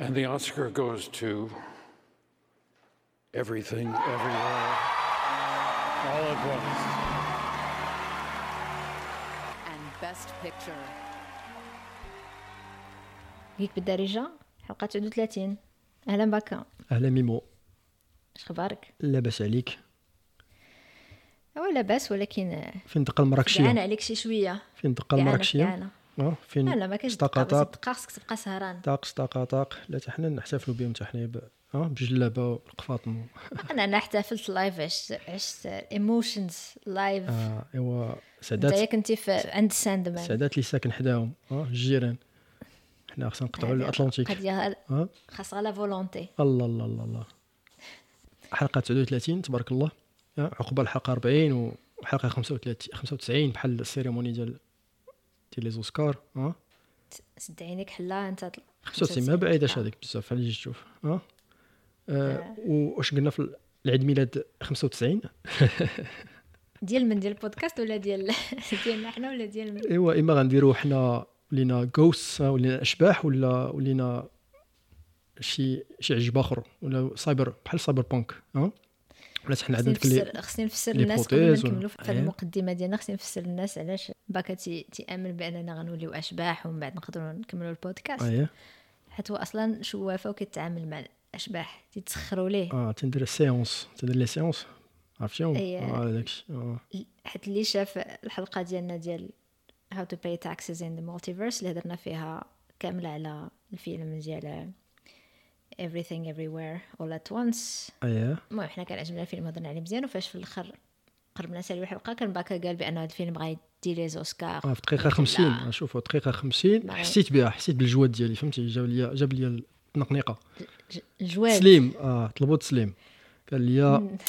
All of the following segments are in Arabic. And the Oscar goes to Everything, Everywhere, All at Once. And Best Picture. جيت بالدارجة حلقة 39. أهلا بك. أهلا ميمو. إيش خبارك؟ لاباس عليك. لاباس ولكن. فين تقل مراكشية؟ جعانة عليك شي شوية. فين تقل مراكشية؟ لا ما كاينش طاقة خصك تبقى سهران طاقة لا حنا نحتفلوا بهم حتى حنا بجلابه والقفاط انا احتفلت لايف عشت ايموشنز لايف ايوا سادات انت كنتي في عند ساندمان سادات اللي ساكن حداهم الجيران حنا خصنا نقطعوا الاطلنطيك خاص على فولونتي الله حلقه 39 تبارك الله عقب الحلقه 40 وحلقه 95 بحال السيريموني ديال لي اوسكار سد عينيك حلا انت 95 ما بعيداش هذيك بزاف اللي تشوف واش قلنا في العيد ميلاد 95 ديال من ديال البودكاست ولا ديالنا حنا ولا ديال من ايوا اما غنديروا حنا ولينا غوس ولينا اشباح ولا ولينا شي عجب اخر ولا سايبر بحال سايبر بانك ولا حنا عندنا ديك خصني نفسر للناس قبل نكملوا في المقدمه ديالنا خصني نفسر للناس علاش باكا تيامن باننا غنوليو اشباح ومن بعد نقدروا نكملوا البودكاست حيت هو اصلا شوافه وكيتعامل مع الاشباح تيتسخروا ليه تندير السيونس تندير لي سيونس عرفتي داكشي حيت اللي شاف الحلقه ديالنا ديال هاو تو باي تاكسز ان ذا مالتيفيرس اللي هضرنا فيها كامله على الفيلم ديال everything everywhere all at once المهم حنا كنعجبنا الفيلم هضرنا عليه مزيان وفاش في الاخر قربنا نساليو الحلقه كان باكا قال بان هذا الفيلم غادي يدير لي اوسكار في دقيقه 50 شوفوا دقيقه 50 حسيت بها حسيت بالجواد ديالي فهمتي جاب لي التنقنيقه الجواد سليم طلبوا تسليم قال لي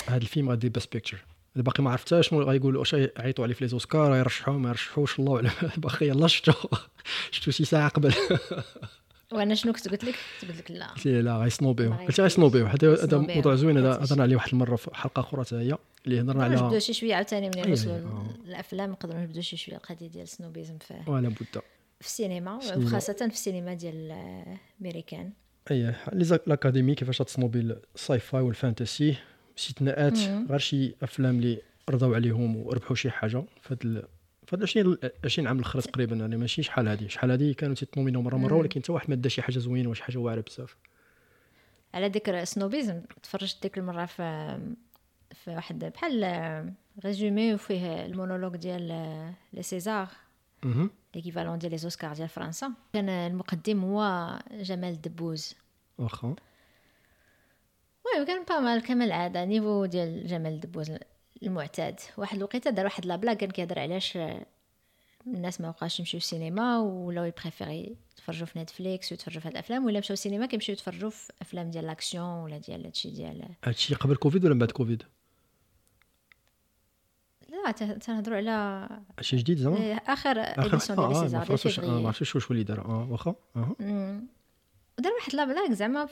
هذا الفيلم غادي بيست بيكتشر باقي ما عرفت شنو غايقولوا واش يعيطوا عليه في لي اوسكار يرشحوه ما يرشحوش الله على باقي يلاه شفتو شي ساعه قبل وانا شنو كنت قلت لك لا غيسنوبيو قلت غيسنوبيو حتى هذا موضوع زوين هضرنا عليه واحد المره في حلقه اخرى حتى هي اللي هضرنا على نبداو شي شويه عاوتاني من نوصلوا الافلام نقدروا نبداو شي شويه القضيه ديال السنوبيزم في السينما وخاصه في السينما ديال امريكان الاكاديمي كيفاش تسنوبيل الساي فاي والفانتسي استثناءات غير شي افلام اللي رضاو عليهم وربحوا شي حاجه فهاد 20 عام الاخر تقريبا يعني ماشي شحال هذه كانوا تيتنومينو مره ولكن حتى واحد ما دا شي حاجه زوينه ولا شي حاجه واعره بزاف على ذكر سنوبيزم تفرجت ديك المره في واحد بحال ريزومي وفيه المونولوج ديال لي سيزار ليكيفالون ديال لي اوسكار ديال فرنسا كان المقدم هو جمال دبوز واخا وي كان بامال كما العاده نيفو ديال جمال دبوز المعتاد واحد الوقيته دار واحد لابلا كان كيهضر علاش الناس ما بقاوش يمشيو للسينما ولاو يبريفيري يتفرجوا في نتفليكس ويتفرجوا في هاد الافلام ولا مشاو للسينما كيمشيو يتفرجوا في افلام ديال لاكسيون ولا ديال هادشي ديال هادشي قبل كوفيد ولا من بعد كوفيد لا تنهضروا على شي جديد زعما اخر اديسيون ديال سيزار ديال فيفري ما عرفتش واش اللي دار واخا دار واحد لابلا زعما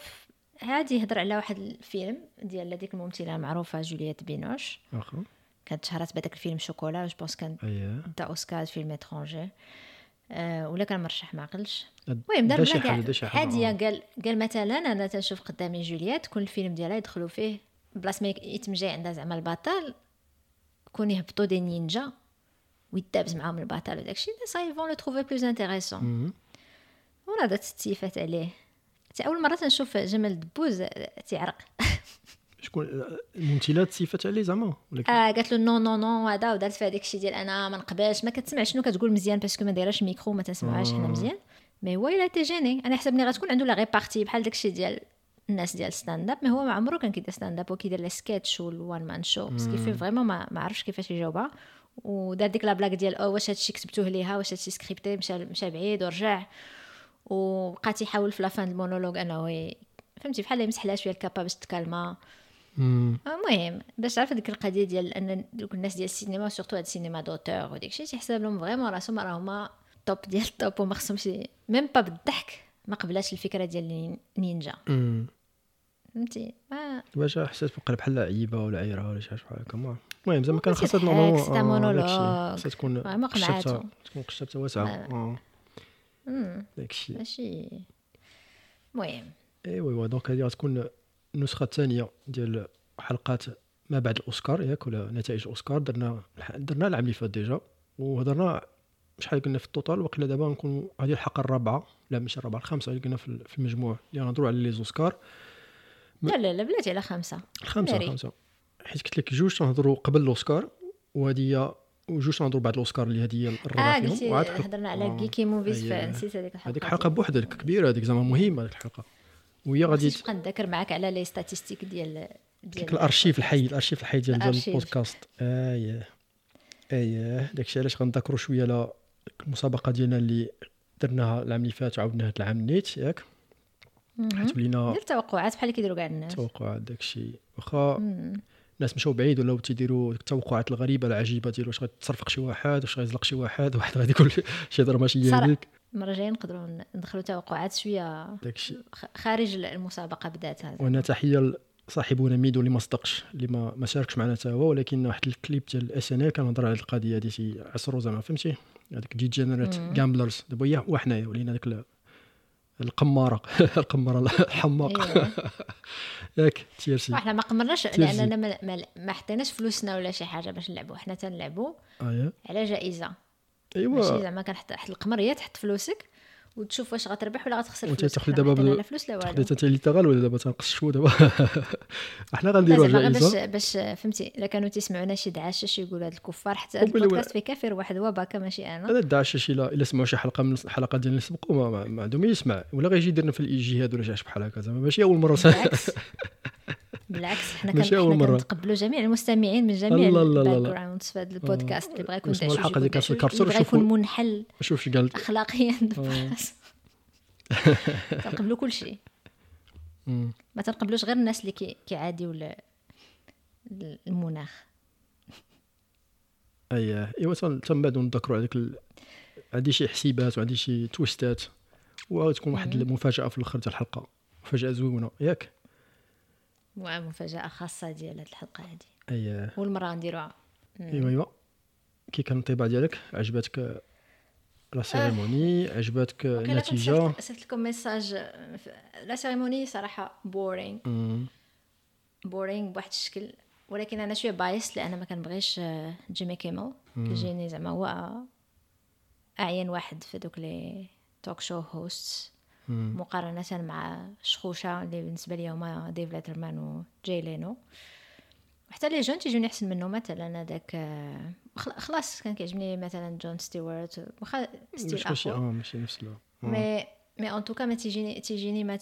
هادي يهضر على واحد الفيلم ديال هذيك الممثله المعروفه جولييت بينوش كانت شهرت بهذاك الفيلم شوكولا جو بونس كان دا اوسكار فيلم اترونجي ولا كان مرشح ما عقلش المهم دار بلا هاديه قال مثلا انا تنشوف قدامي جولييت كل فيلم ديالها يدخلوا فيه بلاص ما يتمجي عندها زعما البطل كون يهبطوا دي نينجا ويتابز معاهم البطل وداكشي صايي فون لو تروفي بلوز انتريسون ولا دات استيفات عليه أول مرة نشوف جمال دبوز تعرق شكون الممثلة تصيفات عليه زعما قالت له نو هذا ودارت في هذاك الشيء ديال انا ما نقبلش ما كتسمعش شنو كتقول مزيان باسكو ما دايراش ميكرو ما تسمعهاش حنا مزيان مي هو الا تجاني انا حسبني غتكون عنده لا ريبارتي بحال داك الشيء ديال الناس ديال ستاند اب مي هو ما عمره كان كيدير ستاند اب وكيدير لي سكيتش والوان مان شو باسكو فيه فريمون ما عرفش كيفاش يجاوبها ودار ديك لا بلاك ديال واش هادشي كتبتوه ليها واش هادشي سكريبتي مشى بعيد ورجع وبقى تيحاول في لافان المونولوج انه فهمتي بحال يمسح لها شويه الكابا باش تكلمه المهم باش عرفت ديك القضيه ديال ان دوك الناس ديال السينما سورتو هاد السينما دوتور وديك الشيء تيحسب لهم فريمون راسهم راهما توب ديال التوب وما خصهمش ميم با بالضحك ما قبلاش الفكره ديال نينجا فهمتي واش حسيت بقلب بحال عيبه ولا عيره ولا شي حاجه بحال هكا المهم زعما كان خاصه مونولوج خاصها تكون قشبته واسعه داكشي ماشي مهم ايوا دونك هذه غتكون النسخه الثانيه ديال حلقات ما بعد الاوسكار ياك ولا نتائج الاوسكار. درنا العام اللي فات ديجا وهضرنا شحال قلنا في التوتال وقيلا دابا نكونوا هذه الحلقه الرابعه لا ماشي الرابعه الخامسه اللي قلنا في المجموع اللي غنهضروا على لي زوسكار. لا بلاتي على خمسه حيت قلت لك جوج تنهضروا قبل الاوسكار وهذه وجوج نهضروا بعد الاوسكار اللي هذه هي الرابعه. وعاد هضرنا على كيكي موفيز فانسيت هذيك الحلقه بوحدها كبيره هذيك زعما مهمه هذيك الحلقه وهي غادي نبقى نذكر معاك على لي ستاتستيك ديال الارشيف الحي ديال البودكاست. اييه داكشي علاش غنذكروا شويه على المسابقه ديالنا اللي درناها العام اللي فات وعاودناها هذا العام نيت ياك حيت ولينا دير توقعات بحال اللي كيديروا كاع الناس توقعات داكشي واخا الناس مشاو بعيد ولا تيديروا التوقعات الغريبه العجيبه ديال واش غتصرفق شي واحد واش غيزلق شي واحد غادي يقول شي هضره ماشي هي هذيك. المره الجايه نقدروا ندخلوا توقعات شويه داكشي خارج المسابقه بدات هذا. وانا تحيه صاحبنا ميدو اللي ما صدقش اللي ما شاركش معنا حتى هو ولكن واحد الكليب ديال اس ان ال كنهضر على القضيه هذه شي 10 زعما فهمتي هذيك دي جينيريت جامبلرز دابا وحنايا ولينا داك القمره الحماقه ياك تيرسي وحنا ما قمرناش لاننا ما حطيناش فلوسنا ولا شي حاجه باش نلعبوا حنا تنلعبوا على جائزه. ايوا ماشي زعما كنحط القمر هي تحط فلوسك وتشوف واش غتربح ولا غتخسر فلوسك. تاخذ دابا فلوس لا والو حتى ليترال ولا دابا تنقص شو دابا احنا غنديروا الجائزه باش فهمتي الا كانوا تسمعونا شي دعاشه شي يقولوا هاد الكفار حتى البودكاست فيه كافر واحد هو باكا ماشي انا الدعاشه شي الا سمعوا شي حلقه من الحلقات ديالنا اللي سبقوا ما عندهم يسمع ولا غيجي يديرنا في الاجهاد ولا شي حاجه بحال هكا زعما ماشي اول مره. بالعكس حنا كنتقبلوا جميع المستمعين من جميع الباكراوندز في هذا البودكاست اللي بغا يكون داعش الحلقه ديال كاس الكرسور يكون منحل شوف شي قالت اخلاقيا تنقبلوا كل شيء ما تنقبلوش غير الناس اللي كيعاديو المناخ. ايوا تم بعد نذكروا هذيك عندي شي حسابات وعندي شي تويستات وغتكون واحد المفاجاه في الاخر ديال الحلقه مفاجاه زوينه ياك ومفاجاه خاصه ديال هذه الحلقه هذه. اييه والمره غنديروها. ايوا كي كان الطباع ديالك عجبتك لا سيريموني عجبتك النتيجه؟ صيفط لكم ميساج لا سيريموني صراحه بورينغ بواحد الشكل ولكن انا شويه بايس لان ما كنبغيش جيمي كيمل كيجيني زعما هو اعين واحد في دوك لي توك شو هوست مقارنه مع شخوشه اللي بالنسبه لي هما ديف لاترمان وجاي لينو وحتى لي جون تيجوني احسن منه. مثلا هذاك خلاص كان كيعجبني مثلا جون ستيوارت واخا ستيل اخو ماشي نفس له مي ان توكا ما تيجيني ما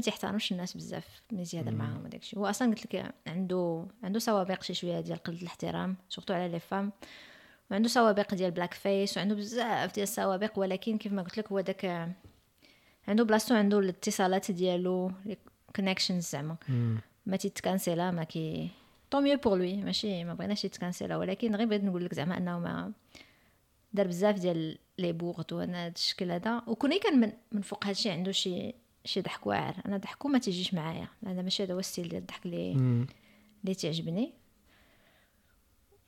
تيحترمش الناس بزاف ملي تيهضر معاهم وداك الشيء. هو اصلا قلت لك عنده سوابق شي شويه ديال قله الاحترام سورتو على لي فام وعنده سوابق ديال بلاك فيس وعنده بزاف ديال السوابق ولكن كيف ما قلت لك هو داك عنده بلاصتو عنده الاتصالات ديالو كونيكشنز زعما ما تيتكانسيلا ما كي طو ميو بور لوي ماشي ما بغيناش يتكانسيلا ولكن غير بغيت نقول لك زعما انه ما دار بزاف ديال لي بوغط وانا هذا الشكل هذا وكوني كان من فوق هذا الشيء عنده شي ضحك واعر. انا ضحكو ما تيجيش معايا هذا ماشي هذا هو الستيل ديال الضحك اللي تعجبني.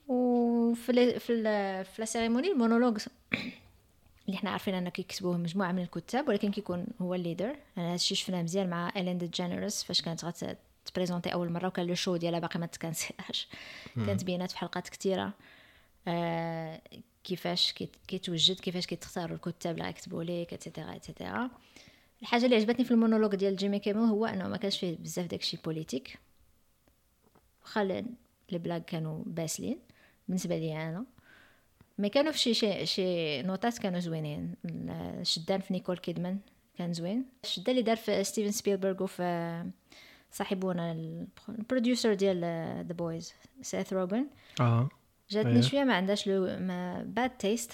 وفي ال في ال في السيريموني المونولوج اللي حنا عارفين انه كيكتبوه مجموعه من الكتاب ولكن كيكون هو الليدر. انا هذا الشيء شفناه مزيان مع إلين دي جينيروس فاش كانت تبريزونتي اول مره وكان لو شو ديالها باقي ما تكنسلاش كانت بيانات في حلقات كثيره كيفاش كيتوجد كيفاش كيتختاروا الكتاب اللي غيكتبوا ليك ايتترا ايتترا. الحاجه اللي عجبتني في المونولوج ديال جيمي كيمل هو انه ما كانش فيه بزاف داكشي بوليتيك وخا لي بلاك كانوا باسلين بالنسبه لي انا ما كانوا في شي نوتات كانوا زوينين. الشدان في نيكول كيدمان كان زوين. الشدان اللي دار في ستيفن سبيلبرغ وفي صاحبنا البروديوسر ديال ذا بويز سيث روجن جاتني شويه ما عندهاش لو باد تيست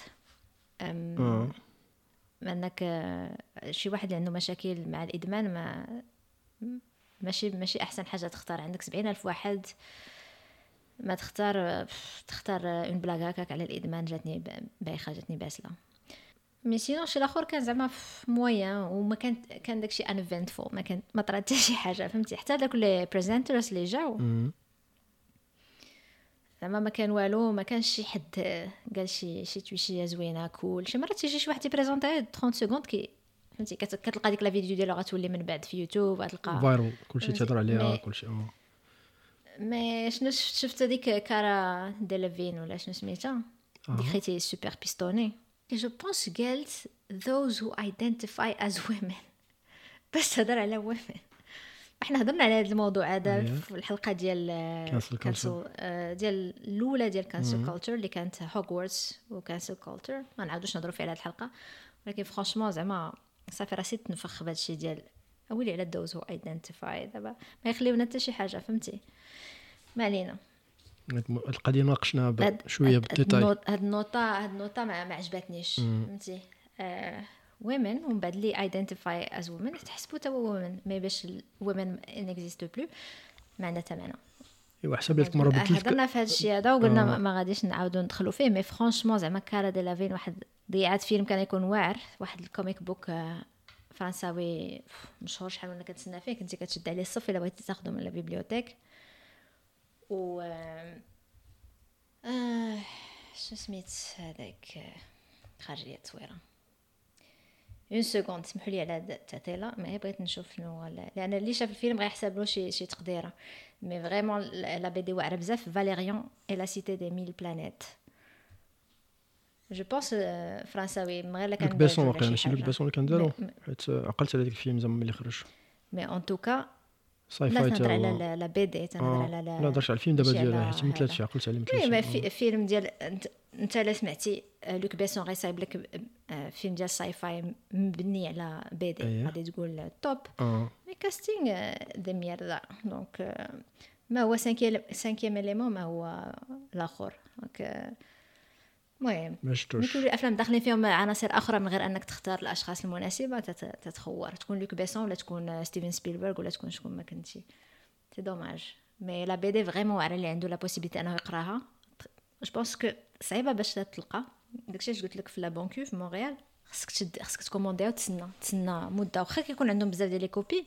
انك شي واحد عنده مشاكل مع الادمان ما ماشي احسن حاجه تختار. عندك 70,000 واحد ما تختار اون بلاغ هكاك على الادمان جاتني بايخه جاتني باسله. مي سينو شي الاخر كان زعما مويان وما كان داكشي ان ايفنتفول ما طرات حتى شي حاجه فهمتي حتى داك لي بريزنترز اللي جاو زعما ما كان والو ما كانش شي حد قال شي تويشيه زوينه كول. شي مرات تيجي شي واحد يبريزونطي 30 سكوند كي فهمتي كتلقى ديك لا فيديو ديالو غتولي من بعد في يوتيوب غتلقى فايرال كلشي تهضر عليها كلشي. مي شنو شفت هذيك كارا ديلفين ولا شنو سميتها ديك خيتي سوبر بيستوني جو بونس قالت those who identify as women بس تهضر على women. احنا هضرنا على هذا الموضوع هذا في الحلقه ديال كانسل ديال الاولى ديال كانسل كولتشر اللي كانت هوغورتس وكانسل كولتشر ما نعاودوش نهضروا فيه على هذه الحلقه ولكن فرانشمون زعما صافي راسي تنفخ بهذا الشيء ديال اولي على دوز هو ايدنتيفاي دابا ما يخليونا حتى شي حاجه فهمتي ما علينا. القضيه ناقشناها شويه بالديتاي هاد النوطه ما عجبتنيش فهمتي women ومن بعد لي identify as women تحسبوا توا women مي باش women n'existe plus معناتها تماما ايوا حسب لك مربط لك هضرنا في هذا الشيء هذا وقلنا ما غاديش نعاودوا ندخلوا فيه مي فرانشمون زعما كارا دي لافين واحد ضيعات فيلم كان يكون واعر واحد الكوميك بوك فرنساوي مشهور شحال وانا كنتسنى فيه كنتي كتشد عليه الصف الا بغيتي تاخذه من البيبليوتيك و شنو سميت هذاك خرجيه تصويره اون سكوند سمحوا لي على هذه التعطيله ما بغيت نشوف شنو لان اللي شاف الفيلم غيحسب له شي تقديره مي فريمون لا بي دي واعره بزاف فاليريون اي لا سيتي دي ميل بلانيت جو بونس فرنساوي من غير لا كان باش نوقع شي لباس ولا كنديرو حيت عقلت على ديك الفيلم زعما ملي خرج مي ان توكا ساي فاي تاع لا بي دي تنهضر على لا نهضرش على الفيلم دابا ديالها حيت ما ثلاثش عقلت عليه ما ثلاثش فيلم ديال انت لا سمعتي لوك بيسون غيصايب لك فيلم ديال ساي فاي مبني على بي دي غادي تقول توب مي كاستينغ دي ميردا دونك ما هو سانكيام اليمون ما هو الاخر دونك المهم كل الافلام داخلين فيهم عناصر اخرى من غير انك تختار الاشخاص المناسبه تتخور تكون لوك بيسون ولا تكون ستيفن سبيلبرغ ولا تكون شكون ما كنتي سي دوماج مي لا بي دي فريمون على اللي عنده لا بوسيبيتي انه يقراها جو بونس كو صعيبه باش تلقى داكشي اللي قلت لك في لا بانكو في مونريال خصك تكوموندي وتسنى مده واخا كيكون عندهم بزاف ديال لي كوبي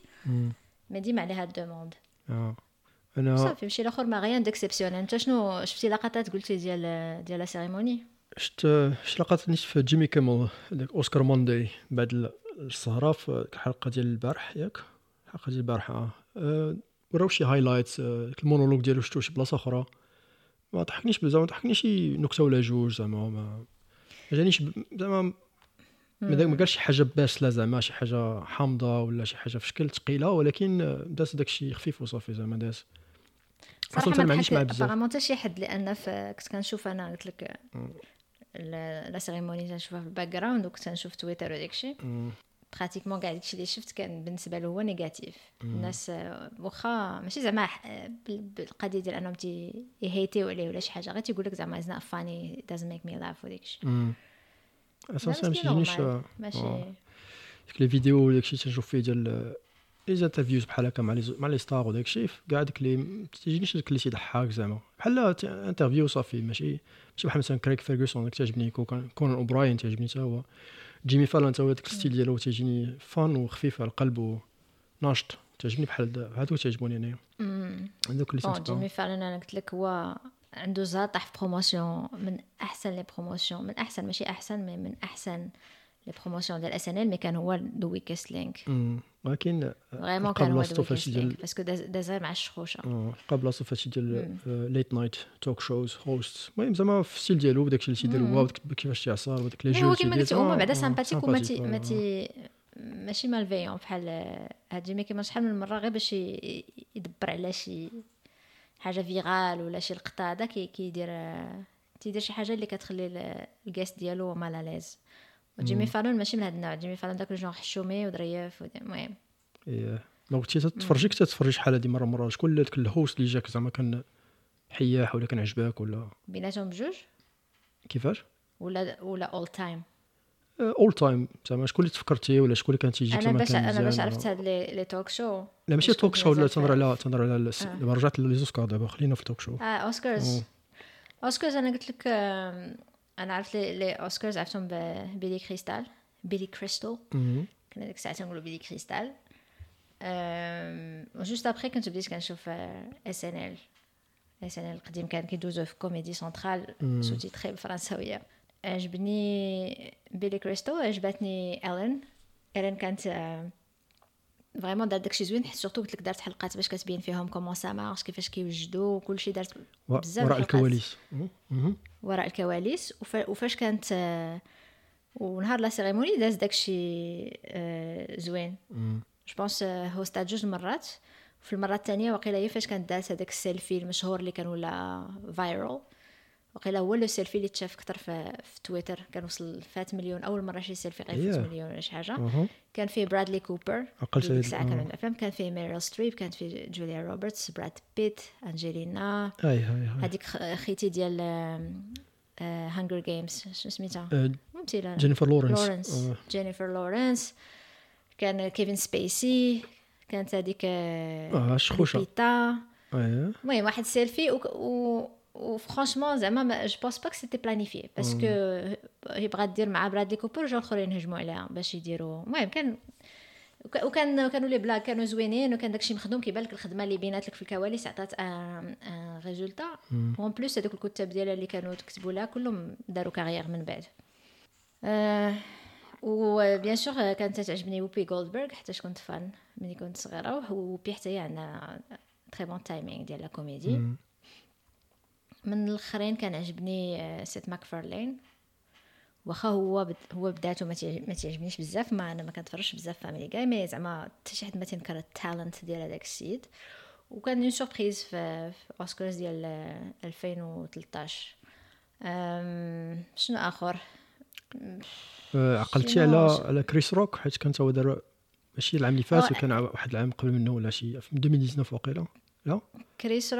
ما ديما عليها الدوموند انا صافي ماشي الاخر ما غيان ديكسيبسيون. انت شنو شفتي لقطات قلتي ديال لا سيريموني؟ شفت لقطات نيت في جيمي كيمل داك اوسكار موندي بعد السهره في الحلقه ديال البارح ياك الحلقه ديال البارح وراو شي هايلايتس المونولوج ديالو شفتو شي بلاصه اخرى ما ضحكنيش بزاف ما ضحكنيش نكته ولا جوج زعما ما جانيش زعما ما قالش شي حاجه باسله زعما شي حاجه حامضه ولا شي حاجه في شكل ثقيله ولكن داس داكشي خفيف وصافي زعما داس صراحه ما عنديش مع بزاف صراحه حتى شي حد لان كنت كنشوف انا قلت لك لا سيريموني كنشوفها في الباك جراوند وكنت كنشوف تويتر وداك الشيء براتيكمون كاع داكشي اللي شفت كان بالنسبه له هو نيجاتيف. الناس واخا ماشي زعما بالقضيه ديال انهم تيهيتيو عليه ولا شي حاجه غير تيقول لك زعما ازنا فاني داز ميك مي لاف وداك الشيء اساسا ماشي ديك لي فيديو داكشي تنشوف فيه ديال لي انترفيوز بحال هكا مع لي ستار وداك الشيء كاع داك لي تيجينيش داك اللي تيضحك زعما بحال انترفيو صافي ماشي بحال مثلا كريك فيرغسون كتعجبني كونان اوبراين تعجبني حتى هو جيمي فالان تاو داك الستيل ديالو تيجيني فان وخفيف على القلب وناشط تعجبني بحال هادو تعجبوني انايا هذوك اللي تنتبعهم. جيمي فالان انا قلت لك هو عنده زاطح في بروموسيون من احسن لي بروموسيون من احسن ماشي احسن من احسن لي بروموسيون ديال اس ان ال مي كان هو دو ويكست لينك ولكن فريمون كان واسطو فاش ديال باسكو دازال مع الشخوشه قبل لاصو فاش ديال ليت نايت توك شوز هوست المهم زعما في السيل ديالو داكشي اللي تيدير هو كيفاش تيعصر وداك لي جو هو كيما قلت هما بعدا سامباتيك وماتي ماشي مالفيون بحال هاد جيمي كيما شحال من مره غير باش يدبر على شي حاجه فيغال ولا شي لقطه هذا كيدير شي حاجه اللي كتخلي الكاس ديالو مالاليز. جيمي فالون ماشي من هذا النوع. جيمي فالون داك الجون حشومي وظريف المهم ما كنتي تتفرجي شحال هذه مره شكون داك الهوست اللي جاك زعما كان حياح ولا كان عجباك ولا بيناتهم بجوج كيفاش ولا اول تايم زعما شكون اللي تفكرتي ولا شكون اللي كان تيجيك زعما انا باش عرفت هاد لي توك شو لا ماشي توك شو ولا تنهضر على دابا رجعت لي اوسكار دابا خلينا في التوك شو اوسكارز انا قلت لك انا عرفت لي اوسكارز عرفتهم بيلي كريستال كنا ديك الساعه تنقولوا بيلي كريستال وجوست ابري كنت بديت كنشوف اس ان ال القديم كان كيدوزو في كوميدي سنترال سوتيتري بالفرنساويه عجبني بيلي كريستال عجبتني الين إلين كانت فريمون دارت داكشي زوين، حيت سورتو قلت لك دارت حلقات باش كتبين فيهم كومون سا مارش، كيفاش كيوجدوا وكلشي، دارت بزاف وراء الكواليس وراء الكواليس وفاش كانت ونهار لا سيريموني داز داكشي زوين. جو بونس هوستات جوج مرات، في المره الثانيه وقيله هي فاش كانت دارت هذاك السيلفي المشهور اللي كان ولا فايرال، وقيله هو لو سيلفي اللي تشاف اكثر في تويتر، كان وصل فات مليون اول مره شي سيلفي غير فات مليون ولا شي حاجه. كان فيه برادلي كوبر، ساعه كانوا الافلام، كان فيه ميريل ستريب، كان فيه جوليا روبرتس، براد بيت، انجلينا، هذيك خيتي ديال هانجر جيمز شنو سميتها، جينيفر لورنس، جينيفر لورنس، كان كيفين سبيسي، كانت هذيك شخوشه. المهم واحد سيلفي و فرانشمون زعما جو بونس با كو سيتي بلانيفي، باسكو هي بغات دير مع برادلي كوبر جو الاخرين هجموا عليها باش يديروا. المهم كان كانوا لي بلاك كانوا زوينين، وكان داكشي مخدوم، كيبان لك الخدمه اللي بينات لك في الكواليس عطات ان ريزولتا. اون بلس هذوك الكتاب ديالها اللي كانوا تكتبوا لها كلهم داروا كارير من بعد. و بيان سور كانت تعجبني وبي غولدبرغ حتى كنت فان ملي كنت صغيره، وبي حتى هي عندها تري بون تايمينغ ديال لا كوميدي. من الاخرين كان عجبني سيت ماكفارلين، واخا هو بداته ما تعجبنيش بزاف، ما انا ما كنتفرجش بزاف فاميلي جاي، مي زعما حتى شي حد ما تنكر التالنت ديال هذاك السيد. وكان اون سوربريز في اوسكارز ديال 2013. شنو اخر عقلتي على كريس روك، حيت كان هو دار ماشي العام اللي فات، وكان واحد العام قبل منه ولا شي في 2019 وقيله. لا كريس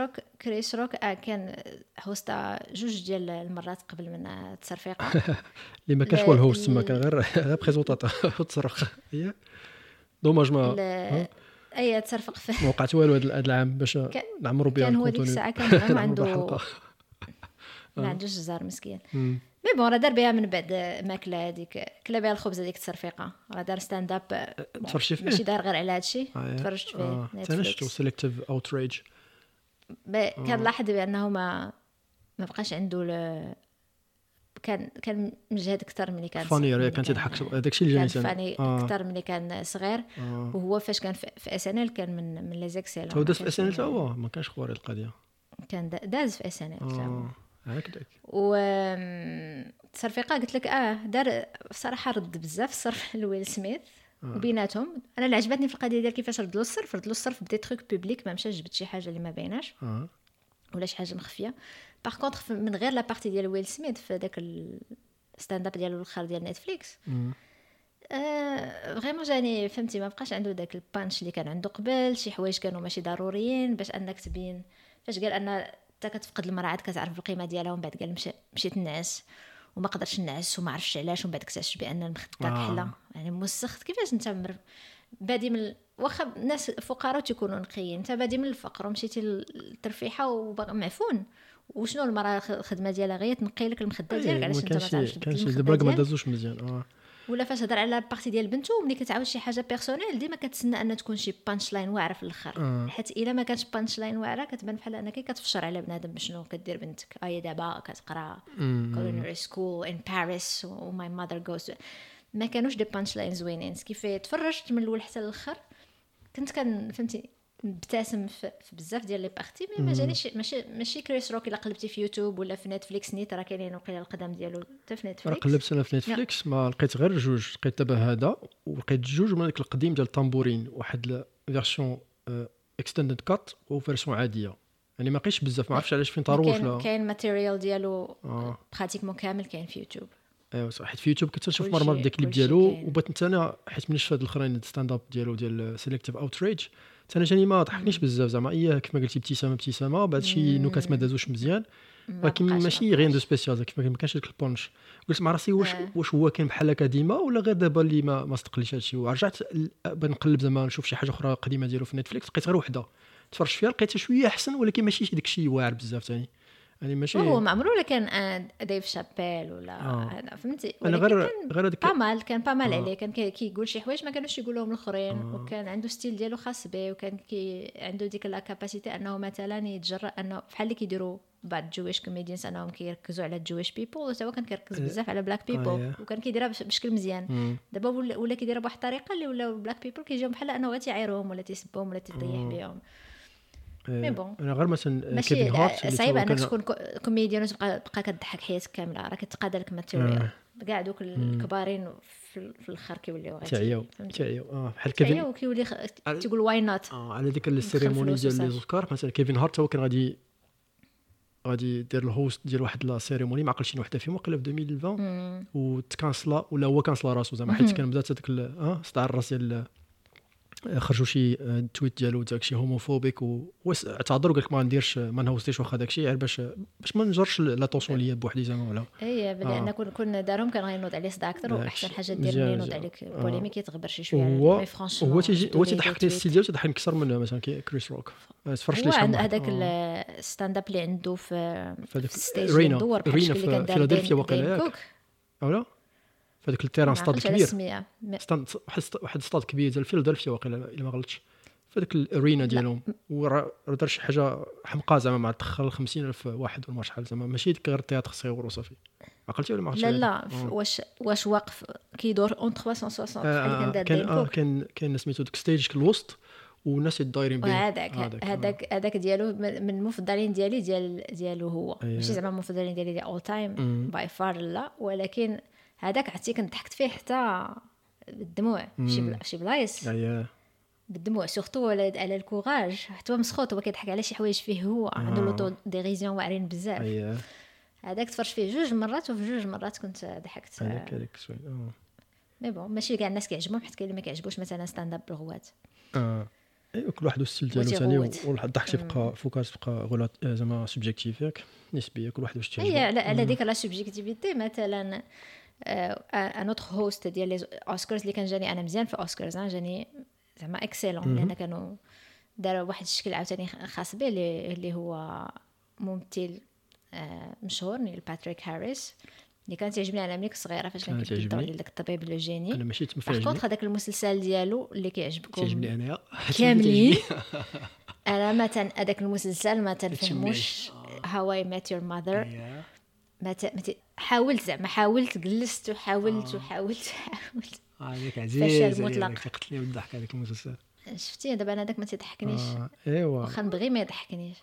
روك كان هوستا جوج ديال المرات قبل من التصرفيق اللي ما كانش هو الهوست، ما كان غير بريزونطاتور تصرخ هي دوماج ما اي تصرفق في وقعت والو هذا العام باش نعمرو بها. كان هو ديك الساعه كان عنده ما عندوش زار مسكين، مي بون راه دار بها من بعد ماكله هذيك، كلا بها الخبز هذيك التصرفيقه، راه دار ستاند اب ماشي دار غير على هذا الشيء، تفرجت فيه نيتفليكس سيليكتيف اوتريج. كان لاحظ بانه ما بقاش عنده كان مجهد اكثر ملي كان فاني، كان تضحك داكشي اللي جاني فاني اكثر ملي كان صغير. وهو فاش كان في اس ان ال كان من لي زيكسيلون، هو داز في اس ان ال، هو ما كانش خوري القضيه، كان داز في اس ان ال هكذاك. و التصرفيقه قلت لك دار بصراحه رد بزاف الصرف لويل سميث وبيناتهم. انا اللي عجبتني في القضيه ديال كيفاش ردوا الصرف بدي تروك بوبليك، ما مشاش جبت شي حاجه اللي ما بيناش ولا شي حاجه مخفيه. باغ كونطخ من غير لا بارتي ديال ويل سميث في داك الستاند اب ديالو الاخر ديال نتفليكس، فريمون جاني فهمتي، ما بقاش عنده داك البانش اللي كان عنده قبل. شي حوايج كانوا ماشي ضروريين باش انك تبين، فاش قال ان كتفقد المراه عاد كتعرف القيمه ديالها، ومن بعد قال مشيت نعس وما قدرتش نعس وما عرفتش علاش، ومن بعد اكتشفت بان المخده كحله يعني موسخت. كيفاش انت بادي من واخا الناس فقراء تيكونوا نقيين، انت بادي من الفقر ومشيتي للترفيحه ومعفون، وشنو المراه الخدمه ديالها غير تنقي لك المخده ديالك، علاش انت ما تعرفش كانش دبرك ما دازوش مزيان. ولا فاش هضر على بارتي ديال بنته، ملي كتعاود شي حاجه بيرسونيل ديما كتسنى ان تكون شي بانش لاين واعره في الاخر، حيت الا ما كانتش بانش لاين واعره كتبان بحال انك كتفشر على بنادم. شنو كدير بنتك اي دابا كتقرا كولونري سكول ان باريس وماي ماذر جوز، ما كانوش دي بانش لاين زوينين. كيف تفرجت من الاول حتى الاخر كنت فهمتي بتاسم في بزاف ديال لي بارتي، ما جانيش ماشي كريس روك. الا قلبتي في يوتيوب ولا في نتفليكس نيت راه كاينين وقيله القدم ديالو حتى في نتفليكس. قلبت انا في نتفليكس ما لقيت غير جوج، لقيت دابا هذا ولقيت جوج من داك القديم ديال الطامبورين، واحد فيرسيون اكستندد كات وفيرسيون عاديه، يعني ما لقيتش بزاف، ما عرفتش علاش فين طاروش. كاين ماتيريال ديالو براتيكمون كامل كاين في يوتيوب. ايوا صحيت في يوتيوب كتشوف مرمر داك الكليب ديالو، وبغيت حتى انا حيت منش فهاد الاخرين ستاند اب ديالو ديال سيليكتيف اوتريج انا جاني ما ضحكنيش بزاف زعما. كيف ما قلتي ابتسامه بعد شي نكات ما دازوش مزيان، ولكن ماشي غير دو سبيسيال كيف ما كانش داك البونش. قلت مع راسي واش هو كان بحال هكا ديما ولا غير دابا اللي ما استقلش هادشي. ورجعت بنقلب زعما نشوف شي حاجه اخرى قديمه ديالو في نتفليكس، لقيت غير وحده تفرج فيها لقيتها شويه احسن، ولكن ماشي شي داكشي واعر بزاف ثاني يعني ماشي هو ما عمره. ولا كان ديف شابيل ولا فهمتي، انا غير هذاك كان بامال عليه، كان كيقول شي حوايج ما كانوش يقولوهم الاخرين، وكان عنده ستيل ديالو خاص به، وكان عنده ديك لا كاباسيتي انه مثلا يتجرأ انه بحال اللي كيديروا بعض جويش كوميديانس انهم كيركزوا على جويش بيبل وسوا كان كيركز بزاف على بلاك بيبل وكان كيديرها بشكل مزيان. دابا ولا كيديرها بواحد الطريقه اللي ولا بلاك بيبل كيجيو بحال انه هو تيعيرهم ولا تيسبهم ولا تيطيح بهم. مي بون انا غير مثلا كيفن هارت صعيب انك تكون كوميديان وتبقى كضحك حياتك كامله، راه كتقاد لك ماتيريال كاع دوك الكبارين في الاخر كيوليو غير تعياو بحال كيفن وكيولي تيقول واي نوت على ديك السيريموني ديال لي زوسكار. مثلا كيفن هارت هو كان غادي يدير الهوست ديال واحد لا سيريموني ما عقلش شي وحده فيهم وقيله في 2020 وتكانسلا ولا هو كانسلا راسو زعما حيت كان بدا تداك صداع الراس ديال خرجوا شي تويت ديالو داكشي هوموفوبيك واعتذر وقال لك ما غنديرش ما نهوستيش واخا داكشي غير باش ما نجرش لا طونسون ليا بوحدي زعما ولا اي بدا انا كون دارهم كان غينوض عليه صداع اكثر واحسن حاجه دير ملي ينوض عليك بوليمي كيتغبر شي شويه مي فرانشمون هو تيجي هو تيضحك تي ستيل ديالو تيضحك اكثر من مثلا كريس روك تفرش ليش هذاك الستاند اب اللي عنده في ستيج الدور اللي كان دار فيلادلفيا وقيلا اولا فداك التيران ستاد كبير واحد ستاد كبير ديال فيلادلفيا واقيلا الا ما غلطش فداك الارينا ديالهم ورا دار شي حاجه حمقى زعما مع تدخل 50000 واحد ولا شحال زعما ماشي غير تياتر صغير وصافي عقلتي ولا ما عرفتش لا واش واقف كيدور اون 360 اللي كان دار كان سميتو داك ستيج الوسط والناس الدايرين به هذاك ديالو من المفضلين ديالي ديالو هو ماشي زعما المفضلين ديالي ديال اول تايم باي فار لا، ولكن هذاك عتي كنت ضحكت فيه حتى بالدموع شي بلايص بالدموع سورتو على الكوراج حتى هو مسخوط هو كيضحك على شي حوايج فيه هو عنده لوطو ديريزيون واعرين بزاف هذاك تفرج فيه جوج مرات وفي جوج مرات كنت ضحكت هذاك شويه مي بون ماشي كاع الناس كيعجبهم حيت كاين اللي ما كيعجبوش مثلا ستاند اب الغوات كل واحد والسيل ديالو ثاني والضحك تيبقى فوكاس تبقى غلط زعما سوبجيكتيف ياك نسبيه كل واحد واش تيعجبو على ديك لا سوبجيكتيفيتي. مثلا ان اوتر هوست ديال لي اوسكارز اللي كان جاني انا مزيان في اوسكارز جاني زعما اكسيلون لان كانوا داروا واحد الشكل عاوتاني خاص به اللي هو ممثل مشهور نيل باتريك هاريس اللي كانت تعجبني على ملي كنت صغيره فاش كان كيدور على داك الطبيب لو جيني. انا ماشي تمفاجئ كنت هذاك المسلسل ديالو اللي كيعجبكم تعجبني انايا كاملين انا مثلا هذاك المسلسل ما تنفهموش هاو اي ميت يور ماذر حاولت زعما حاولت جلست وحاولت وحاولت حاولت هذاك عزيز قتلني بالضحك هذاك المسلسل شفتيه دابا انا هذاك ما تيضحكنيش ايوا واخا نبغي ما يضحكنيش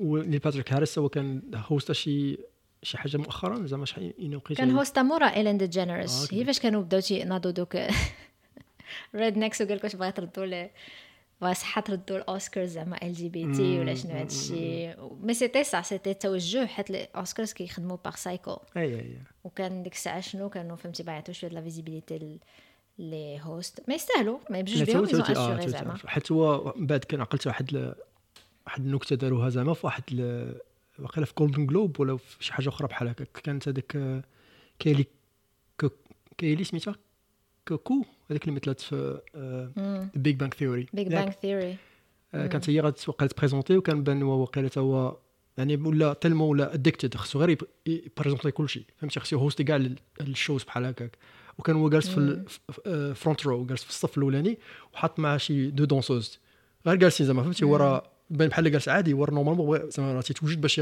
ولي باتريك هاريس هو كان هوست شي حاجه مؤخرا زعما شحال ينوقيت كان هوست مورا ايلين دي جينيرس هي فاش كانوا بداو تيناضوا دوك ريد نيكس وقال لك واش بغات تردوا له وصحة ردوا الأوسكارز زعما LGBT ولا شنو هاد الشيء مي سيتي صح سيتي توجه حيت الأوسكارز كيخدموا باغ سايكو وكان ديك الساعة شنو كانوا فهمتي باعتو شوية لا فيزيبيليتي لي هوست ما يستاهلوا ما يبجوش بهم ميزون أسيغي زعما حيت هو من بعد كان عقلت واحد النكتة داروها زعما في واحد واقيلا في جولدن جلوب ولا في شي حاجة أخرى بحال هكا كانت هذاك كايلي سميتها كوكو هذيك اللي مثلت في بيج بانغ ثيوري كانت هي غتوقع تبريزونتي وكان بان هو وقيله هو يعني ولا تلمو ولا اديكتد خصو غير يبريزونتي كلشي فهمتي خصو هوستي كاع الشوز بحال هكاك وكان هو جالس في فرونت رو جالس في الصف الاولاني وحط معاه شي دو دونسوز غير جالسين زعما فهمتي ورا بان بحال اللي جالس عادي ورا نورمالمون زعما تيتوجد باش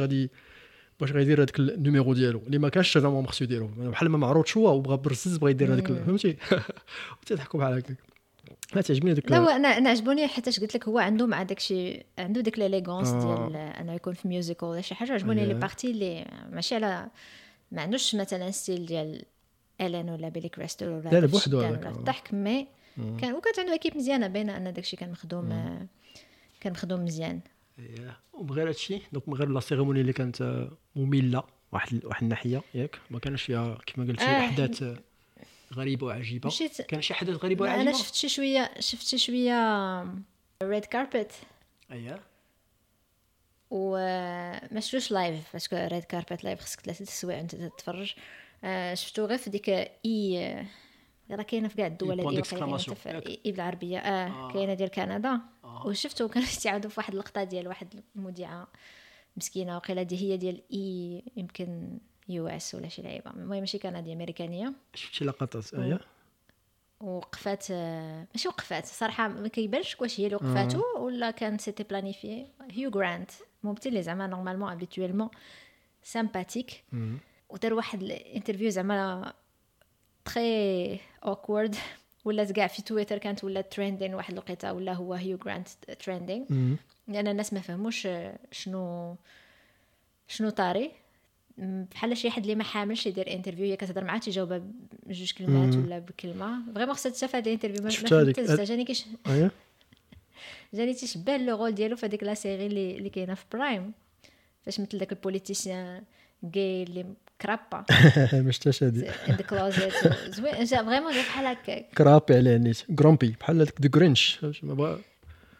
يدير هذاك النيميرو ديالو اللي ما كانش زعما خصو يديرو بحال ما معروضش هو وبغى برسز بغى يدير هذاك فهمتي وتضحكوا بحال هكا لا تعجبني هذاك لا انا عجبوني حيتاش قلت لك هو عنده مع داكشي عنده ديك ليليغونس ديال انه يكون في ميوزيكل ولا شي حاجه عجبوني لي بارتي اللي ماشي على ما عندوش مثلا ستيل ديال الين ولا بيلي كريستول ولا لا بوحدو الضحك مي كان وكانت عنده اكيب مزيانه باينه ان داكشي كان مخدوم مزيان وبغير هادشي دونك من غير لا سيريموني اللي كانت ممله واحد الناحيه ياك ما كانش فيها كما قلتي احداث غريبه وعجيبه كان شي حدث غريب وعجيب انا شفت شي شويه ريد كاربت وما شفتوش لايف باسكو ريد كاربت لايف خصك 3 سوايع انت تتفرج شفتو غير في ديك راه كاينه في كاع الدول هذه بالعربيه كاينه ديال كندا وشفتو كانوا يستعاودوا في واحد اللقطه ديال واحد المذيعه مسكينه وقيله دي هي ديال اي يمكن يو اس ولا شي لعيبه المهم ماشي كنديه امريكانيه شفت شي لقطات وقفات ماشي وقفات صراحه ما كيبانش واش هي اللي وقفاتو ولا كانت سيتي بلانيفي هيو غرانت مو بتلي زعما نورمالمون ابيتويلمون سامباتيك ودار واحد الانترفيو زعما تري اوكورد ولات كاع في تويتر كانت ولا تريندين واحد الوقيته ولا هو هيو جرانت تريندين لان الناس ما فهموش شنو طاري بحال شي حد اللي ما حاملش يدير انترفيو هي كتهضر معاه تجاوبها بجوج كلمات ولا بكلمه فغيمون خصها تشافها هذا الانترفيو ما شفتش جاني كيش جاني تشبه لو رول ديالو في هذيك لا سيري اللي كاينه في برايم فاش مثل داك البوليتيسيان غاي اللي كرابا مشتاش هادي ذا كلوزيت زوين جا فريمون بحال هكا كرابي على نيت غرومبي بحال هذاك دو غرينش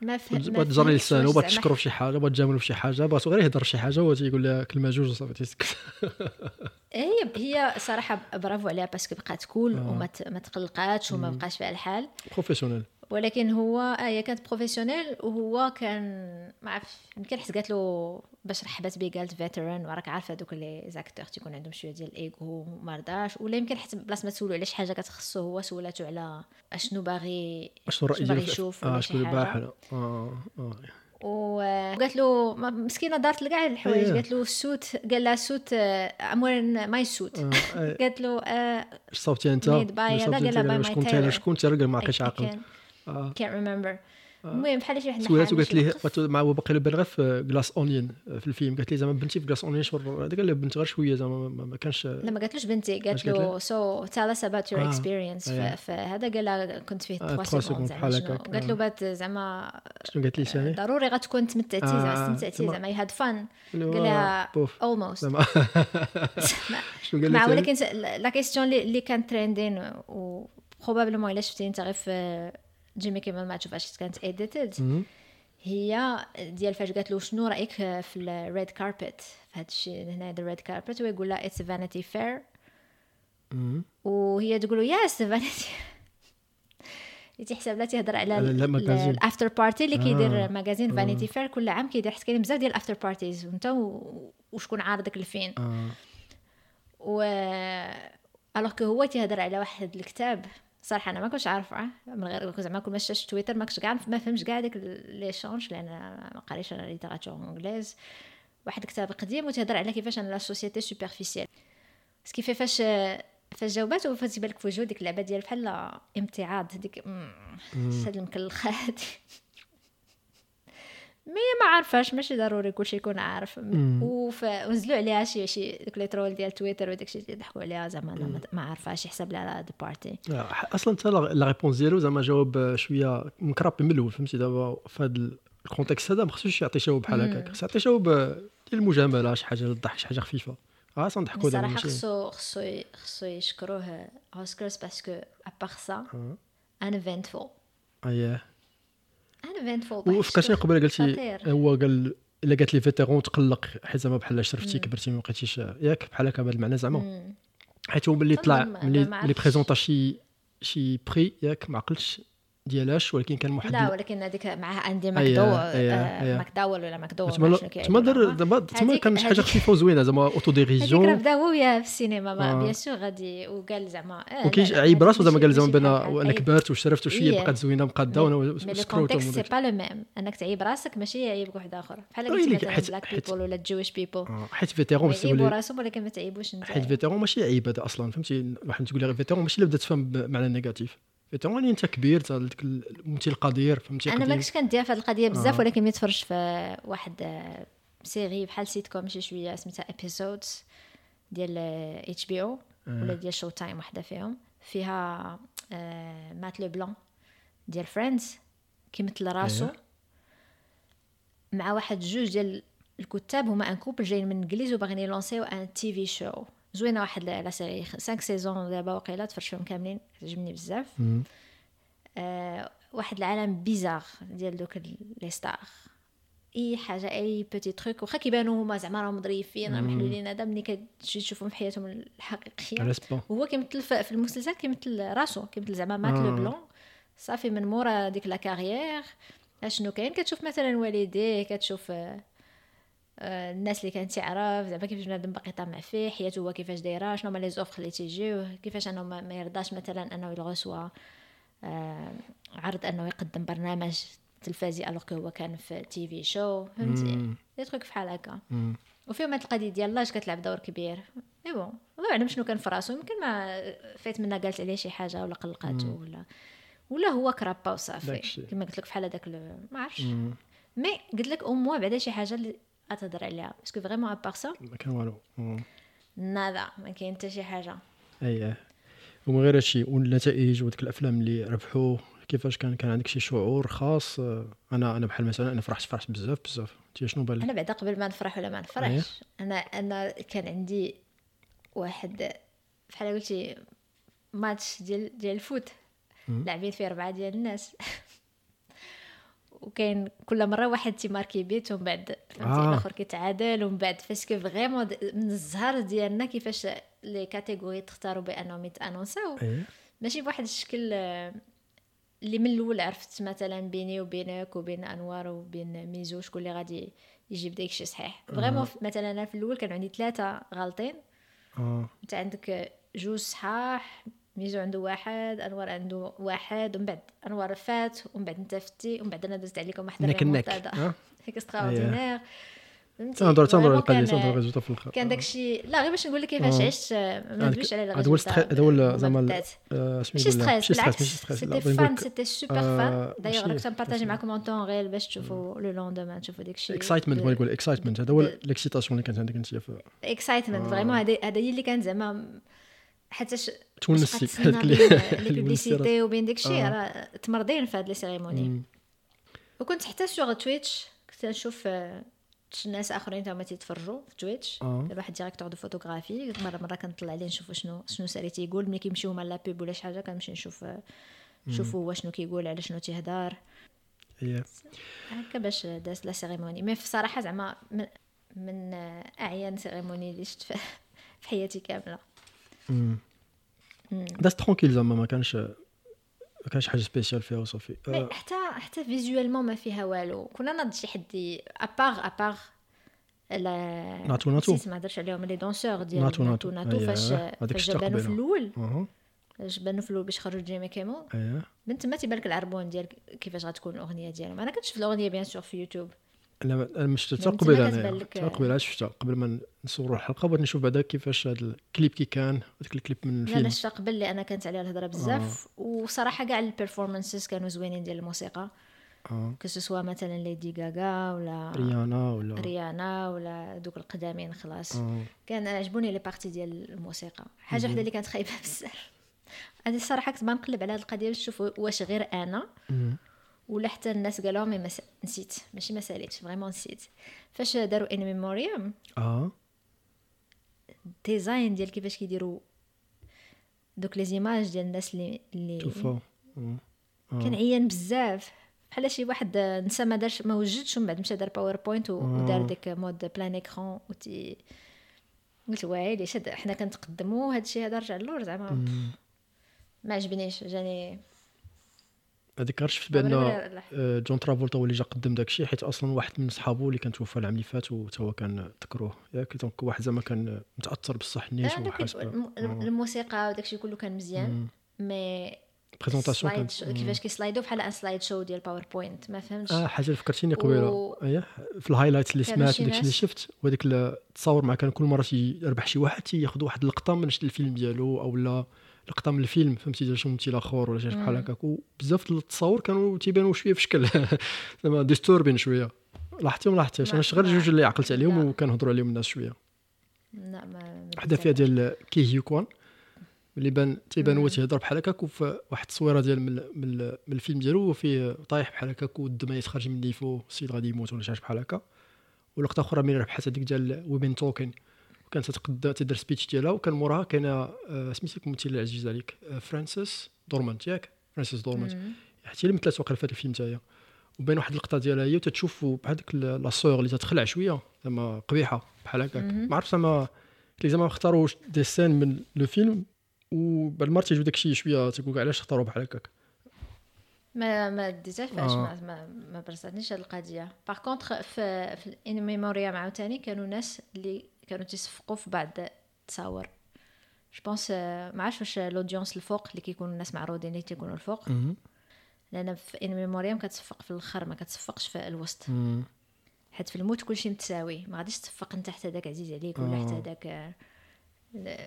ما تجري لسانه وبغى تشكرو في شي حاجه بغى تجاملو في شي حاجه بغى غير يهضر في شي حاجه هو تيقول لها كلمه جوج وصافي تيسكت هي صراحه برافو عليها باسكو بقات كول وما تقلقاتش وما بقاش فيها الحال بروفيسيونيل ولكن هو هي كانت بروفيسيونيل وهو كان ما عرفش يمكن حس قالت له باش رحبت بيه قالت فيتران وراك عارفه دوك لي زاكتور تيكون عندهم شويه ديال الايغو ما رضاش ولا يمكن حتى بلاص ما تسولو على شي حاجه كتخصو هو سولاتو على اشنو باغي يشوف شنو الباحله وقالت له مسكينه دارت لكاع الحوايج قالت له السوت قال لها السوت امورن ماي سوت قالت له اش صوتي انت باش كنت انا شكون تي رجل ما عقلش عاقل can't remember المهم بحال شي حنا قالت لي مع هو باقي له بالغ في كلاس اونين في الفيلم قالت لي زعما بنتي في كلاس اونين شور هذاك اللي بنت غير شويه زعما ما كانش لا ما قالتلوش بنتي قالت له سو تيل اس اباوت يور اكسبيرينس فهذا قال كنت فيه 3 سكوند قالت له بات زعما شنو قالت لي ثاني ضروري غتكون تمتعتي زعما استمتعتي زعما هاد فان قال لها اولموست شنو قال لها ولكن لا كيسيون اللي كانت تريندين و بروبابلمون الا شفتي انت غير في جيمي كيما ما تشوفاش كانت اديتد هي ديال فاش قالت له شنو رايك في الريد كاربت فهاد الشيء هنا ذا ريد كاربت ويقول لها اتس فانيتي فير وهي تقول له ياس فانيتي يتحسب لا تهضر على الافتر بارتي اللي كيدير ماجازين فانيتي فير كل عام كيدير حيت كاين بزاف ديال الافتر بارتيز وانت وشكون عارضك لفين و alors que هو تيهضر على واحد الكتاب صراحه انا ما كنتش عارفه من غير زعما كل ما شفتش تويتر ما كنتش كاع ما فهمتش كاع داك لي شونج لان ما قريتش انا ليتراتور انجليز واحد الكتاب قديم وتهضر على كيفاش انا لا سوسيتي سوبرفيسيال سكي في فاش جاوباتو فاش بالك في وجهو ديك اللعبه ديال بحال امتعاض ديك هاد المكلخه هادي ما عارفاش ماشي ضروري كلشي يكون عارف وزلوا عليها شي داك لي ترول ديال تويتر وداكشي يضحكوا عليها زعما انا ما عارفاش يحسب لها هاد البارتي اصلا حتى لا ريبونس ديالو زعما جاوب شويه مكرابي من الاول فهمتي دابا في هاد الكونتكست هذا ما خصوش يعطي جواب بحال هكاك خصو يعطي جواب ديال المجامله شي حاجه للضحك شي حاجه خفيفه غير تنضحكوا دابا ماشي صراحه خصو يشكروه اوسكارز باسكو ابار سا ان فينتفول انا فينتفول وفكرتني قبل قلتي هو قال الا قالت لي فيتيرون تقلق حيت زعما بحال شرفتي كبرتي ما بقيتيش ياك بحال هكا بهذا المعنى زعما حيت هو ملي طلع لي بريزونطا شي بري ياك ما عقلتش ديالاش ولكن كان محدد لا ولكن هذيك معها اندي ماكداول ولا ماكداول تما دار دابا تما كان شي حاجه خفيفه وزوينه زعما اوتو ديريجيون هذيك بدا هو في السينما بيان سور غادي وقال زعما وكاين عيب راسو زعما قال زعما انا كبرت وشرفت وشويه بقات زوينه مقاده وانا سكروت ماشي سي با لو ميم انك تعيب راسك ماشي عيب واحد اخر بحال قلت لك بلاك بيبل ولا جويش بيبل حيت فيتيرون عيب راسو ولكن ما تعيبوش انت حيت فيتيرون ماشي عيب هذا اصلا فهمتي واحد تقول لي فيتيرون ماشي اللي بدا تفهم معنى نيجاتيف فيتوني انت كبير تاع ديك الممثل القدير فهمتي انا ما كنتش كندير في هذه القضيه بزاف ولكن ملي تفرجت في واحد سيري بحال سيت كوم شي شويه سميتها ابيسودز ديال اتش بي او ولا ديال شو تايم وحده فيها مات لو بلون ديال فريندز كيمثل راسو مع واحد جوج ديال الكتاب هما ان كوبل جايين من انجليز وباغيين يلونسيو ان تي في شو زوينه واحد لا سيري 5 سيزون دابا وقيله تفرجهم كاملين عجبني بزاف واحد العالم بيزار ديال دوك لي ستار اي حاجه اي بيتي تروك واخا كيبانو هما زعما راهم ظريفين راهم محلولين هذا ملي كتجي تشوفهم في حياتهم الحقيقيه وهو كيمثل في المسلسل كيمثل راسو كيمثل زعما مات لو بلون صافي من مورا ديك لا كارير اشنو كاين كتشوف مثلا والديه كتشوف الناس اللي كانت تعرف زعما كيفاش بنادم باقي طامع فيه حياته هو كيفاش دايره شنو هما لي زوفر اللي تيجيو كيفاش انه ما يرضاش مثلا انه يلغسوا عرض انه يقدم برنامج تلفزي الوغ هو كان في تي في شو فهمتي يترك في حال هكا. وفي يوم القضيه ديال لاج كتلعب دور كبير. اي بون والله اعلم شنو كان في راسو، يمكن ما فات منها قالت عليه شي حاجه ولا قلقاتو ولا هو كرابا وصافي كما قلت لك فحال هذاك ما عرفش. مي قلت لك اموا بعدا شي حاجه اللي اتهضر عليها باسكو فريمون ابار سا ما كان والو نادا، ما كاين حتى شي حاجه. اييه ومن غير هادشي والنتائج وديك الافلام اللي ربحوا كيفاش كان عندك شي شعور خاص؟ انا بحال مثلا انا فرحت بزاف. انت شنو بالك؟ انا بعدا قبل ما نفرح ولا ما نفرحش أيه؟ انا كان عندي واحد بحال قلتي ماتش ديال الفوت لاعبين فيه 4 ديال الناس وكاين كل مره واحد تيماركي بيت ومن بعد الاخر كيتعادل، ومن بعد فاش كيف فريمون من الزهر ديالنا كيفاش لي كاتيجوري تختاروا بانهم يتانونساو أيه؟ ماشي بواحد الشكل اللي من الاول عرفت مثلا بيني وبينك وبين انوار وبين ميزو شكون اللي غادي يجيب داكشي صحيح. فريمون مثلا انا في الاول كان عندي 3 غالطين، انت عندك 2 صحاح، ميزو عنده 1، انوار عنده 1، ومن بعد انوار فات ومن بعد انت فتي ومن بعد انا دزت عليكم واحد المنطقه هيك استراودينير. تنظر للقليل تنظر للريزولتا في الاخر كان داكشي. لا غير باش نقول لك كيفاش عشت، ما ندويش على الريزولتا. هذا زعما ماشي ستريس، سيتي فان، سيتي سوبر فان. دايوغ راك تنبارطاجي معكم اون طون غير باش تشوفوا لو لوندومان، تشوفوا داكشي اكسايتمنت. بغيت نقول اكسايتمنت، هذا هو الاكسيتاسيون اللي كانت عندك انت في اكسايتمنت فريمون. هذا هي اللي كان زعما حتى تونسيك هذيك لي بوبليسيتي وبين داكشي راه تمرضين في هاد لي سيريموني. وكنت حتى سوغ تويتش كنت نشوف الناس اخرين تما تيتفرجوا في تويتش. واحد ديريكتور دو فوتوغرافي مره كنطلع عليه نشوف شنو ساري تيقول ملي كيمشيو مال لابيب ولا شي حاجه، كنمشي نشوفوا واش شنو كيقول على شنو تيهضر. اييه هكا باش داز لا سيريموني. مي في صراحه زعما من اعيان سيريموني اللي شفت في حياتي كامله. داز ترونكيل زعما ما كانش حاجه سبيسيال فيها وصافي. حتى فيزوالمون ما فيها والو. كنا ناض شي حد ابار لا ناتو ما هضرش عليهم لي دونسور ديال ناتو فاش بانوا في الاول باش خرجوا جيمي كيمو بنت ما تيبان لك العربون ديال كيفاش غتكون الاغنيه ديالهم. انا كنشوف الاغنيه بيان سور في يوتيوب. انا مش قبل شفتها قبل ما نصوروا الحلقه، بغيت نشوف بعدا كيفاش هذا الكليب كي كان هذاك الكليب من الفيلم. انا شفتها قبل لي انا كانت عليها الهضره بزاف. وصراحه كاع البيرفورمانسز كانوا زوينين ديال الموسيقى، كسوا مثلا ليدي غاغا ولا ريانا ولا دوك القدامين خلاص. كان عجبوني لي بارتي ديال الموسيقى. حاجه وحده اللي كانت خايبه بزاف هذه الصراحه، كنت بنقلب على هذه القضيه نشوف واش غير انا ولا حتى الناس قالوا مي نسيت ماشي ما ساليتش فريمون نسيت. فاش داروا ان ميموريام ديزاين ديال كيفاش كيديروا دوك لي زيماج ديال الناس اللي شوفوا كان عيان بزاف. بحال شي واحد نسى ما دارش ما وجدش ومن بعد مشى دار باوربوينت ودار ديك مود بلان ايكران وتي قلت واعي شاد حنا كنتقدموا هذا الشيء هذا رجع للور زعما ما عجبنيش. جاني هذيك عرفت في بان جون ترافولتا هو اللي جا قدم داكشي، حيت اصلا واحد من صحابو اللي كان توفى العام اللي فات وتا هو كان ذكروه ياك. دونك واحد زعما كان متاثر بصح نيش وحاس الموسيقى وداكشي كله كان مزيان. مي بريزونطاسيون كيفاش كيسلايدو بحال ان سلايد شو ديال باوربوينت ما فهمتش. حاجه فكرتيني قبيله في الهايلايتس اللي سمعت داكشي اللي شفت وهذيك التصاور مع كان كل مره يربح شي واحد تياخذ واحد اللقطه من الفيلم ديالو اولا لقطه من الفيلم فهمتي ديال شي ممثل اخر ولا شي بحال هكاك. وبزاف ديال التصاور كانوا تيبانوا شويه في شكل زعما ديستوربين شويه. لاحظتيش انا شغل جوج اللي عقلت عليهم وكنهضروا عليهم الناس شويه. لا ما حدا فيها ديال كي هيوكوان اللي تيبان هو تيهضر بحال هكاك وفي واحد التصويره ديال من الفيلم ديالو وفيه طايح بحال هكاك والدم يتخرج من ليفو السيد غادي يموت ولا شي حاجه بحال هكا. ولقطه اخرى ملي ربحت هذيك ديال ويمن توكن كانت تدير سبيتش ديالها وكان موراها كاينه سميتك الممثله العزيز عليك فرانسيس دورمانت ياك حتى اللي مثلت وقع في الفيلم تاعها. وبين واحد اللقطه ديالها هي وتتشوفوا بحال ديك لاسور اللي تتخلع شويه زعما قبيحه بحال هكاك. ما عرفتش زعما اللي زعما اختاروا دي سين من لو فيلم وبالمره تيجيو داكشي شويه تيقول علاش اختاروا بحال هكاك. ما ديتاش فاش ما برصاتنيش هاد القضيه. باغ كونطخ في ان ميموريا مع ثاني كانوا ناس اللي كانوا تيصفقوا في بعض التصاور. جو بونس ما عرفتش واش الاودينس الفوق اللي كيكونوا الناس معروضين اللي تيكونوا الفوق، لان في ان ميموريام كتصفق في الاخر ما كتصفقش في الوسط. حيت في الموت كلشي متساوي، ما غاديش تفق انت حتى داك عزيز عليك ولا حتى داك.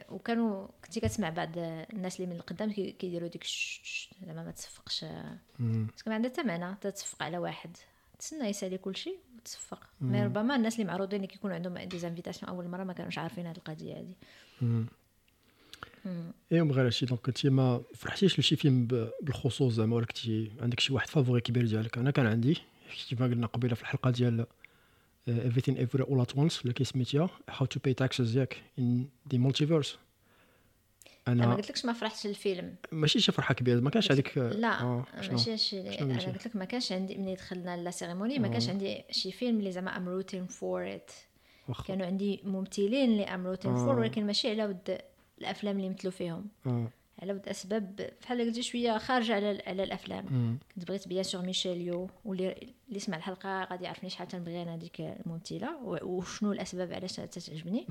وكانوا كنتي كتسمع بعض الناس اللي من القدام كيديروا ديك زعما ما تصفقش، باسكو ما عندها حتى معنى تصفق على واحد، تسنى يسالي كلشي وتصفق. ما ربما الناس اللي معروضين اللي كيكونوا عندهم دي زانفيتاسيون اول مره ما كانوش عارفين هذه القضيه هذه. ايوا غير شي دونك كنتي ما فرحتيش لشي فيلم بالخصوص زعما، ولا كنتي عندك شي واحد فافوري كبير ديالك؟ انا كان عندي كيما قلنا قبيله في الحلقه ديال Everything Everywhere All At Once اللي كيسميتها How to Pay Taxes ياك in the Multiverse. انا ما قلتلكش ما فرحتش للفيلم، ماشي شي فرحه كبيره، ما كانش هذيك لا انا قلت لك ما كانش عندي ملي دخلنا لا سيريموني ما كانش عندي شي فيلم اللي زعما I'm rooting for it. كانوا عندي ممثلين اللي I'm rooting for، ولكن ماشي على ود الافلام اللي مثلوا فيهم، على ود اسباب بحال قلتي شويه خارجه على الافلام. كنت بغيت بيان سور ميشيليو، واللي سمع الحلقه غادي يعرفني شحال تنبغي انا هذيك الممثله وشنو الاسباب علاش تعجبني.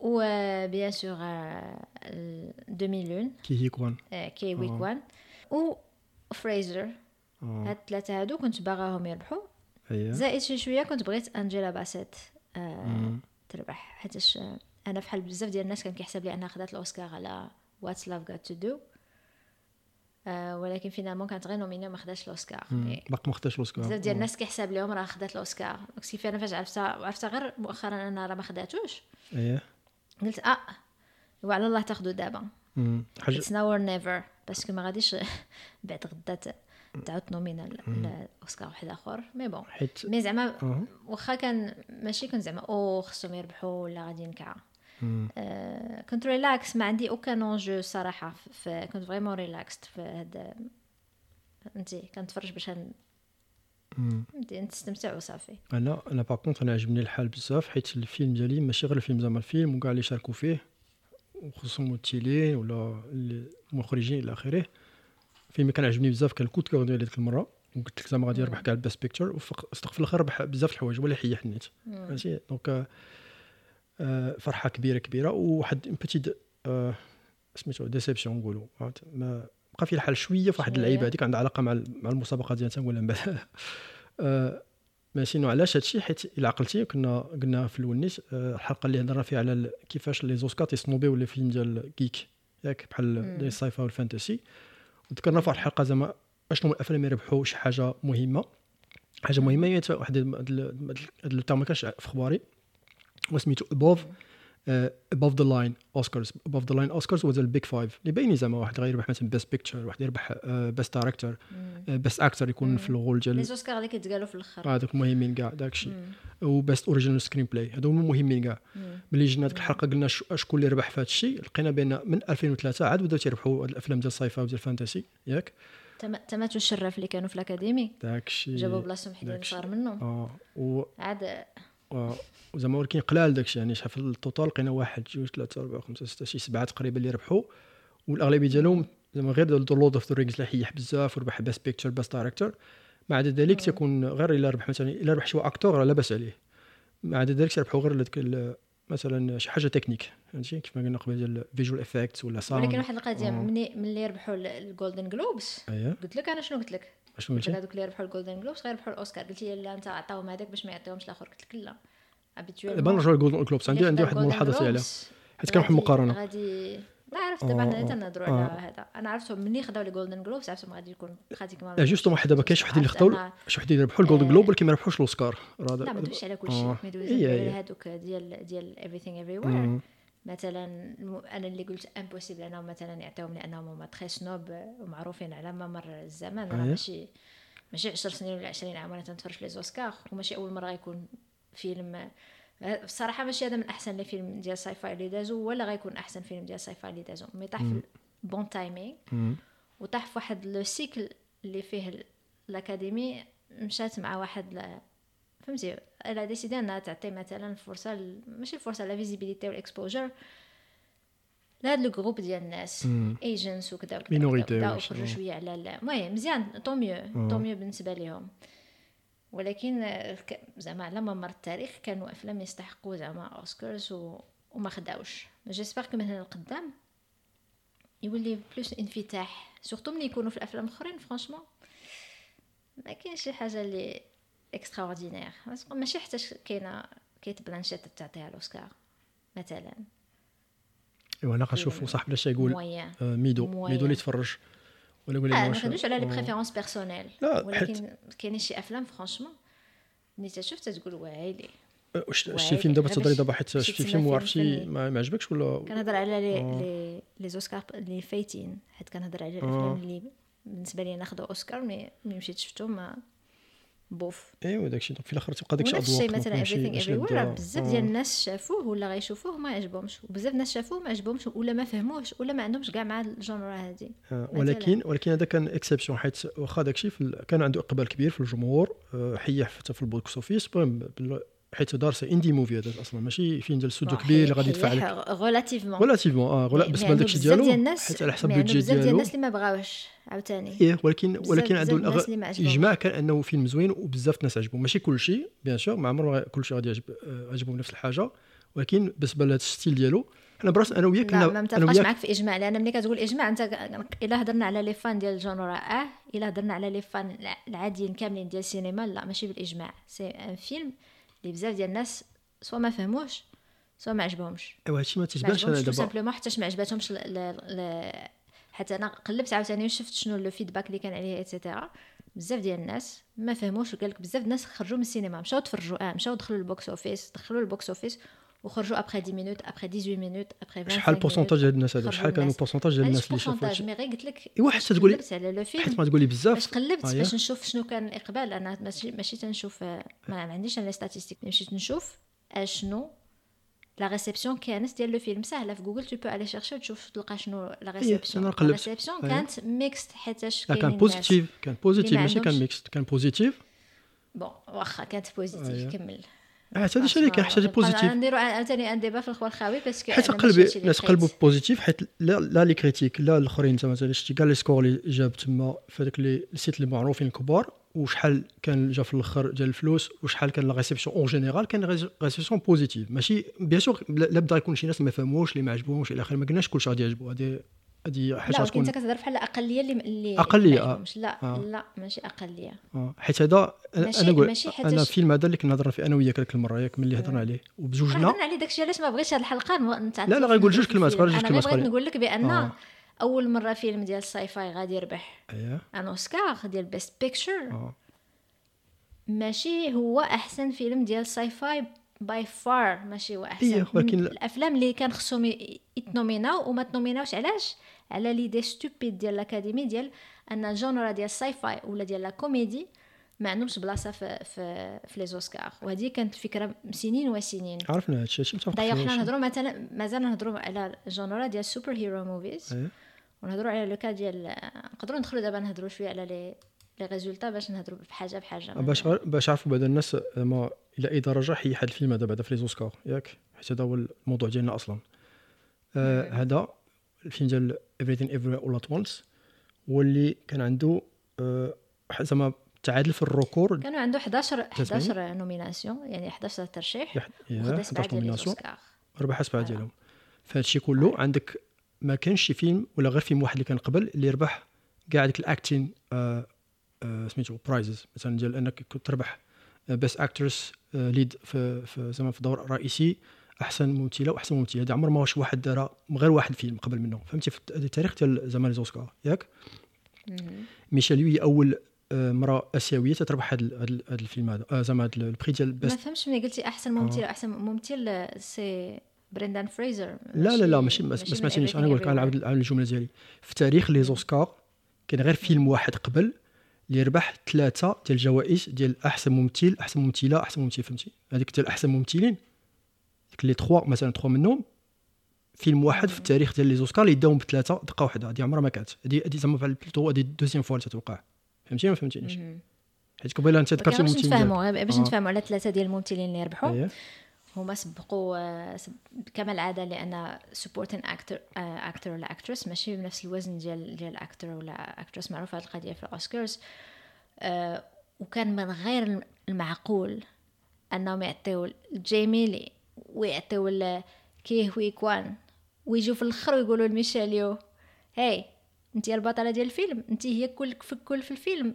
و بيان سور 2001 كي ويك 1 وفريزر، هاد الثلاثه هادو كنت باغاهم يربحوا. زائد شي شويه كنت بغيت انجيلا باسيت تربح، حيتاش انا فحال بزاف ديال الناس كان كيحسب لي انها خدات الاوسكار على واتس لاف غات تو دو، ولكن فينالمون كانت غير نوميني ما خداتش الاوسكار. باقي ما خداتش الاوسكار، بزاف ديال الناس كيحسب لهم راه خدات الاوسكار. داكشي فاش انا فاش عرفتها غير مؤخرا انا راه ما خداتوش، قلت وعلى الله تاخذوا دابا حاجه تناور نيفر، باسكو ما غاديش بعد غدا تعاود نومينال الاوسكار واحد اخر. مي بون مي زعما واخا كان ماشي كنت زعما خصهم يربحوا ولا غادي نكع، كنت ريلاكس، ما عندي اوكان اونجو صراحه، كنت فريمون ريلاكست في هذا. انتي كنتفرج باش نستمتع وصافي. انا با كونط انا عجبني الحال بزاف، حيت الفيلم ديالي ماشي غير الفيلم زعما الفيلم وكاع اللي شاركوا فيه وخصوصا الممثلين ولا المخرجين الى اخره. فيلم كان عجبني بزاف، كان الكود كور ديال ديك المره، وقلت لك زعما غادي يربح كاع البيست بيكتشر، وصدق في الاخر ربح بزاف الحوايج ولا حيح نيت ماشي. دونك فرحه كبيره كبيره، وواحد بيتيت سميتو ديسيبسيون نقولوا، ما بقى في الحال شويه في واحد اللعيبه هذيك عندها علاقه مع المسابقه ديال تنقولها من بعد ماشي نو علاش هادشي. حيت الا عقلتي كنا قلنا في الاول نيت الحلقه اللي هضرنا فيها على كيفاش لي زوسكار تيصنوبيو ولا فيلم ديال كيك ياك بحال دي الساي فاي والفانتسي، وذكرنا في واحد الحلقه زعما اشنو الافلام يربحوا شي حاجه مهمه. حاجه مهمه هي واحد التام ما كانش في خباري وسميتو above the line Oscars. above the line Oscars was the big five اللي باينين زعما واحد غيربح مثلا best picture، واحد يربح best director best actor يكون في الغول ديال لي زوسكار اللي كيتقالوا في الاخر، هادوك مهمين كاع داكشي، وbest original screenplay هادو مهمين كاع. ملي جينا ديك الحلقه قلنا شكون اللي ربح في هادشي، لقينا بان من 2003 عاد بداو تيربحوا هاد الافلام ديال الساي فاي وديال الفانتسي ياك. تما تشرف اللي كانوا في الاكاديمي داكشي جابوا بلاصتهم حدين صار منهم عاد وزعما ولكن قلال داكشي يعني شحال في التوتال لقينا 1 2 3 4 5 6 7 تقريبا اللي ربحوا، والاغلبيه ديالهم زعما غير لورد اوف ذا رينجز اللي حيح بزاف وربح باس بيكتشر باس دايريكتور. ما عدا ذلك تيكون غير الا ربح مثلا الا ربح شي اكتور راه لاباس عليه. ما عدا ذلك ربحوا غير مثلا شي حاجه تكنيك فهمتي كيف ما قلنا قبل ديال فيجوال افكتس ولا ساوند. ولكن واحد القضيه ملي ربحوا الجولدن جلوبس قلت لك انا شنو قلت لك شنو قلت لك هذوك اللي ربحوا الجولدن جلوبس غير ربحوا الاوسكار، قلت لي لا انت عطاهم هذاك باش ما يعطيهمش الاخر، قلت لك لا ابيتوال دابا نرجعوا للجولدن جلوبس. عندي واحد الملاحظه عليها حيت كان واحد المقارنه غادي لا عرفت دابا حنا تنهضروا على هذا. انا عرفتهم ملي خداو لي جولدن جلوبس عرفتهم غادي يكون خاتيك ما جوست واحد. دابا كاين شي واحد اللي خداو شي واحد يربحوا الجولدن جلوب ولكن ما ربحوش الاوسكار. راه لا ما دويش على كلشي ما دويش على هذوك ديال everything everywhere مثلا. انا اللي قلت امبوسيبل انا مثلا يعطيوهم لانهم هما تري سنوب ومعروفين على ما مر الزمان، راه ماشي 10 سنين ولا 20 عام وانا تنتفرج لي زوسكار، وماشي اول مره غيكون فيلم بصراحه ماشي هذا من احسن لي فيلم ديال ساي فاي اللي دازو، ولا غيكون احسن فيلم ديال ساي فاي اللي دازو. مي طاح في بون تايمينغ وطاح في واحد لو سيكل اللي فيه الاكاديمي مشات مع واحد فهمتي الا ديسيدي انها تعطي مثلا فرصه ماشي فرصه لا فيزيبيليتي والاكسبوجر لهاد لو جروب ديال الناس ايجنس وكذا وكذا وخرجوا شويه على المهم مزيان طوميو بالنسبه ليهم. ولكن زعما على مر التاريخ كانوا افلام يستحقوا زعما اوسكارز وما خداوش. جيسبر كي من هنا لقدام يولي بلوس انفتاح، سورتو ملي يكونوا في الافلام الاخرين فرانشمون ما كاينش شي حاجه اللي اكستراوردينير. ماشي حتى كاينه كيت بلانشيت تعطيها الاوسكار مثلا. ايوا انا كنشوفو صاحب باش يقول ميدو اللي تفرج ولا يقول لي ما نخدمش على لي بريفيرونس بيرسونيل, ولكن كاينين شي افلام فرانشمون ملي تشوفها تقول واعيلي. شتي فيلم دابا تهضري دابا حيت شتي فيلم وعرفتي ما عجبكش ولا؟ كنهضر على لي زوسكار اللي فايتين, حيت كنهضر على الافلام اللي بالنسبه لي ناخذوا اوسكار مي مشيت شفتهم بوف. ايوا داكشي دونك في الاخر تبقى داكشي اضواء. شي مثلا everything everywhere بزاف ديال الناس شافوه ولا غيشوفوه ما عجبهمش, وبزاف الناس شافوه ما عجبهمش ولا ما فهموهش ولا ما عندهمش كاع مع الجونرا هذه. ولكن هذا كان اكسبسيون, حيت واخا داكشي كان عنده اقبال كبير في الجمهور, حيح حتى في البوكس اوفيس, حيت دار سي اندي موفي هذا اصلا ماشي فيلم ديال السودو كبير اللي غادي يدفع لك ريلاتيفمون بالنسبه لداكشي ديالو, حيت على حسب البيدجي ديالو ديال الناس اللي ما بغاوش عاوتاني. ايه ولكن عنده اجماع كان انه فيلم زوين وبزاف ناس عجبو, ماشي كلشي بيان سور, ما عمره كلشي غادي يعجبو بنفس الحاجه, ولكن بالنسبه لهذا الستيل ديالو انا براس انا وياك ما متفقش معاك في اجماع. لان ملي كتقول اجماع انت الا هضرنا على لي فان ديال الجونرا الا هضرنا على لي فان العاديين كاملين ديال السينما لا ماشي بالاجماع. سي ان فيلم بزاف ديال الناس سواء ما فهموش سواء ما عجبهمش. ايوا هادشي ما تتبانش انا دابا سامبلومون حتىش ما عجباتهمش حتى انا قلبت عاوتاني وشفت شنو لو فيدباك اللي كان عليه ايتترا. بزاف ديال الناس ما فهموش, وقال لك بزاف الناس خرجوا من السينما مشاو تفرجوا مشاو دخلوا للبوكس اوفيس وخرجوا ابري 10 مينوت ابري 18 مينوت ابري 20. شحال البورصونتاج ديال الناس هادو, شحال كانوا البورصونتاج ديال الناس اللي شافوا؟ مي غير قلت لك ايوا حتى تقولي على لو فيلم, حيت ما تقولي بزاف باش قلبت باش نشوف شنو كان الاقبال. انا ماشي تنشوف, ما عنديش انا لي ستاتستيك, مشيت نشوف اشنو لا ريسبسيون كانت ديال لو فيلم. ساهله في جوجل تو بو علي شيرشي وتشوف تلقى شنو لا ريسبسيون. الريسبسيون كانت ميكست, حيتاش كاين بوزيتيف كان بوزيتيف ماشي كان ميكست كان بوزيتيف. بون واخا كانت بوزيتيف كمل حتى هادشي اللي كنحتاج بوزيتيف. نديرو عاوتاني ان ديبا في الخوال الخاوي باسكو حيت قلبي الناس قلبوا بوزيتيف, حيت لا لي كريتيك لا الاخرين تما مثلا شتي كاع لي سكور اللي جاب تما في هذاك لي سيت اللي معروفين الكبار, وشحال كان جا في الاخر ديال الفلوس وشحال كان لا ريسبسيون اون جينيرال كان ريسبسيون بوزيتيف. ماشي بيان سور لا بدا يكون شي ناس ما فهموش اللي ما عجبوهمش الى اخره, ما قلناش كلشي غادي يعجبو. هذه حاجه تكون لا كنت كتهضر بحال الاقليه اللي اقليه. لا ماشي اقليه, حيت هذا انا نقول انا فيلم هذا اللي كنا هضرنا فيه انا وياك ديك المره ياك ملي هضرنا عليه وبجوجنا هضرنا عليه. داكشي علاش ما بغيتش هذه الحلقه نتعلق. لا غنقول جوج كلمات غير جوج كلمات. انا بغيت نقول لك بان اول مره فيلم ديال الساي فاي غادي يربح ان اوسكار ديال بيست بيكتشر. ماشي هو احسن فيلم ديال الساي فاي باي فار, ماشي هو احسن. ولكن الافلام اللي كان خصهم يتنوميناو وما تنوميناوش علاش؟ على ليدي ستوبيد ديال الاكاديمي ديال ان جونرا ديال الساي فاي ولا ديال لا كوميدي ما عندهمش بلاصه في لي اوسكار. وهذه كانت فكره سنين وسنين عرفنا هادشي متفقين. دايوغ حنا نهضروا مثلا مازال نهضروا على جونرا ديال السوبر هيرو موفيز, ونهضروا على لو كا ديال نقدروا ندخلوا دابا نهضروا شويه على لي ريزولطا باش نهضروا بحاجه باش عرفوا بعض الناس ما الى اي درجه حيح الفيلم هذا بعدا في لي اوسكار ياك, حيت هذا هو الموضوع ديالنا اصلا. هذا الفيلم ديال everything everywhere all at once واللي كان عنده زعما تعادل في الركور, كانوا عنده 11 نوميناسيون يعني 11 ترشيح وخد 7 ديال الاوسكار, ربح 7 ديالهم. فهاد الشيء كله عندك ما كانش شي فيلم ولا غير فيلم واحد اللي كان قبل اللي ربح كاع ديك الاكتين سميتو برايزز, مثلا ديال انك كنت تربح بس اكترس ليد في زعما في دور رئيسي, احسن ممثله واحسن ممثل. هذا عمر ما واش واحد دار غير واحد فيلم قبل منه, فهمتي؟ في التاريخ ديال زمان الاوسكار ياك. ميشيل اول مراه اسيويه تتربح هذا الفيلم هذا زعما هذا البري ديال بس. ما فهمتش ملي قلتي احسن ممثله احسن ممثل سي بريندان فريزر. لا ماشي ما سمعتنيش. انا نقول لك نعاود الجمله ديالي. في تاريخ لي اوسكار كان غير فيلم واحد قبل اللي ربح 3 ديال الجوائز ديال احسن ممثل احسن ممثله احسن ممثل, فهمتي؟ هذيك ديال احسن ممثلين لي 3 مثلا 3 منهم فيلم واحد في التاريخ ديال لي اوسكار اللي داوم ب3 دقه واحده. هذه عمرها ما كانت. هذه زعما فعل بلوتو هذه دوزيام فوا تتوقع, فهمتي ما فهمتينيش؟ حيت قبيله انت ذكرتي الممثلين باش نتفاهموا على 3 ديال الممثلين اللي ربحوا هما سبقوا كما العاده, لان سبورتين اكتر ولا اكترس ماشي بنفس الوزن ديال الاكتر ولا اكترس, معروفه هذه القضيه في الاوسكارز. وكان من غير المعقول انهم يعطيو جيمي لي ويعطيو كيهوي كوان ويجوا في الاخر ويقولوا لميشيليو هاي انت البطله ديال الفيلم, انت هي كلك في الفيلم,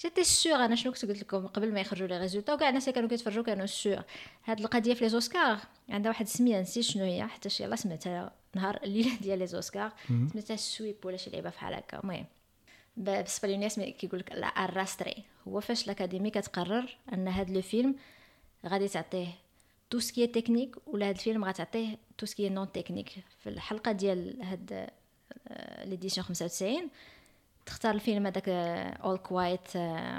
جيتي سيغ انا شنو كنت قلت لكم قبل ما يخرجوا لي ريزولتا وكاع الناس كانوا كيتفرجوا كانوا سيغ هاد القضيه في لي زوسكار عندها واحد السميه نسيت شنو هي حتى يلا سمعتها نهار الليله ديال لي زوسكار سميتها السويب ولا شي لعبه بحال هكا. المهم بالنسبه للناس كيقول لك لا الراستري هو فاش الاكاديمي كتقرر ان هاد لو فيلم غادي تعطيه تو سكي تكنيك ولا هاد الفيلم غتعطيه تو سكي نون تكنيك. في الحلقه ديال هاد ليديشن 95 تختار الفيلم هذاك اول كوايت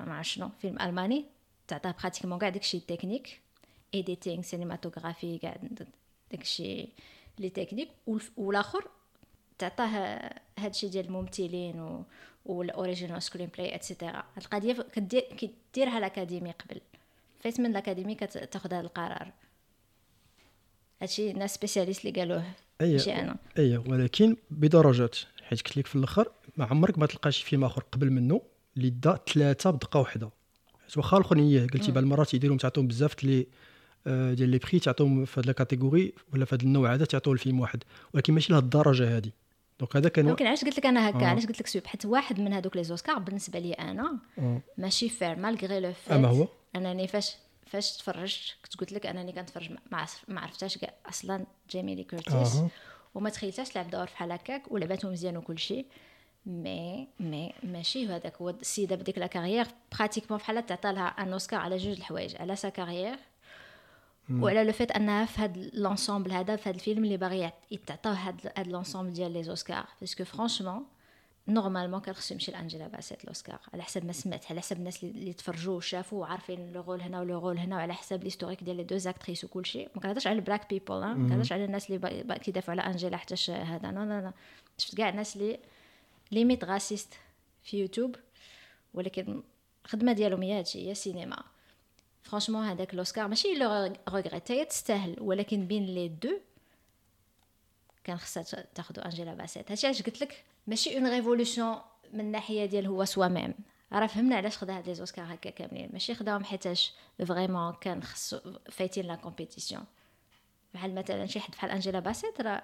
مع شنو فيلم الماني تعطاه براتيكمون كاع داكشي تكنيك ايديتينغ سينماتوغرافي كاع داكشي لي تكنيك والاخر تعطاه هادشي ديال الممثلين والاوريجينال سكرين بلاي اتسيتيرا. القضيه كديرها الاكاديمي قبل فاش من الاكاديمي كتاخذ هذا القرار هادشي ناس سبيسياليست اللي قالوه ماشي انا. اييه ولكن بدرجات حيت قلت لك في الاخر ما عمرك ما تلقى شي فيلم اخر قبل منه اللي دا 3 بدقه واحده حيت واخا الاخرين قلتي بالمرات يديروا تعطيهم بزاف لي ديال لي بري تعطيهم في هاد لا كاتيجوري ولا في هاد النوع هذا تعطيو الفيلم واحد ولكن ماشي لهاد الدرجه هادي. دونك هذا كان ممكن علاش قلت لك انا هكا علاش قلت لك سويب حيت واحد من هادوك لي زوسكار بالنسبه لي انا ماشي فير مالغري لو فات انني فاش تفرجت كنت قلت لك انني كنتفرج ما عرفتهاش اصلا جيمي لي كورتيس وما تخيلتهاش تلعب دور بحال هكاك ولعباتهم مزيان وكل شيء مي ماشي هذاك هو السيده بديك لا كارير براتيكمون بحال تعطى لها ان اوسكار على جوج الحوايج على سا كارير وعلى لو فيت انها في هذا لونسومبل هذا في هذا الفيلم اللي باغي يتعطى هذا لونسومبل ديال لي اوسكار باسكو فرانشمون نورمالمون كنخصو يمشي لانجيلا باسيت الاوسكار على حسب ما سمعت على حسب الناس اللي تفرجوا وشافوا وعارفين لو رول هنا ولو رول هنا وعلى حسب الهيستوريك ديال لي دو زاكتريس وكل شيء. ما كنهضرش على البلاك بيبل ما كنهضرش على الناس اللي كيدافعوا على انجيلا حتى هذا انا شفت كاع الناس اللي ليميت غاسيست في يوتيوب ولكن الخدمه ديالهم هي هادشي هي سينما فرانشمون هذاك الاوسكار ماشي لو ريغريت هي تستاهل ولكن بين لي دو كان خصها تاخذوا انجيلا باسيت. هادشي علاش قلت لك ماشي اون ريفولوشن من الناحيه ديال هو سوا ميم راه فهمنا علاش خدا هاد لي اوسكار هكا كاملين ماشي خداهم حيتاش فريمون كان خصو فايتين لا كومبيتيسيون بحال مثلا شي حد بحال انجيلا باسيت راه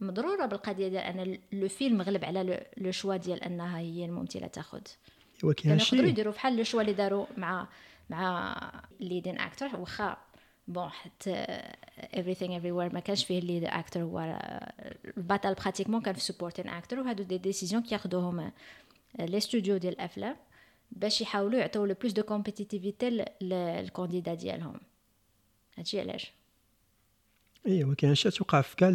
مضروره بالقضيه ديال ان لو فيلم غلب على لو شوا ديال انها هي الممثله تاخذ ولكن هادشي يقدروا يديروا بحال لو شوا اللي داروا مع ليدين اكتور واخا بون حتى everything everywhere ما كانش فيه اللي اكتور هو البطل براتيكمون كان في سبورتين اكتور وهادو دي ديسيزيون كياخذوهم لي ستوديو ديال الافلام باش يحاولوا يعطيو لو بلوس دو كومبيتيتيفيتي للكانديدا ديالهم. هادشي علاش ايوا كاين شي توقع في كاع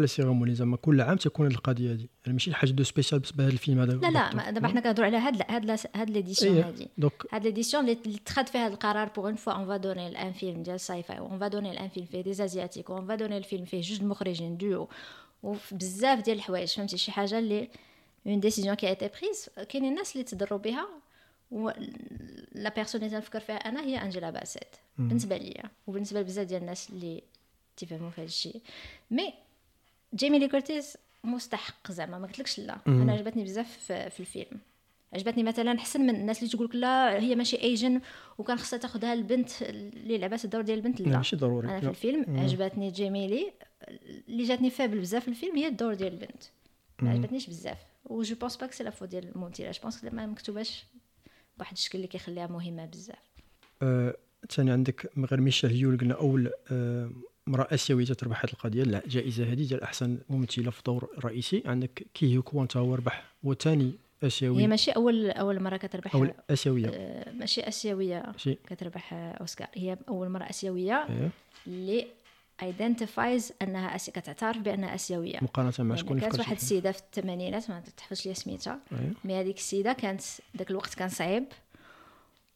لي سيرموني زعما كل عام تكون هاد القضيه هادي يعني ماشي حاجه دو سبيسيال بالنسبه لهاد الفيلم هذا لا دابا حنا كنهضروا على هاد ليديسيون هادي هاد ليديسيون اللي تخد فيها هاد القرار بوغ اون فوا اون فا دوني الان فيلم ديال ساي فاي اون فا دوني الان فيلم فيه دي زازياتيك اون فا دوني الفيلم فيه جوج المخرجين ديو وبزاف ديال الحوايج فهمتي شي حاجه اللي اون ديسيزيون كي ايتي بريز كاين الناس اللي تضروا بها ولا بيرسون اللي تنفكر فيها انا هي انجيلا باسيت بالنسبه ليا وبالنسبه لبزاف ديال الناس اللي تفهموا في هادشي مي جيمي لي كورتيس مستحق زعما ما قلتلكش لا انا عجبتني بزاف في الفيلم عجبتني مثلا حسن من الناس اللي تقول لك لا هي ماشي ايجن وكان خصها تاخذها البنت اللي لعبات الدور ديال البنت لا ماشي ضروري انا في الفيلم عجبتني جيمي لي اللي جاتني فابل بزاف في الفيلم هي الدور ديال البنت ما عجبتنيش بزاف و جو بونس با كسي لا فو ديال المونتير جو بونس ما مكتوباش بواحد الشكل اللي كيخليها مهمه بزاف. ثاني عندك غير ميشيل هيول قلنا اول امرأة آسيوية تربح هذه القضية الجائزة هذه ديال أحسن ممثلة في دور رئيسي. عندك كي هوك وان تا هو ربح وثاني آسيوي هي ماشي أول مرة كتربح أول آسيوية ماشي آسيوية كتربح أوسكار هي أول مرة آسيوية اللي ايدنتيفايز أنها كتعترف بأنها آسيوية مقارنة مع شكون كانت واحد السيدة في الثمانينات ما تحفظش لي سميتها مي هذيك السيدة كانت ذاك الوقت كان صعيب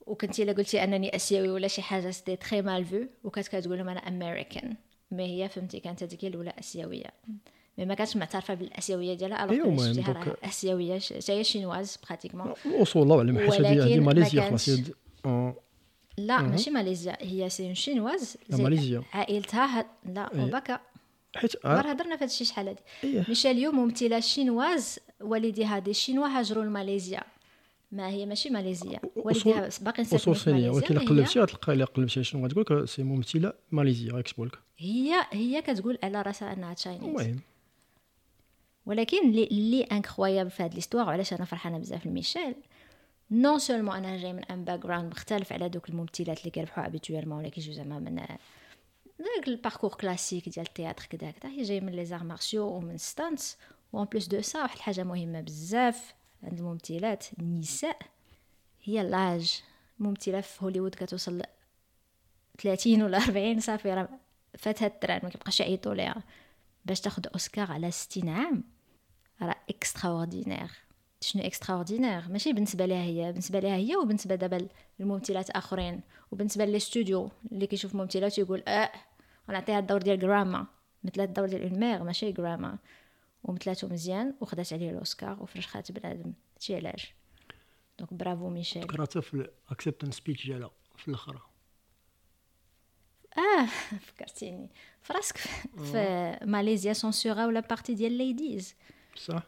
وكنتي الا قلتي انني اسيوي ولا شي حاجه سيتي تري مال فو وكانت كتقول لهم انا امريكان مي هي فهمتي كانت هذيك الاولى اسيويه مي ما كانتش معترفه بالاسيويه ديالها الوغ شفتي راه اسيويه هي شينواز براتيكمون اصول الله ولا محاشديه هذه ماليزيا خلاص لا ماشي ماليزيا هي سي شينواز عائلتها لا وبكا حيت هضرنا في هادشي شحال هادي ميشيل يوم ممثله شينواز والديها دي شينوا هاجروا لماليزيا ما هي ماشي ماليزيا والديها باقي ساكنه في ماليزيا ولكن قلبتي غتلقى الا قلبتي شنو غتقولك سي ممثله ماليزيه غيكتبولك هي كتقول على راسها انها تشاينيز ولكن لي انكرويابل في هاد ليستوار وعلاش انا فرحانه بزاف لميشيل نون سولمون انا جاي من ان باك جراوند مختلف على دوك الممثلات اللي كيربحوا ابيتويلمون ولا كيجيو زعما من داك الباركور كلاسيك ديال التياتر كذاك. حتى هي جاي من لي زار مارسيو ومن ستانس وان بليس دو سا. واحد الحاجه مهمه بزاف عند الممثلات النساء هي لاج. ممثله في هوليوود كتوصل 30 ولا 40 صافي راه فاتها التران، ما كيبقاش يعيطوا ليها. باش تاخذ اوسكار على 60 عام راه اكستراوردينير. شنو اكستراوردينير؟ ماشي بالنسبه لها هي، بالنسبه لها هي وبالنسبه دابا الممثلات اخرين وبالنسبه لي ستوديو اللي كيشوف ممثلات يقول غنعطيها الدور ديال غراما مثل الدور ديال المير ماشي غراما، ومثلاتو مزيان وخدات عليه الاوسكار وفرشخات بنادم. هادشي علاش دونك برافو ميشيل. قراتها في الاكسبتنس سبيتش ديالها في الاخر. فكرتيني فراسك في ماليزيا سانسورا ولا بارتي ديال ليديز بصح.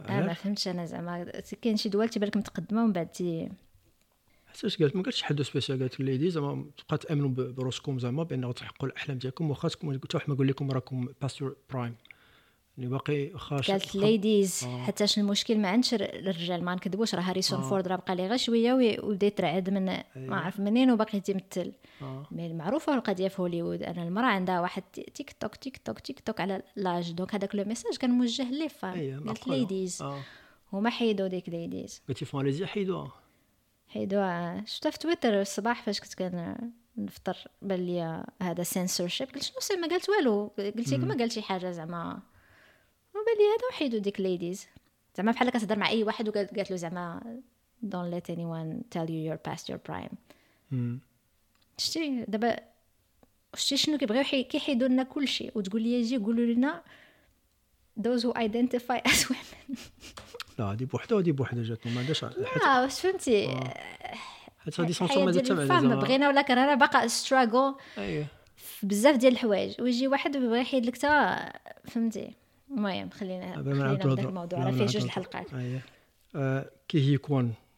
ما فهمتش انا زعما كاين شي دول تيبان لك متقدمه ومن بعد حساش قالت ما قالتش حد سبيسيال، قالت ليديز زعما تبقى تامنوا براسكم زعما بانه تحققوا الاحلام ديالكم واخا تكون حتى واحد ما يقول لكم راكم باستور برايم اللي باقي خاش. قالت ليديز حتى المشكل ما عندش الرجال، ما نكذبوش راه هاريسون فورد راه بقى ليه غير شويه وبدا يترعد من ما عارف منين وباقي يتمثل. مي المعروفه القضيه في هوليوود ان المراه عندها واحد تيك توك تيك توك تيك توك على لاج. دونك هذاك لو ميساج كان موجه لي فام قالت ليديز هما حيدوا ديك ليديز. قلتي في ماليزيا حيدوها شفتها في تويتر الصباح فاش كنت كان نفطر باللي هذا سينسورشيب. قلت شنو سي ما قالت والو، قلتي كما قالتي حاجه زعما وبالي هذا وحيدو ديك ليديز زعما بحال كتهضر مع اي واحد وقالت له زعما دون ليت اني وان تيل يو يور باست يور برايم. شتي دابا شتي شنو كيبغيو كيحيدوا لنا كلشي وتقول لي يجي يقولوا لنا those who identify as women. لا دي بوحده ودي بوحده جاتهم ما عندهاش لا واش فهمتي حيت هادي سونسوم هذا تاع زعما بغينا ولا كرهنا باقا ستراغل بزاف ديال الحوايج ويجي واحد ويبغي يحيد لك حتى فهمتي. المهم خلينا نبدا الموضوع راه فيه جوج الحلقات.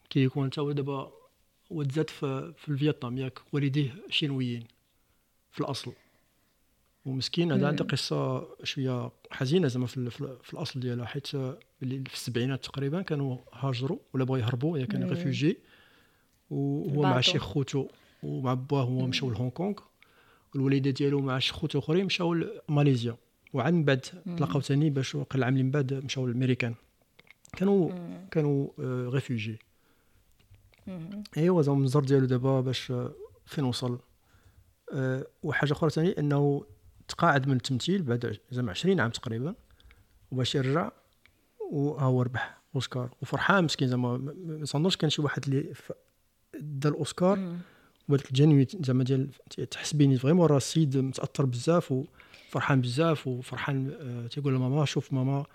كي يكون تا هو دابا وتزاد في فيتنام ياك والديه شينويين في الاصل ومسكين هذا عنده قصه شويه حزينه زعما في الاصل ديالها حيت اللي في السبعينات تقريبا كانوا هاجروا ولا بغاو يهربوا يا كان ريفوجي وهو مع شي خوتو ومع باه هو مشاو لهونغ كونغ والوالده ديالو مع شي خوتو اخرين مشاو لماليزيا وعن بعد تلاقاو ثاني باش وقع العام اللي بعد مشاو للامريكان كانوا ريفوجي. ايوا زعما المنظر ديالو دابا باش فين وصل. وحاجه اخرى ثاني انه تقاعد من التمثيل بعد زعما 20 عام تقريبا وباش يرجع وها هو ربح اوسكار وفرحان مسكين زعما ما صندوش كان شي واحد اللي دا الاوسكار وداك الجنوي زعما ديال تحسبيني فريمون راه السيد متاثر بزاف و فرحان بزاف وفرحان تيقول لماما شوف ماما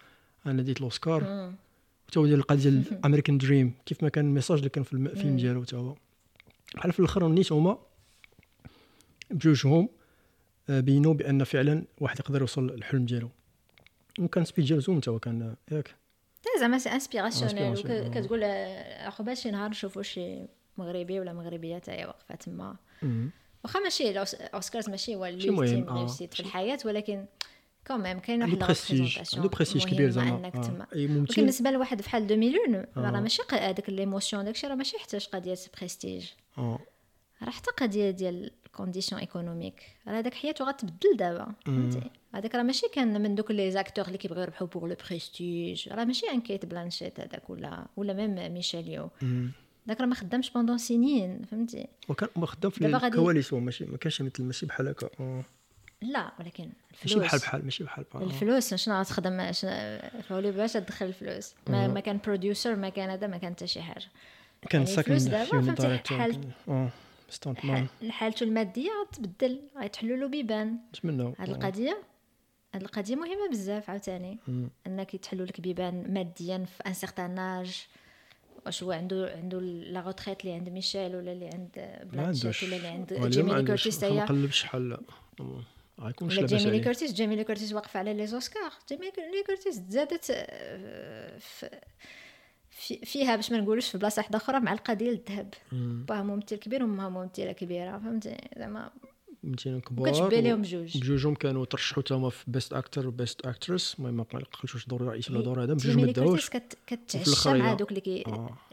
انا ديت الاوسكار وتودي القضيه ديال الامريكان دريم كيف ما كان الميساج اللي كان في الفيلم ديالو حتى هو بحال في الاخر نيت هما بجوجهم بينوا بان فعلا واحد يقدر يوصل للحلم ديالو وكان سبيد ديال زوم حتى هو كان ياك زعما سي انسبيراسيونيل كتقول اخو باش نهار نشوفوا شي مغربي ولا مغربيه حتى هي واقفه تما واخا ماشي اوسكارز ماشي هو اللي في الحياه ولكن كوميم كاين واحد لو بريسيج كبير زعما بالنسبه لواحد فحال 2001 راه ماشي هذاك ليموشن داكشي راه ماشي يحتاج قضيه بريستيج راه حتى قضيه ديال كونديشن ايكونوميك راه هذاك حياته غتبدل دابا فهمتي. هذاك راه ماشي كان من دوك لي زاكتور اللي كيبغيو يربحوا بوغ لو بريستيج راه ماشي ان كيت بلانشيت هذاك ولا ميم ميشيليو داك راه ما خدامش بوندون سنين فهمتي وكان ما خدام في الكواليس ماشي ما كانش مثل ماشي بحال هكا لا ولكن الفلوس ماشي بحال الفلوس شنو غتخدم فولي باش تدخل الفلوس ما كان بروديوسر ما كان هذا ما كان حتى شي حاجه كان ساكن في حالته حالته الماديه غتبدل غيتحلوا له بيبان نتمنوا هاد القضيه مهمه بزاف عاوتاني انك يتحلوا لك بيبان ماديا في ان سيغتان اج واش هو عنده لا روتريت اللي عند ميشيل ولا اللي عند بلاتشيت ولا اللي عند جيميلي كورتيس هي نقلب شحال غيكونش لاباس عليه. جيميلي كورتيس واقف على لي اوسكار. جيميلي كورتيس تزادت فيها باش ما نقولوش في بلاصه واحده اخرى مع القضيه الذهب. باها ممثل كبير وامها ممثله كبيره فهمتي زعما ممثلين كبار كنت باليهم بجوجهم كانوا ترشحوا تما في بيست اكتر وبيست اكترس. المهم ما قلتوش الدور الرئيسي ولا الدور هذا بجوج ما داوش. كتعشى مع دوك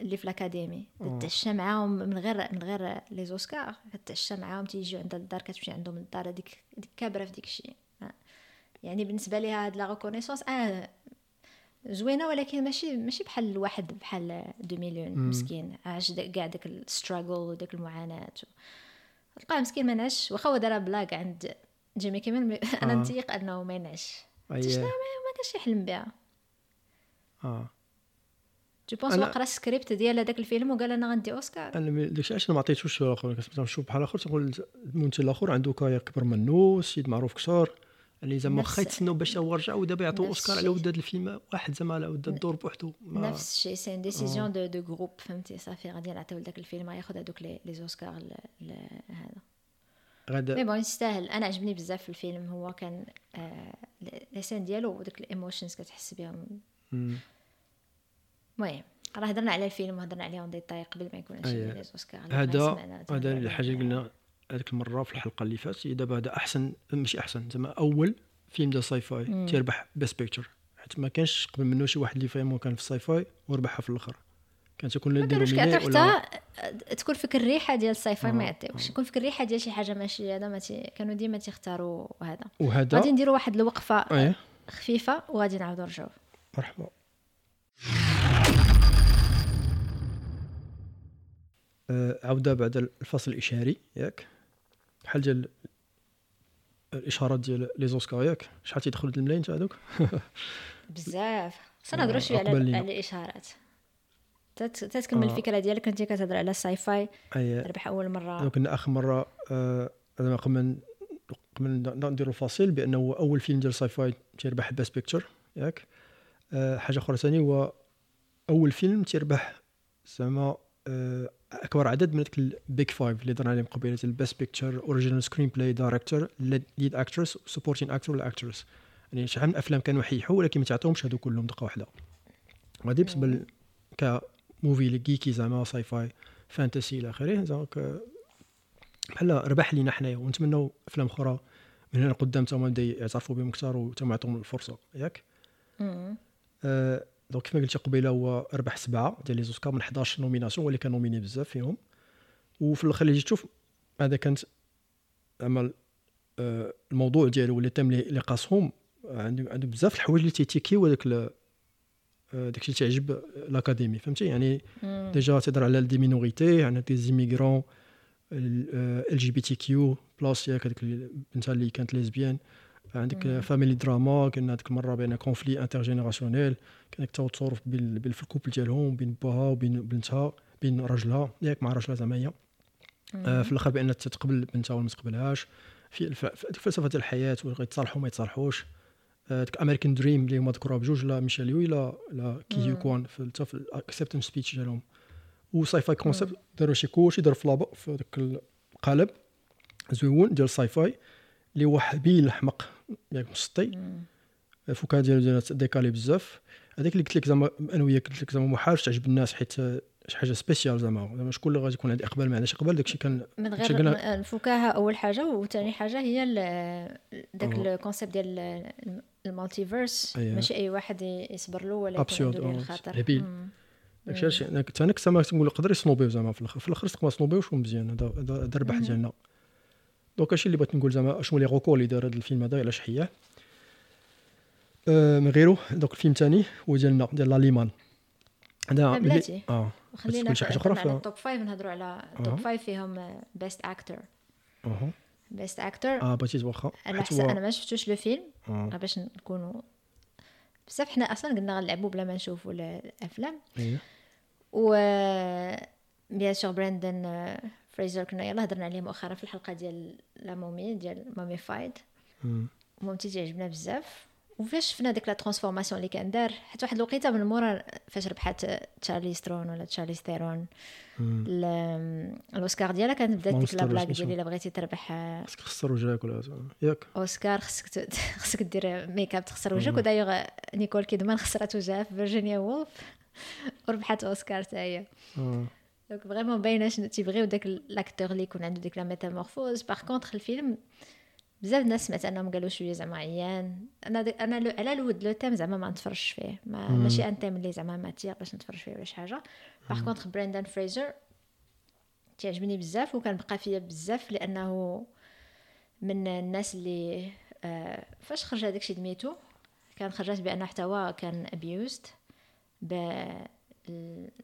اللي في الاكاديمي كتعشى معاهم من غير لي زوسكار كتعشى معاهم تيجيو عند الدار كتمشي عندهم للدار هذيك كابره في ديك الشيء. يعني بالنسبه ليها هاد لا ريكونيسونس زوينه ولكن ماشي بحال الواحد بحال 2 مليون مسكين عاش كاع داك الستراغل وداك المعاناه. تلقاه مسكين ما نعش واخا هو دار بلاك عند جيمي كيميل انا نتيق انه ما ينعش شنو ما كانش يحلم بها. جو بونس وقرا السكريبت ديال هذاك الفيلم وقال انا غندي اوسكار. انا داكشي علاش ما عطيتوش الاخر كنت نشوف بحال اخر تقول الممثل الاخر عنده كارير كبر منه السيد معروف كثر اللي زعما خا يتسناو باش هو يرجع ودابا يعطيو اوسكار على ود هذا الفيلم واحد زعما على ود الدور بوحدو. نفس الشيء سي ان ديسيجن دو دو جروب فهمتي صافي غادي نعطيو لذاك الفيلم غياخذ هذوك لي زوسكار هذا غدا مي بون يستاهل. انا عجبني بزاف في الفيلم هو كان لي سين ديالو وداك الايموشنز كتحس بهم. المهم راه هضرنا على الفيلم وهضرنا عليه اون ديتاي قبل ما يكون شي لي زوسكار. هذا الحاجه قلنا هذيك المره في الحلقه اللي فاتت دابا هذا احسن ماشي احسن زعما اول فيلم ديال ساي فاي تيربح بيست بيكتشر حيت ما كانش قبل منه شي واحد اللي فاهم كان في ساي فاي وربحها في الاخر. كانت تكون لا ديرو مينير ولا تكون فيك الريحه ديال ساي فاي ما يعطيوش يكون فيك الريحه ديال شي حاجه ماشي هذا ما كانوا ديما تيختاروا هذا. غادي نديروا واحد الوقفه خفيفه وغادي نعاودوا نرجعوا. مرحبا عوده بعد الفصل الاشهاري ياك بحال ديال الاشارات ديال لي زوسكار ياك شحال تيدخلوا الملايين تاع هذوك بزاف خصنا نهضروا شويه على الاشارات تتكمل الفكره ديالك كنتي كتهضر على ساي فاي ربح اول مره كنا اخر مره هذا قبل نديروا فاصل بانه اول فيلم ديال ساي فاي تيربح بيست بيكتشر ياك. حاجه اخرى ثاني هو اول فيلم تيربح زعما اكبر عدد من ديك البيك 5 اللي درنا عليهم قبيله البيست بيكتشر اوريجينال سكرين بلاي دايريكتور ليد اكترس سبورتين اكتور ولا اكترس. يعني شحال من الافلام كانوا حيحوا ولكن ما تعطيهمش هادو كلهم دقه واحده. غادي بالنسبه ك موفي ليكي زعما ساي فاي فانتسي الى اخره دونك بحال ربح لينا حنايا ونتمنوا افلام اخرى من هنا لقدام تما بداو يعترفوا بهم اكثر وتعطيهم الفرصه ياك. دونك كما قلت قبيله هو ربح 7 ديال لي زوسكار من 11 نوميناسيون واللي كانوا نوميني بزاف فيهم. وفي الاخر اللي جيت تشوف هذا كانت عمل الموضوع ديالو ولا التيم اللي قاسهم عنده بزاف الحوايج اللي تيتيكيو هذاك داكشي تعجب الاكاديمي فهمتي. يعني ديجا تهضر على دي مينوريتي عندنا دي زيميغرون ال جي بي تي كيو بلس ياك هذيك البنت اللي كانت ليزبيان عندك فاميلي دراما كنا هذيك المره بين كونفلي انترجينيراسيونيل كان التوتر في الكوبل ديالهم بين باها وبين بنتها بين رجلها ياك مع رجلها زعما هي في الاخر بان تتقبل بنتها ولا ما تقبلهاش في الفلسفه ديال الحياه وغيتصالحوا ما يتصالحوش. ديك امريكان دريم اللي هما ذكروها بجوج لا ميشيليو لا كيو كوان في الاكسبتنس سبيتش ديالهم. وساي فاي كونسيبت داروا شي كلشي دار في لابا في داك القالب زويون ديال ساي فاي اللي هو حبيل حمق ياك مسطي فكا ديالو ديكالي بزاف. هذاك اللي قلت لك زعما انويه قلت لك زعما محال تعجب الناس حيت شي حاجه سبيسيال زعما شكون اللي غادي يكون عنده اقبال ما عندهاش اقبال داكشي كان من غير الفكاهه اول حاجه وثاني حاجه هي داك الكونسيبت ديال المالتيفيرس ماشي اي واحد يصبر له ولا يدير الخطر داكشي انا كنت انا كما تنقول يقدر يسنوبيو زعما في الاخر تقما سنوبيوش ومزيان هذا ربح ديالنا. دونك هادشي اللي بغيت نقول زعما شنو لي غوكور اللي دار هذا الفيلم هذا علاش حياه من غيره. دونك الفيلم الثاني هو ديالنا ديال لاليمان هذا بلاتي خلينا نهضروا على التوب 5 نهضروا على التوب 5 فيهم بيست اكتور بيست اكتور بغيت واخا انا ما شفتوش لو فيلم باش نكونوا بصح حنا اصلا قلنا غنلعبوا بلا ما نشوفوا الافلام و بيان سور براندن فريزر كنا يلاه هضرنا عليه مؤخرا في الحلقه ديال لا مومي ديال مامي فايد ممتاز عجبنا بزاف. وفاش شفنا ديك لا ترانسفورماسيون اللي كان دار حتى واحد الوقيته من مورا فاش ربحت تشارليز ثيرون الاوسكار ديالها كانت بدات ديك لا بلاك ديال الا بغيتي تربح خصك تخسر وجهك ولا ياك اوسكار خصك دير ميكاب تخسر وجهك. ودايوغ نيكول كيدمان خسرت وجهها في فيرجينيا وولف وربحت اوسكار حتى هي دونك فريمون باينه شنو تيبغيو داك لاكتور اللي يكون عنده ديك لا ميتامورفوز. باغ كونطخ الفيلم بزاف الناس سمعت انهم قالوا شويه زعما عيان. انا على الود لو تيم زعما ما نتفرجش فيه, ماشي ان تيم اللي زعما ما تيق باش نتفرج فيه ولا شي حاجه. باغ كونطخ براندان فريزر تعجبني بزاف وكنبقى فيا بزاف لانه من الناس اللي فاش خرج هذاك الشيء دميتو كان خرجت بان حتى هو كان ابيوزد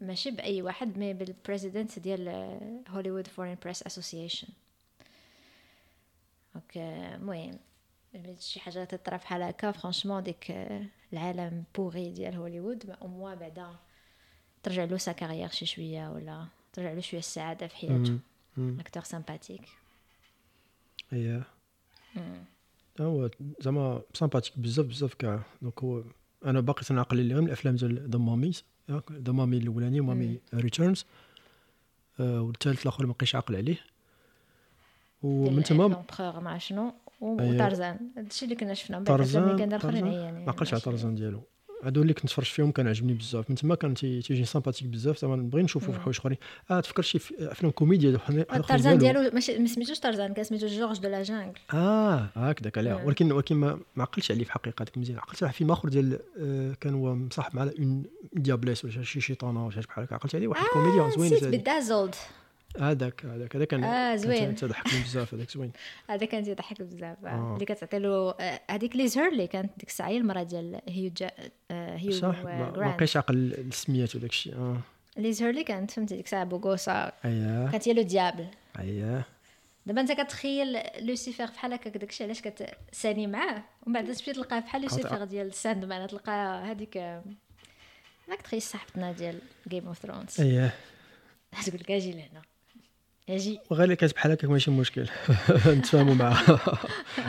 ماشي باي واحد مي بالبريزيدنت ديال هوليوود فورين بريس اسوسيشن. اوكي المهم شي حاجه تطرا بحال هكا فرانشمون ديك العالم بوغي ديال هوليوود ما اموا بعدا ترجع له سا كارير شي شويه ولا ترجع له شويه السعاده في حياته. اكتور سامباتيك اييه هو زعما سامباتيك بزاف بزاف كاع. دونك هو انا باقي تنعقل لي غير من الافلام ديال ذا ماميز, ذا مامي الاولاني مامي ريتيرنز والثالث الاخر ما بقيتش عاقل عليه ومن تمام مع شنو وطرزان. هادشي اللي كنا شفنا بعد الفيلم كان داخل عليا ما عقلش على طرزان ديالو. هادو اللي كنت فرش فيهم كان عجبني بزاف من تما كان تيجي سامباتيك بزاف زعما نبغي نشوفو في حوايج اخرين. تفكر شي افلام كوميديا طرزان ديالو ماشي مسميتوش طرزان كان سميتو جورج دو لا جانغ هكداك عليها ولكن ما عقلتش عليه في حقيقه. داك مزيان عقلت على فيلم اخر ديال كان هو مصاحب مع اون ديابليس ولا شي شيطانه ولا شي بحال هكا. عقلت عليه واحد الكوميديا زوينه سيت بدازولد هذاك كان زوين تضحكني بزاف. هذاك زوين هذا كان تضحك بزاف اللي كتعطي له هذيك لي زهر اللي كانت ديك الساعه المره ديال هيو ما بقيتش عاقل السميات وداك الشيء. لي زهر اللي كانت فهمتي ديك الساعه بوغوسا كانت هي لو ديابل. دابا انت كتخيل لوسيفير بحال هكا داك الشيء علاش كتساني معاه ومن بعد تمشي تلقاه بحال لوسيفير ديال ساندمان تلقى هذيك لاكتريس صاحبتنا ديال جيم اوف ثرونز تقول لك اجي لهنا يجي وغير اللي كانت بحال هكاك ماشي مشكل نتفاهموا معها.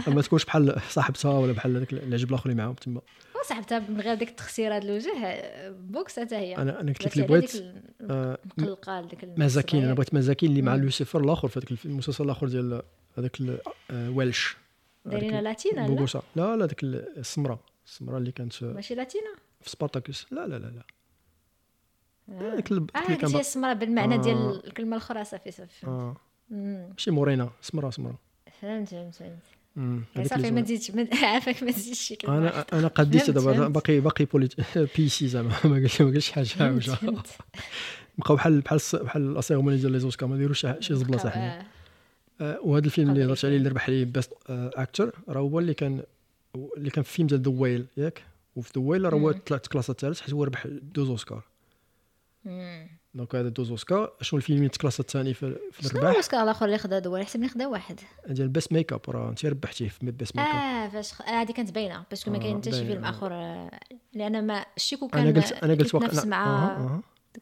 ما تكونش بحال صاحبتها ولا بحال هذاك العجب الاخر اللي معاهم تما وصاحبتها من غير ديك التخسيره ديال الوجه بوكس حتى هي. انا كنت بغيت مقلقه ديك مزاكين. انا بغيت مزاكين اللي مع لوسيفر الاخر في هذاك المسلسل الاخر ديال هذاك ويلش دارينا لاتينا بوكسا لا ديك السمراء اللي كانت ماشي لاتينا في سبارتاكوس لا الكلب كتجي سمراء بالمعنى ديال الكلمه الاخرى صافي ماشي مورينا سمراء فهمت صافي ما تزيدش عافاك ما تزيدش شي كلمه. انا قديت دابا باقي بي سي زعما ما قلتش حاجه بقاو بحال الاسيغموني ديال لي زوسكار ما ديروش شي زبلاصه حنا. وهذا الفيلم اللي هضرت عليه اللي ربح ليه بيست اكتور راه هو اللي كان في فيلم ديال ذا ويل ياك وفي ذا ويل راه طلعت كلاصه الثالث حيت هو ربح 2 اوسكار. دونك هذا 2 اوسكار. شنو الفيلم اللي تكلاس الثاني في الربح شنو الاوسكار الاخر اللي خدا دول حسب اللي خدا واحد ديال بس ميك اب راه انت ربحتيه في بس ميك اب فاش هذه كانت باينه باسكو ما كاين حتى شي فيلم اخر لان ما الشيكو كان انا قلت وقت مع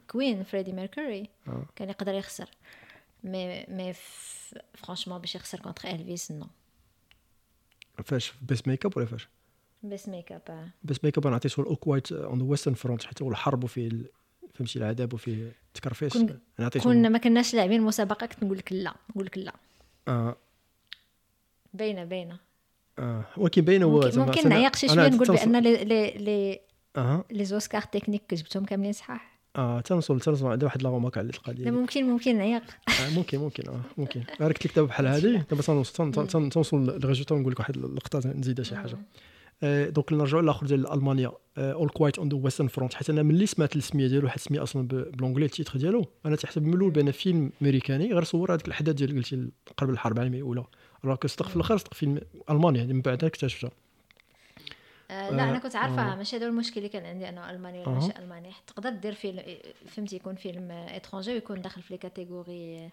كوين فريدي ميركوري كان يقدر يخسر مي فرانشمون باش يخسر كونتر الفيس نو فاش بس ميك اب ولا فاش بس ميك اب نعطيه سول اوكوايت اون ذا ويسترن فرونت حيت هو الحرب في فهمتي العذاب وفي تكرفيس كنا ما كناش لاعبين مسابقه كنت نقول لك لا باينه ولكن باينه هو ممكن نعيق شي شويه نقول بان لي زوسكار تكنيك جبتهم كاملين صحاح تنصل عند واحد لا غوماك على القضيه. ممكن نعيق ممكن قلت لك دابا بحال هذه دابا تنوصل للريزولتا نقول لك واحد اللقطه نزيدها شي حاجه. دونك نرجعوا للاخر ديال المانيا اول كوايت اون ذا ويسترن فرونت حيت انا ملي سمعت السميه ديالو حيت السميه اصلا بالانجلي التيتر ديالو انا تحسب من الاول بان فيلم امريكاني غير صور هذيك الحدث ديال قلتي قبل الحرب العالميه الاولى راه كصدق في الاخر صدق فيلم المانيا من بعد اكتشفتها. لا انا كنت عارفه ماشي هذا المشكل اللي كان عندي انا الماني ولا ماشي الماني تقدر دير فيلم فهمتي يكون فيلم اترونجي ويكون داخل في لي كاتيجوري.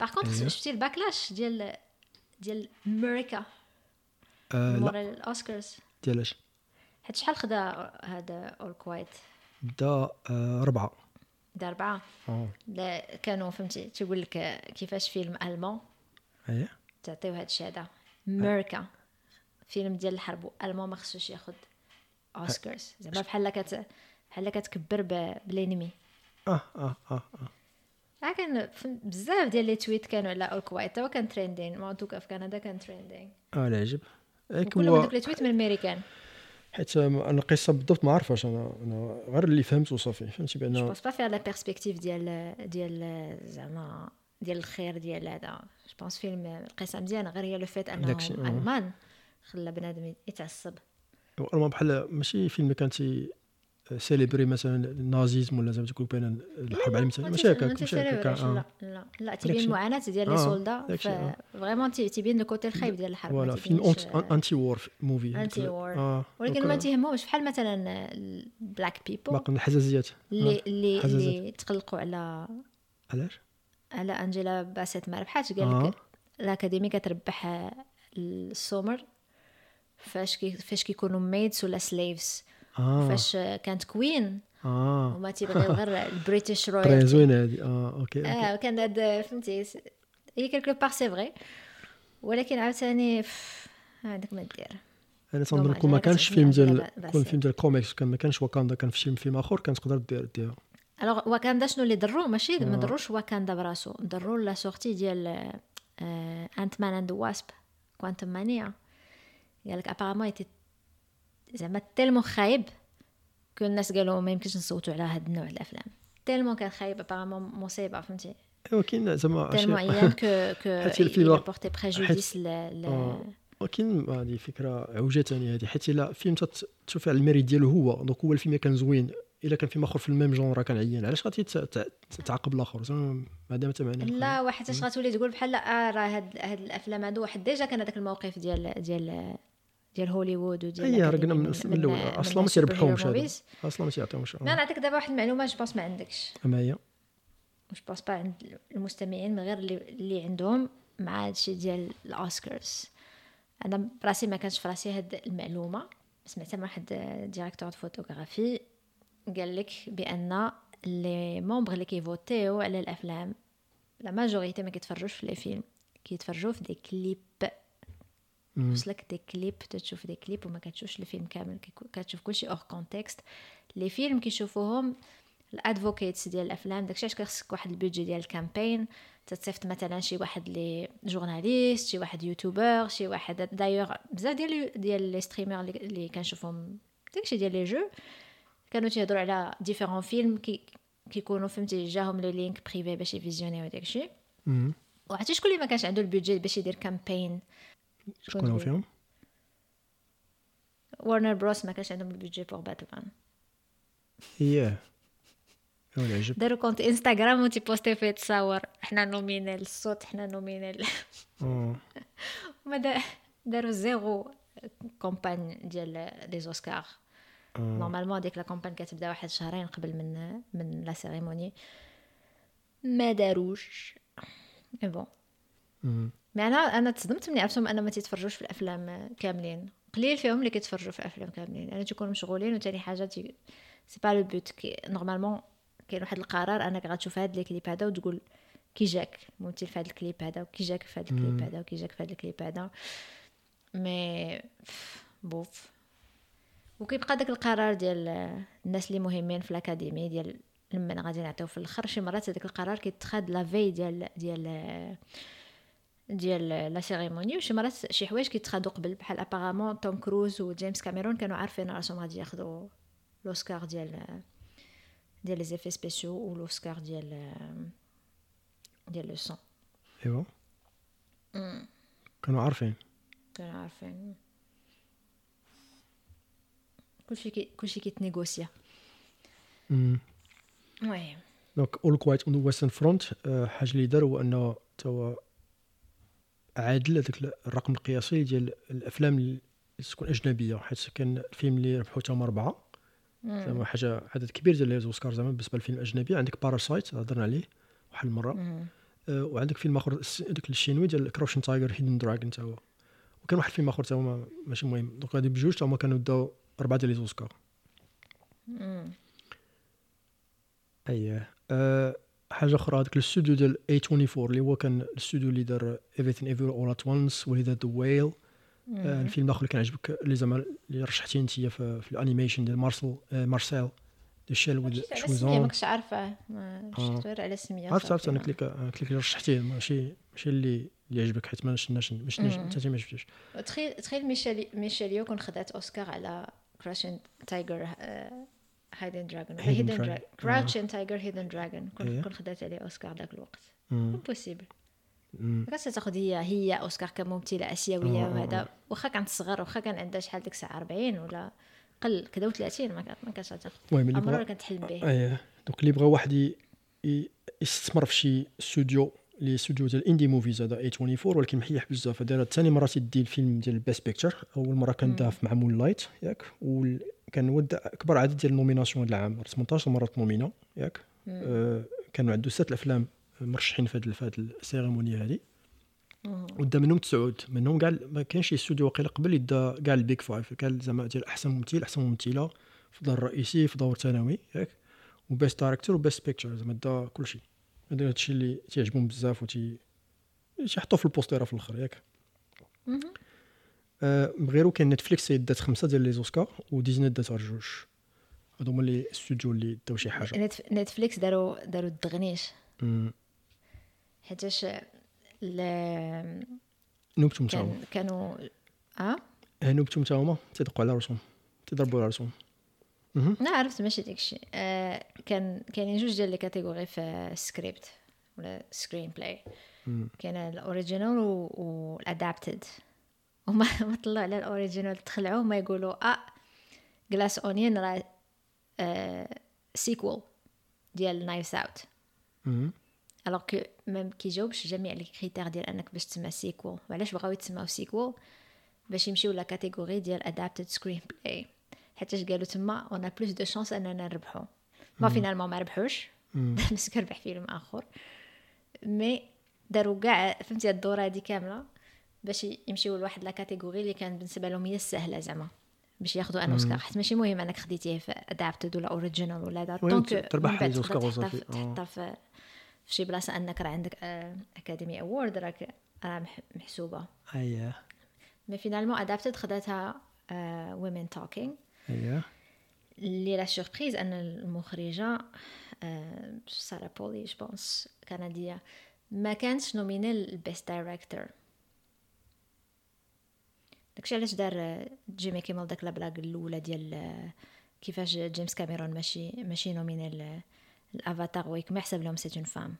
باغ كونطخ شفتي الباكلاش ديال امريكا مورال الاوسكارز ديالاش حيت شحال خدا هذا اول كوايت دا 4 لا كانوا فهمتي تيقول لك كيفاش فيلم ألمان تعطيو هذا الشيء هذا امريكا فيلم ديال الحرب ألمان ما خصوش ياخذ اوسكارز زعما بحال كتكبر بالانمي لكن بزاف ديال لي تويت كانوا على اول كوايت تا كان تريندين ما دوكا في كندا كان تريندين العجب كلهم دوك لي تويت من الامريكان حيت انا القصه بالضبط ما عرفاش انا غير اللي فهمت وصافي فهمتي بان جو بونس با فير لا بيرسبكتيف ديال زعما ديال الخير ديال هذا جو بونس فيلم القصه مزيان غير هي لو فيت انه المان خلى بنادم يتعصب والله بحال ماشي فيلم كانتي سيليبري مثلا النازيزم ولا زعما تكون بين الحرب العالميه الثانيه ماشي هكا لا لا تيبين المعاناه ديال لي سولدا فريمون تيبين لو كوتي الخايب ديال الحرب العالميه فيلم انتي وور موفي ولكن ما تيهمهمش بحال مثلا بلاك بيبل باقي الحزازيات اللي تقلقوا على انجيلا باسيت ما ربحاتش قال لك الاكاديمي كتربح السومر فاش كيكونوا ميدز ولا سليفز فاش كانت كوين وما تيبغيو غير البريتيش رويال زوينه هذه اوكي كان هذا فهمتي هي كلكو بار سي فري ولكن عاوتاني هذاك ما دير انا تنظن كون ما كانش فيلم ديال كون فيلم ديال الكوميكس كان ما كانش واكاندا كان في فيلم اخر كان تقدر دير الوغ واكاندا شنو اللي ضروا ماشي ما ضروش واكاندا براسو ضروا لا سورتي ديال انت مان اند واسب كوانتم مانيا قالك ابارامون زعما تيلمون خايب كل الناس قالوا ما يمكنش نصوتوا على هذا النوع الافلام تيلمون كان خايب ابارامون مصيبه فهمتي ولكن زعما تيلمون يعني حتى الفيلم بورتي بريجوديس ولكن هذه فكره عوجتني هذه حيت الا فيلم تشوف على الميري ديالو هو دونك هو الفيلم كان زوين الا كان فيلم اخر في الميم جونر كان عيان علاش غادي تعاقب الاخر ما دام تمعنى لا واحد اش غتولي تقول بحال لا راه هاد الافلام هادو واحد ديجا كان هذاك الموقف ديال هوليوود وديال اي رقنا من الاول اصلا ما تيربحوهمش هذا اصلا ما تيعطيوهمش انا نعطيك دابا واحد المعلومه جو بونس ما عندكش اما هي جو بونس با عند المستمعين من غير اللي عندهم مع هادشي ديال الاوسكارز انا براسي ما كانش فراسي هاد المعلومه سمعتها من واحد ديريكتور فوتوغرافي قال لك بان لي ممبر اللي كيفوتيو على الافلام لا ماجوريتي ما كيتفرجوش في لي فيلم كيتفرجوا في دي كليب وصلك دي كليب تشوف دي كليب وما كتشوفش الفيلم كامل كتشوف كلشي اور كونتكست لي فيلم كيشوفوهم الادفوكيتس ديال الافلام داكشي علاش كيخصك واحد البيدجي ديال الكامبين تصيفط مثلا شي واحد لي جورناليست شي واحد يوتيوبر شي واحد دايوغ بزاف ديال لي ستريمر اللي كنشوفهم داكشي ديال لي جو كانوا تيهضروا على ديفيرون فيلم كيكونوا فهمتي جاهم لو لينك بريفي باش يفيزيونيو داكشي وعرفتي شكون اللي ما كانش عنده البيدجي باش يدير كامبين شكون فيهم وارنر بروس ما كانش عندهم البيدجي بور باتمان ياه ولا داروا كونت انستغرام وتي بوستي فيه تصاور حنا نومينال الصوت حنا نومينال وما داروا زيرو كومبان ديال لي اوسكار نورمالمون ديك لا كومبان كتبدا واحد شهرين قبل من لا سيريموني ما داروش بون معنا انا تصدمت مني عرفتهم ان ما تيتفرجوش في الافلام كاملين قليل فيهم اللي كيتفرجوا في الافلام كاملين انا تيكونوا مشغولين وثاني حاجه سي با لو بوت نورمالمون كاين واحد القرار انك غتشوف هاد لي كليب هذا وتقول كي جاك ممثل في هاد الكليب هذا وكي جاك في هاد الكليب هذا وكي جاك في هاد الكليب هذا مي بوف وكيبقى داك القرار ديال الناس اللي مهمين في الاكاديمي ديال لما غادي نعطيو في الاخر شي مرات داك القرار كيتخاد لا في ديال لا سيريموني وشي مرات شي حوايج كيتخادوا قبل بحال ابارامون توم كروز وجيمس كاميرون كانوا عارفين راسهم غادي ياخذوا الاوسكار ديال لي زيفي سبيسيو والاوسكار ديال لو سون ايوا كانوا عارفين كلشي كيتنيغوسيا وي دونك اول كوايت اون ويسترن فرونت حاجه اللي دار هو انه توا عادل هذاك الرقم القياسي ديال الافلام اللي تكون اجنبيه حيت كان الفيلم اللي ربحوا تما 4 زعما حاجه عدد كبير ديال الاوسكار زعما بالنسبه للفيلم الاجنبي عندك باراسايت هضرنا عليه واحد المره وعندك فيلم اخر داك الشينوي ديال كروشن تايجر هيدن دراغون تا هو وكان واحد الفيلم اخر تا هو ماشي مهم دونك هادي بجوج تا هما كانوا داو 4 ديال الاوسكار اييه حاجه اخرى هذاك الاستوديو ديال A24 اللي هو كان الاستوديو اللي دار Everything Everywhere All at Once واللي دار The Whale الفيلم الاخر اللي كان عجبك اللي زعما اللي رشحتيه انت في الانيميشن ديال مارسيل دي شيل ويز شوزون ماكش عارفه شفت غير على سميه عرفت انا كليك اللي رشحتيه ماشي اللي عجبك حيت ما شفناش انت ما شفتيش تخيل ميشيليو كون خدات اوسكار على كراشين تايجر هيدن دراجون كراشين تايجر هيدن دراجون كنت خدت عليه اوسكار ذاك الوقت امبوسيبل كاسه تاخذ هي اوسكار كممثله اسيويه وهذا واخا كانت صغير واخا كان عندها شحال ديك الساعه 40 ولا قل كذا و 30 ما كانش تاخذ عمرها كتحلم به اييه دونك اللي بغى واحد يستثمر في شي استوديو لي استوديو ديال اندي موفيز هذا 24 ولكن محيح بزاف دايره ثاني مره تدي الفيلم ديال البيست بيكتشر اول مره كان داف مع مون لايت ياك وكان اكبر عدد ديال النوميناسيون هذا العام 18 مره نومينا ياك كانوا عنده 6 الافلام مرشحين في هذه السيريموني هذه ودا منهم 9 منهم كاع ما كانش شي استوديو واقيلا قبل يدا كاع البيك 5 كان زعما ديال احسن ممثل احسن ممثله في دور رئيسي في دور ثانوي ياك وبيست دايركتور وبيست بيكتشر زعما دا كلشي هذا الشيء اللي تيعجبهم بزاف وتي تيحطوه في البوستيره في الاخر ياك غيرو كان نتفليكس دات 5 ديال لي اوسكار وديزني دات 2 هادو هما لي استوديو اللي داو شي حاجه نتفليكس داروا الدغنيش حيتاش نوبتهم كانوا نوبتهم تا هما تيدقوا على راسهم تيضربوا على راسهم لا عرفت ماشي داكشي كاينين جوج ديال لي كاتيجوري في سكريبت ولا سكرين بلاي كاين الاوريجينال والادابتد هما ما طلعوا على الاوريجينال تخلعوا ما يقولوا جلاس اونين راه سيكوال ديال نايفز اوت alors que même كي جاوبش جميع لي كريتير ديال انك باش تسمى سيكوال وعلاش بغاو يتسموا سيكوال باش يمشيو لا كاتيجوري ديال ادابتد سكرين بلاي حتى قالوا تما on a plus de chance اننا نربحو ما فينالمون ما ربحوش مسك ربح فيلم اخر مي داروا كاع فهمتي الدوره هذه كامله باش يمشيو لواحد لا كاتيجوري اللي كانت بالنسبه لهم هي السهله زعما باش ياخذوا ان اوسكار حيت ماشي مهم انك خديتيه في ادابتد ولا اوريجينال ولا دونك تربح الاوسكار وصافي حتى في شي بلاصه انك راه عندك اكاديمي اوورد راك محسوبه اييه مي فينالمون ادابتد خداتها ويمن توكينغ اييه اللي لا سوربريز ان المخرجه سارة بولي جبونس كنديه ما كانتش نوميني للبيست دايريكتور داكشي علاش دار جيمي كيمل داك لا بلاك الاولى ديال كيفاش جيمس كاميرون ماشي نوميني الافاتار ويك ما حسب لهم سي اون فام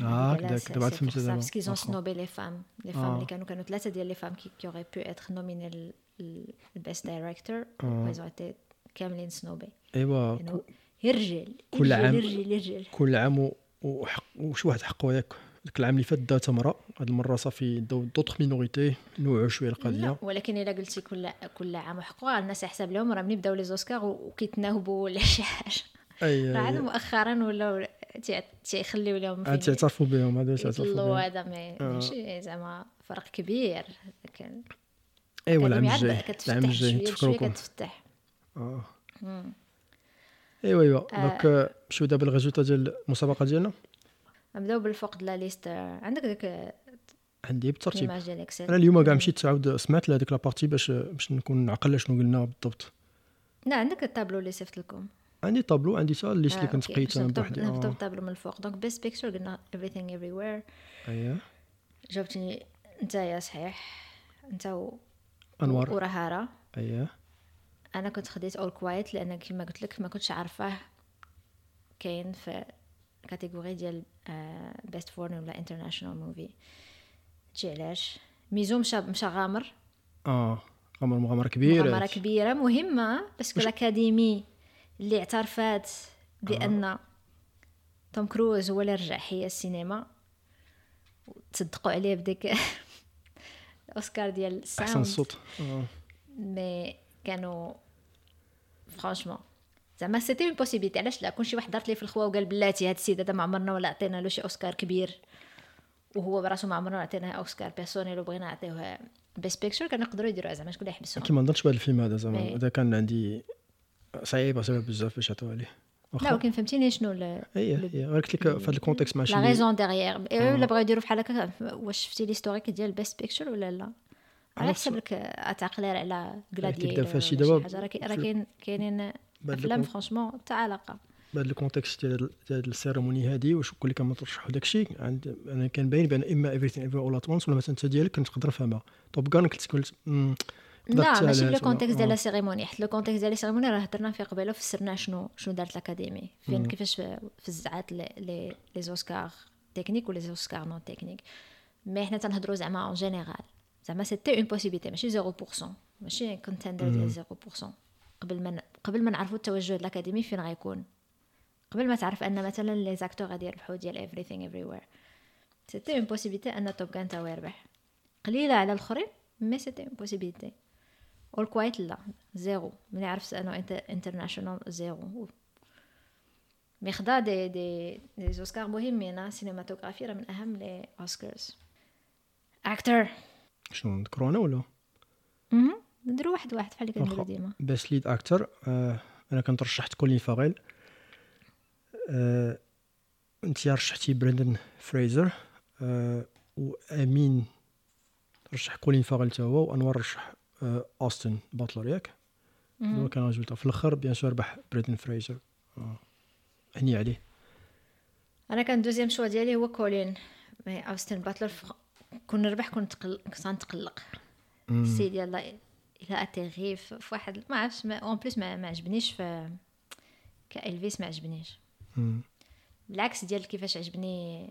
دابا فهمت دابا باسكو زون سنوبي لي فام اللي كانوا ثلاثه ديال لي فام كي اوري بو اتر نوميني البيست دايريكتور وبيزوتي كاملين سنوبي ايوا الرجال كل عام وشي واحد حقه ياك داك العام اللي فات دا تمره هاد المره صافي دوطخ مينوريتي نوعوا شويه القضيه ولكن الا قلتي كل عام حقه الناس حساب لهم راه ملي بداو لي اوسكار وكيتناهبوا ولا شي حاجه راه مؤخرا ولا تيخليو لهم فين تعترفوا بهم هذا تعترفوا هذا ماشي زعما فرق كبير لكن ايوا العام الجاي تفكروكم كتفتح ايوا دونك شو دابا الريزولتا ديال المسابقه ديالنا نبداو بالفوق لا ليست عندك داك عندي بالترتيب انا اليوم كاع مشيت تعاود سمعت لهاديك لا بارتي باش نكون عقله شنو قلنا بالضبط لا عندك الطابلو اللي صيفط لكم عندي طابلو عندي سال ليست اللي كنت قيت انا بوحدي نبداو بالطابلو من الفوق دونك بيست بيكتشر قلنا everything everywhere اييه جاوبتني انت يا صحيح انت انوار ورهاره اييه انا كنت خديت اول كوايت لان كما قلت لك ما كنتش عارفاه كاين في كاتيجوري ديال بيست فورن ولا انترناشونال موفي شي علاش ميزو مشى غامر غامر مغامره كبيره مهمه باسكو الاكاديمي اللي اعترفات بان توم كروز هو اللي رجع حيا السينما وتصدقوا عليه بديك الاوسكار ديال الساوند احسن صوت مي كانوا فرانشمون زعما سيتي اون بوسيبيليتي علاش لا كون شي واحد دارت لي في الخوا وقال بلاتي هاد السيد هذا ما عمرنا ولا عطينا له شي اوسكار كبير وهو براسو ما عمرنا عطيناه اوسكار بيرسونيل وبغينا نعطيوه بيست بيكتشر كنقدروا يديروا زعما شكون اللي يحبسهم كيما نظنش بهذا الفيلم هذا زعما اذا كان عندي صعيب بزاف باش عطاو عليه لا ولكن فهمتيني شنو غير قلت لك في هذا الكونتكست ماشي لا ريزون ديغيير الا بغاو يديروا بحال هكا واش شفتي ليستوريك ديال بيست بيكتشر ولا لا على حسب لك اتقلال على غلاديير راه كاينين افلام فرانشمون تاع علاقه بهذا الكونتكست ديال هاد السيرموني هادي واش كل كان مترشح وداكشي انا كان باين بان اما everything everywhere all at once ولا مثلا انت ديالك كنت نقدر نفهمها طوب كان قلت نعم ماشي بلو كونتكست ديال لا سيريموني، حيت لو كونتكست ديال لا سيريموني راه هضرنا فيه قبيله فسرنا شنو دارت الاكاديمي فين كيفاش في الزعات لي زوسكار تكنيك ولا زوسكار نون تكنيك. مي حنا تنهضروا زعما اون جينيرال زعما سيتي اون بوسيبيتي ماشي 0% ماشي كونتندر ديال 0% قبل ما نعرفوا التوجه الاكاديمي فين غيكون، قبل ما تعرف ان مثلا لي زاكتور غادي يربحوا ديال everything everywhere سيتي اون بوسيبيتي ان توب كان تا يربح قليله على الاخرين مي سيتي اون بوسيبيتي. والكويت لا زيرو، ملي عرفت انه انترناشونال زيرو مخدا دي اوسكار مهمين. سينماتوغرافي راه من اهم لي اوسكارز. اكتر شنو كورونا ولا نديروا واحد بحال اللي كنديروا ديما باش ليد اكتر. انا كنترشحت كولين فاغيل، انت رشحتي برندن فريزر، وامين رشح كولين فاغيل تا هو، وانور رشح أوستن باتلر ياك دابا كان رجلته في الاخر بيان سور ربح بريتن فريزر. هني عليه. انا كان دوزيام شو ديالي هو كولين أوستن باتلر. كون نربح كنت نتقلق السيد يلاه الى اتيغي في واحد ما عرفتش اون بليس ما عجبنيش في كالفيس ما عجبنيش العكس ديال كيفاش عجبني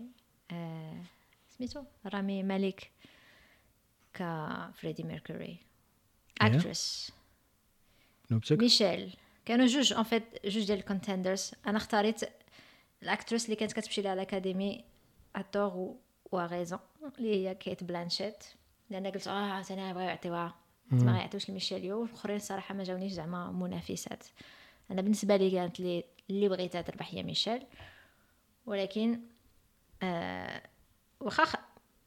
سميتو رامي مالك كفريدي ميركوري اكترس ميشيل. كانوا جوج ان فيت جوج ديال الكونتندرز. انا اختاريت الاكترس اللي كانت كتمشي لها الاكاديمي اتور و غيزون اللي هي كيت بلانشيت، لان قلت انا بغا يعطيوها ما يعطيوش لميشيليو، والاخرين صراحه ما جاونيش زعما منافسات. انا بالنسبه لي كانت اللي بغيتها تربح هي ميشيل، ولكن واخا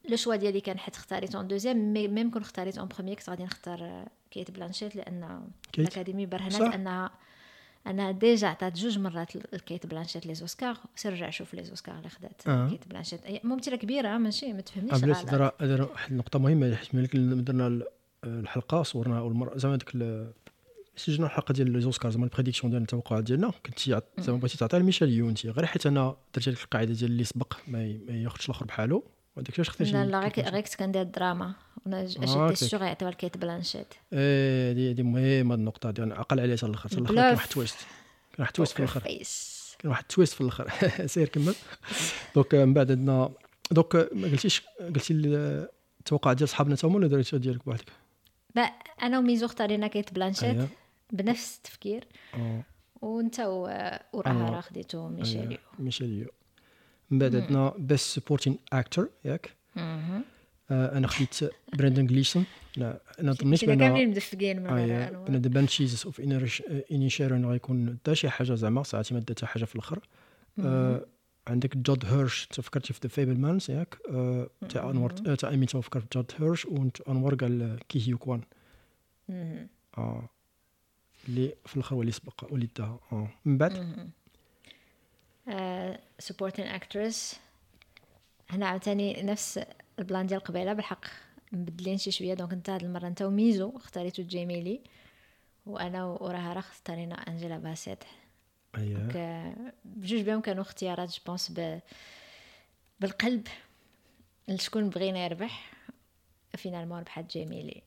لو شوا ديالي كان حيت اختاريت اون دوزيام ميم كون اختاريت اون بروميير كنت غادي نختار كيت بلانشيت، لان الاكاديمي برهنات انها انا ديجا عطات جوج مرات الكيت بلانشيت لي زوسكار. سرع شوف لي زوسكار اللي خدات كيت بلانشيت، ممثله كبيره ماشي ما تفهمنيش على هذا. واحد النقطه مهمه حيت ملي درنا الحلقه صورنا اول مره زعما داك سجلنا الحلقه ديال لي زوسكار زعما البريديكشن ديال التوقعات ديالنا، كنت زعما بغيتي تعطيها لميشيل يونتي غير حيت انا درت لك القاعده ديال اللي سبق ما ياخذش الاخر بحاله. وداكشي واش خديتي؟ لا غير كنت كندير الدراما وانا شديت الشغل يعطيوها الكيت بلانشيت. دي مهمه النقطه دي، انا عقل عليها حتى الاخر كان واحد تويست في الاخر سير كمل. دونك من بعد عندنا دونك ما قلتيش قلتي التوقع ديال صحابنا تا هما ولا درتي ديالك بوحدك؟ لا انا وميزو اختارينا كيت بلانشيت بنفس التفكير وانت وراها راه خديتو ميشيليو. من بعد عندنا بيست سبورتين اكتر ياك انا خديت براندون غليسون. لا انا ظنيت بان كاملين مدفقين من غير انا دابا تشيز اوف انيشيرن غيكون حتى شي حاجه زعما ساعتي ما دات حاجه في الاخر. عندك جود هيرش تفكرتي في ذا فيبل مانس ياك تاع انور تاع امين تفكر في جود هيرش وانور قال كي هيوكوان اللي في الاخر ولي سبق وليتها. من بعد supporting actress هنا عاوتاني نفس البلان ديال قبيله بالحق مبدلين شي شويه. دونك انت هذه المره انت وميزو اختاريتو جيميلي وانا وراها راه اختارينا انجيلا باسيت. بجوج بهم كانوا اختيارات جو بونس بالقلب لشكون بغينا يربح. فينالمون ربحت جيميلي.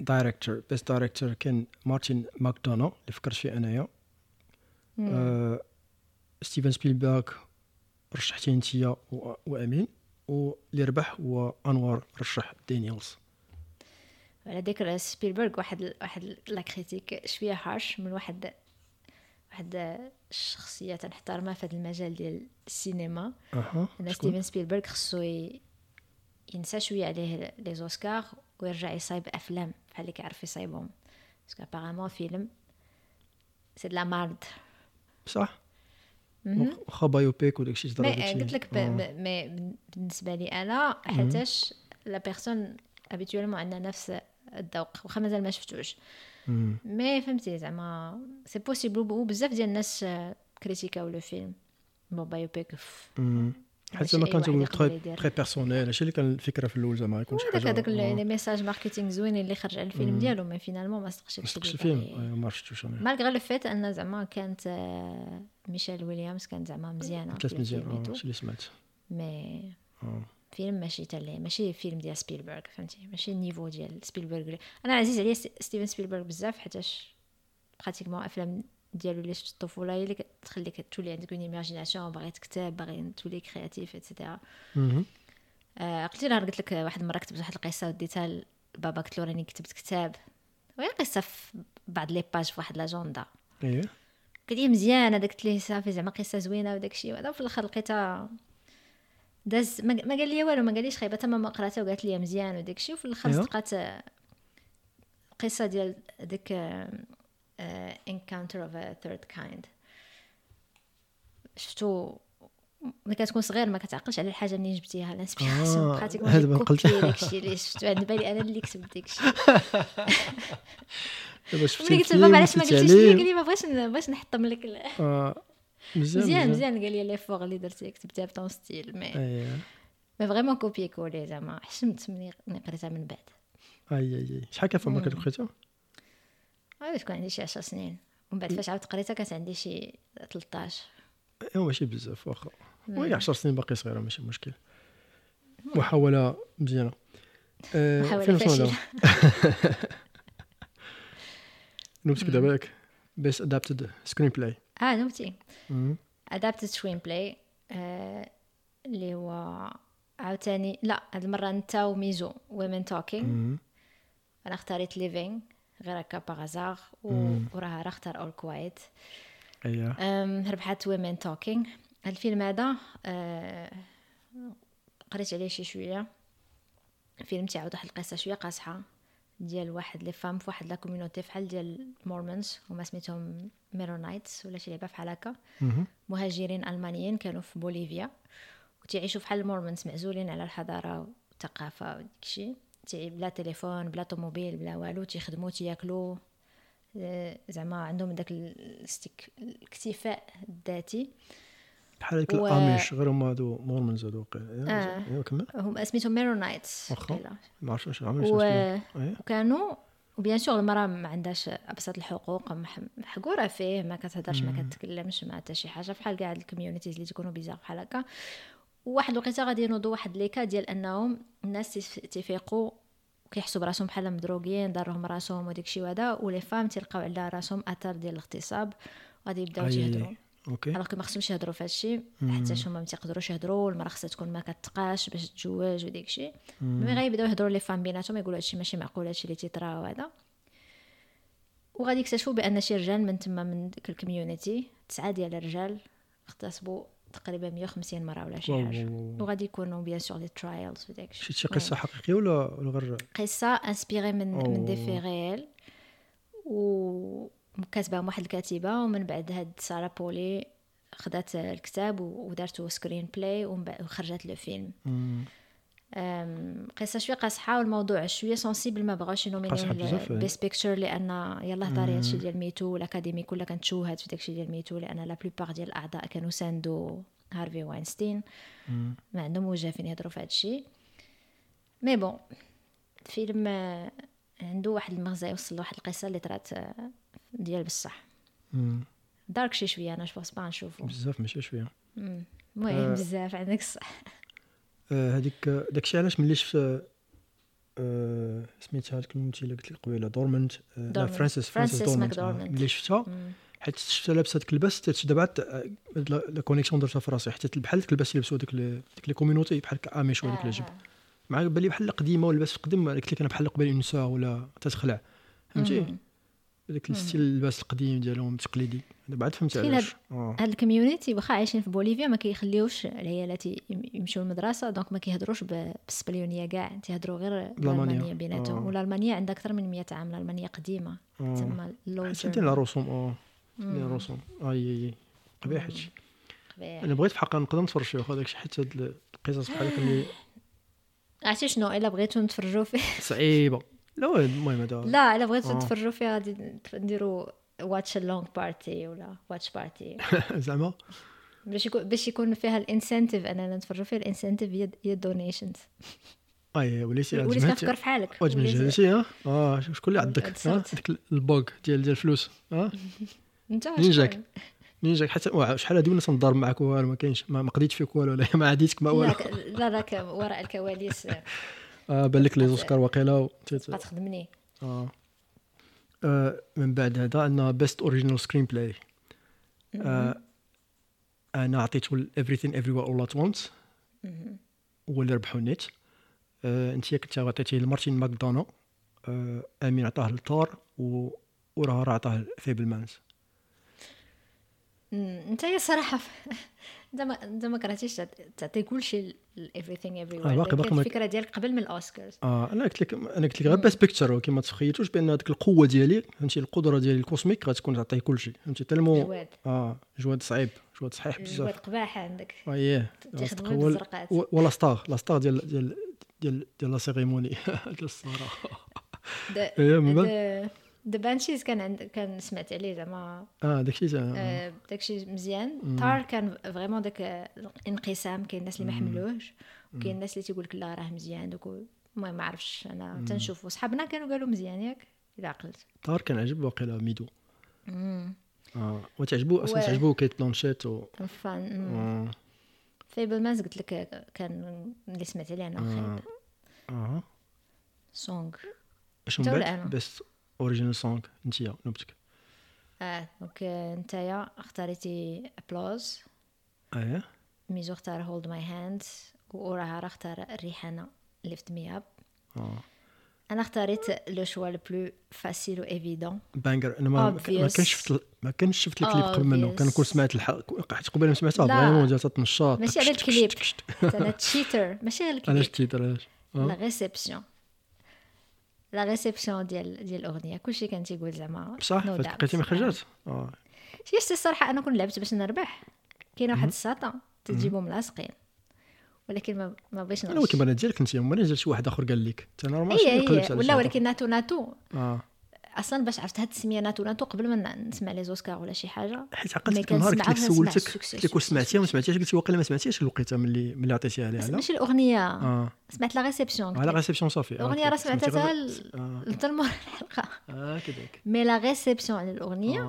دايركتور بس دايركتور كان مارتن ماكدونا اللي فكرت فيه انايا. ستيفن سبيلبرغ رشحتي انتيا وامين، واللي ربح هو انوار رشح دانييلز. على ذكر سبيلبرغ واحد لا كريتيك شويه هارش من واحد الشخصيه تنحترمها في هذا المجال ديال السينما. انا ستيفن سبيلبرغ خصو ينسى شويه عليه لي اوسكار ويرجع يصايب افلام بحال اللي كيعرف يصايبهم، باسكو ابارامون فيلم سي د لا مارد صح واخا بايوبيك وداكشي تضرب داكشي. قلت لك بالنسبه لي انا حيتاش لا بيرسون ابيتوالمون عندنا نفس الذوق واخا مازال ما شفتوش مي فهمتي زعما سي بوسيبل. بزاف ديال الناس كريتيكاو لو فيلم بون بايوبيك حيت ما كانش تري بيرسونيل، هادشي اللي كان الفكره في الاول زعما يكونش حاجه هذاك لي ميساج ماركتينغ زوين اللي خرج على الفيلم ديالو مي فينالمون ما صدقش الفيلم ما شفتوش مالغ لو فيت ان زعما كانت ميشيل ويليامز كانت زعما مزيانه كانت مزيانه شي اللي سمعت مي فيلم ماشي تالي ماشي فيلم ديال سبيلبرغ فهمتي ماشي النيفو ديال سبيلبرغ. انا عزيز عليا ستيفن سبيلبرغ بزاف حيتاش براتيكمون افلام ديالو اللي شفت الطفوله هي اللي كتخليك تولي عندك اون ايماجيناسيون باغي تكتب باغي تولي كرياتيف ايتترا. قلت لها قلت لك واحد المره كتبت واحد القصه وديتها لبابا قلت له راني كتبت كتاب وهي قصه في بعض لي باج في واحد لاجوندا اييه قلت ليه مزيانه داكت ليه صافي زعما قصه زوينه وداكشي وهذا وفي الاخر لقيتها داز ما قال لي والو ما قاليش خايبه تما ما قراتها وقالت لي مزيان وداكشي وفي الاخر صدقات القصه ديال داك encounter of a third kind شفتو ملي كتكون صغير ما كتعقلش على الحاجه منين جبتيها الانسبيراسيون براتيكوم هذا ما قلت داكشي اللي شفتو عند بالي انا اللي كتبت داكشي دابا شفتي قلت لبابا علاش ما قلتيش لي قال لي ما بغاش نحطم لك مزيان قال لي لي فوغ اللي درتي كتبتها بطون ستيل مي فريمون كوبي كولي زعما حشمت ملي قريتها من بعد شحال كان في عمرك كنت قريتها علاش كان عندي شي 10 سنين ومن بعد فاش عاودت قريتها كانت عندي شي 13 ماشي بزاف واخا وي 10 سنين باقي صغيره ماشي مشكل محاوله مزيانه محاوله فاشله نمشي دابا لك بس adapted screenplay نمشي adapted screenplay اللي هو عاوتاني لا هاد المره نتا وميزو women talking انا اختاريت living غير هكا باغازار وراها اختار اول كويت ربحت ويمن توكينغ. الفيلم هذا قريت عليه شي شويه فيلم تاعو واحد القصه شويه قاصحه ديال واحد لي فام في واحد لا كوميونيتي فحال ديال مورمونز هما سميتهم ميرونايتس ولا شي لعبه فحال هكا مهاجرين المانيين كانوا في بوليفيا وتعيشوا فحال المورمونز معزولين على الحضاره والثقافه وداكشي بلا تليفون بلا طوموبيل بلا والو تيخدموا تياكلوا زعما عندهم داك الاكتفاء الذاتي بحال هذيك الاميش غير هما هادو مورمونز هادو كمل هما سميتهم ميرونايتس ما عرفتش واش الاميش وكانوا وبيان سور المراه ما عندهاش ابسط الحقوق محقوره فيه ما كتهضرش ما كتكلمش ما حتى شي حاجه بحال كاع الكوميونيتيز اللي تكونوا بيزار بحال هكا. واحد الوقيته غادي ينوضوا واحد ليكا ديال انهم الناس تيفيقوا كيحسوا براسهم بحال مدروغين دارهم راسهم وداكشي وهذا ولي فام تيلقاو على راسهم اثر ديال الاغتصاب غادي يبداو يهضروا الوغ كي ما خصهمش يهضروا في هادشي حتى هما ما تيقدروش يهضروا المراه خصها تكون ما كتقاش باش تتزوج وداكشي مي غيبداو يهضروا لي فام بيناتهم يقولوا هادشي ماشي معقول هادشي اللي تيطرا وهذا وغادي يكتشفوا بان شي رجال من تما من ديك الكوميونيتي 9 ديال الرجال اغتصبوا تقريبا 150 مره ولا شي حاجه وغادي يكونوا بيان سور دي ترايلز وداكشي. شي قصه حقيقيه ولا غير قصه انسبيري من دي في ريال ومكتبه واحد الكاتبه ومن بعد هاد سارا بولي خدات الكتاب ودارتو سكرين بلاي وخرجت لو فيلم قصه شويه قاصحه والموضوع شويه سنسيبل ما بغاوش ينومينيو بيس بيكتشر لان يلاه داري هادشي ديال ميتو الاكاديمي كلها كنتشوهد في داكشي ديال ميتو لان لا بلوبار ديال الاعضاء كانوا ساندو هارفي واينستين ما عندهم وجه فين يهضروا في هادشي مي بون الفيلم عنده واحد المغزى يوصل لواحد القصه اللي طرات ديال بصح دارك شي شويه انا جوبونس با نشوفو بزاف ماشي شويه المهم بزاف عندك الصح هذيك داكشي علاش ملي شفت سميتها هذيك الممثله قلت لك قبيله دورمنت فرانسيس دورمنت ملي شفتها حيت شفتها لابسه داك اللباس تتبع لا كونيكسيون درتها في راسي حتى بحال داك اللباس اللي لبسوا ديك لي كوميونيتي بحال كاميش وديك الجب مع بالي بحال قديمه واللباس قديم قلت لك انا بحال قبيله النساء ولا تتخلع فهمتي داك الستيل اللباس القديم ديالهم التقليدي انا بعد فهمت علاش هاد الكوميونيتي واخا عايشين في بوليفيا ما كيخليوش العيالات يمشيو للمدرسه دونك ما كيهضروش بالاسبانيه كاع تيهضروا غير بالالمانيه بيناتهم ولا الالمانيه عندها اكثر من 100 عام الالمانيه قديمه تما حسيت على الرسوم الرسوم قبيح انا بغيت في حق نقدر نتفرج فيه واخا داكشي حيت هاد القصص بحال هكا اللي عرفتي شنو الا بغيتو نتفرجوا فيه صعيبه لا المهم هذا لا الا بغيتو تتفرجوا فيها غادي نديروا واتش لونغ بارتي ولا واتش بارتي زعما باش يكون فيها الانسنتيف اننا نتفرجوا فيها الانسنتيف هي الدونيشنز وليتي تفكر في حالك واجبني جالسي شكون اللي عندك ديك البوغ ديال الفلوس انت منين جاك حتى شحال هادي وانا تنضرب معك والو ما كاينش ما قديتش فيك والو ولا ما عاديتك ما والو لا راك وراء الكواليس بان لك لي زوسكار واقيلا تخدمني من بعد هذا عندنا بيست اوريجينال سكرين بلاي انا عطيته everything everywhere all at once هو اللي ربحو النيت انت كنت عطيتيه لمارتين ماكدونو امين عطاه للطار وراه عطاه فيبل مانز انت يا صراحه دما كرهتيش تعطي كلشي everything everywhere الفكره ديالك قبل من الاوسكارز انا قلت لك غير بس بيكتشر كما تخيلتوش بان هذيك القوه ديالي فهمتي القدره ديالي الكوسميك غتكون تعطيه كلشي فهمتي تلمو جواد. جواد صعيب جواد صحيح بزاف جواد قباحه عندك اييه تخدموا الزرقات ولا ستار ديال ديال ديال ديال لا سيريموني ديال الصراحه The Banshees كان سمعت عليه زعما داكشي داكشي مزيان طار كان فريمون داك الانقسام كاين الناس اللي ما حملوهش وكاين الناس اللي تيقول لك لا راه مزيان دوك المهم ما عرفتش انا تنشوفوا صحابنا كانوا قالوا مزيان ياك الا عقلت طار كان عجب واقيلا ميدو وتعجبو اصلا تعجبو كيت بلانشيت و فان فيبل مانز قلت لك كان اللي سمعت عليه انا خايب سونغ شنو بعد بس اوريجينال سونغ نتيا نوبتك دونك نتايا اختاريتي ابلوز ميزو اختار هولد ماي هاند وراها اختار ريحانه ليفت مي اب انا اختاريت لو شوا لو بلو فاسيل و ايفيدون بانغر انا ما كنتش شفت الكليب قبل منه كنكون سمعت حيت قبل ما سمعتها فريمون جات تنشاط ماشي على الكليب انا تشيتر ماشي على الكليب انا تشيتر لا ريسبسيون لا ريسبسيون ديال الاغنيه كلشي كان تيقول زعما بصح لقيتي ما خرجات شي الصراحه انا كنت لعبت باش نربح كاين واحد الساطه تجيبهم ملاصقين ولكن ما بغيتش نربح ولكن انا ديالك انت ما جا شي واحد اخر قال لك حتى نورمال شي ولا ولكن ناتو اصلا باش عرفت هاد السميه ناتو قبل ما نسمع لي زوسكار ولا شي حاجه حيت عقلت نهار كنت سولتك قلت لك واش سمعتيها ما سمعتيهاش قلتي واقيلا ما سمعتيهاش لقيتها ملي عطيتيها ليها لا ماشي الاغنيه سمعت لا ريسبسيون لا ريسبسيون صافي الاغنيه راه سمعتها للمره الحلقه كذاك مي لا ريسبسيون على الاغنيه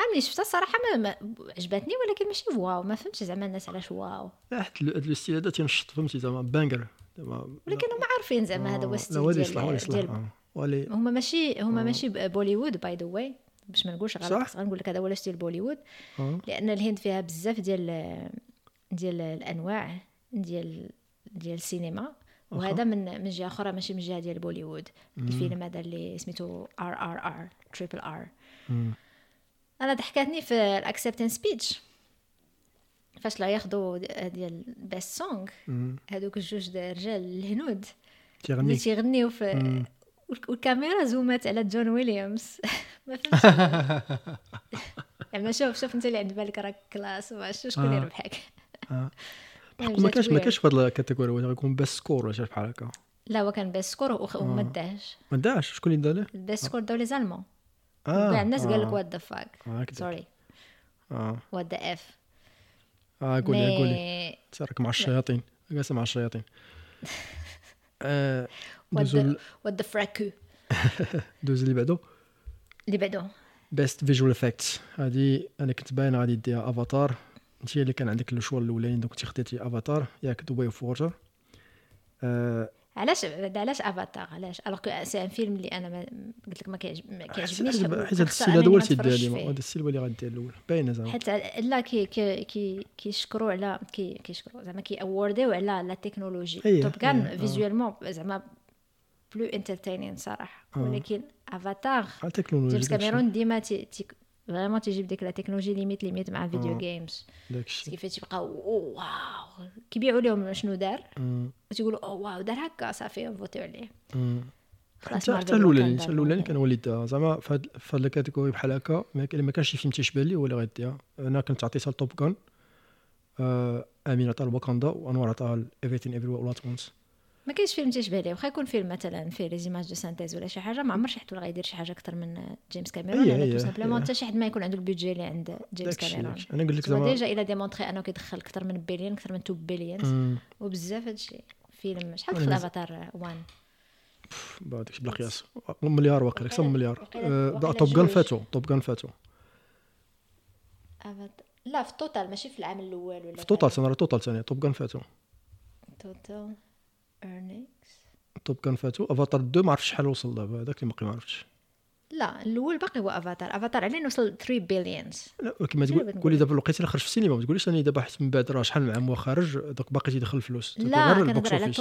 عملي شفتها صراحه ما عجبتني ولكن ماشي واو ما فهمتش زعما الناس علاش واو حيت هاد لو ستيل هذا تينشط فهمتي زعما بانغر ولكن هما عارفين زعما هذا هو الستيل ديالهم هما ماشي بوليوود باي ذا واي باش ما نقولش غلط غنقول لك هذا ولا ستيل بوليوود لان الهند فيها بزاف ديال الانواع ديال السينما وهذا من جهه اخرى ماشي من جهه ديال بوليوود الفيلم هذا اللي سميتو RRR تريبل ار انا ضحكتني في الاكسبتنس سبيتش فاش لا ياخذوا ديال بيست سونغ هذوك الجوج الرجال الهنود اللي تيغنيو في والكاميرا زومات على جون ويليامز ما فهمتش يعني شوف انت اللي عند بالك راك كلاس واش شكون يربحك ما كاش في هاد الكاتيجوري واش غيكون بس سكور واش بحال هكا لا هو كان بس سكور وما داش شكون اللي داله بس سكور داو لي زالمون كاع الناس قال لك وات ذا فاك سوري وات ذا اف قولي تراك مع الشياطين جالس مع الشياطين ود فراكو دوز اللي بعدو بيست فيجوال افكتس هذه انا كنت باين غادي ديها افاتار انت اللي كان عندك الشوال الاولاني دونك تختاري افاتار ياك دبي فورجر علاش افاتار علاش الوغ سي ان فيلم اللي انا قلت لك ما كيعجبنيش حيت السيل الاول تيدير لي هذا السيل اللي غادير الاول باينه زعما حتى لا كيشكروا على كيشكروا زعما كي اوورديو على لا تكنولوجي توب كان فيزوالمون زعما بلو انترتينين صراحه ولكن افاتار جيمس كاميرون ديما فريمون تيجيب ديك لا تكنولوجي ليميت مع فيديو جيمز كيفاش تيبقاو واو كيبيعوا لهم شنو دار وتيقولوا واو دار هكا صافي فوتيو عليه خلاص حتى الاولاني كان وليدها زعما في هاد الكاتيجوري بحال هكا ما كانش شي فيلم تيشبه لي ولا غيديها انا كنت عطيتها لتوب غون امين عطا لواكاندا وانوار عطاها everything everywhere all at once ما كاينش فيلم تيشبه ليه واخا يكون فيلم مثلا فيه ليزيماج دو سانتيز ولا شي حاجه ما عمر شي حد غيدير شي حاجه اكثر من جيمس كاميرون ولا تو سامبلومون حتى شي حد ما يكون عنده البيدجي اللي عند جيمس كاميرون انا قلت لك زعما ديجا الا ديمونطري انه كيدخل اكثر من بليون اكثر من 2 بليون وبزاف هادشي فيلم شحال دخل افاتار 1 با داكشي بلا قياس مليار واقيلا اكثر من مليار توب غان فاتو أبدا لا في توتال ماشي في العام الأول ولا في توتال سنة توتال سنة توب كان فاتو توتال earnings توب كان فاتو أفاتار 2 معرفش شحال وصل دابا هذاك اللي ما عرفتش لا الأول باقي هو أفاتار عليه نوصل 3 بليونز لا كيما تقولي دابا لقيتي اللي خرج في السينما ما تقوليش أنا دابا حيت من بعد راه شحال من عام وخارج داك باقي تيدخل فلوس لا كنهضر على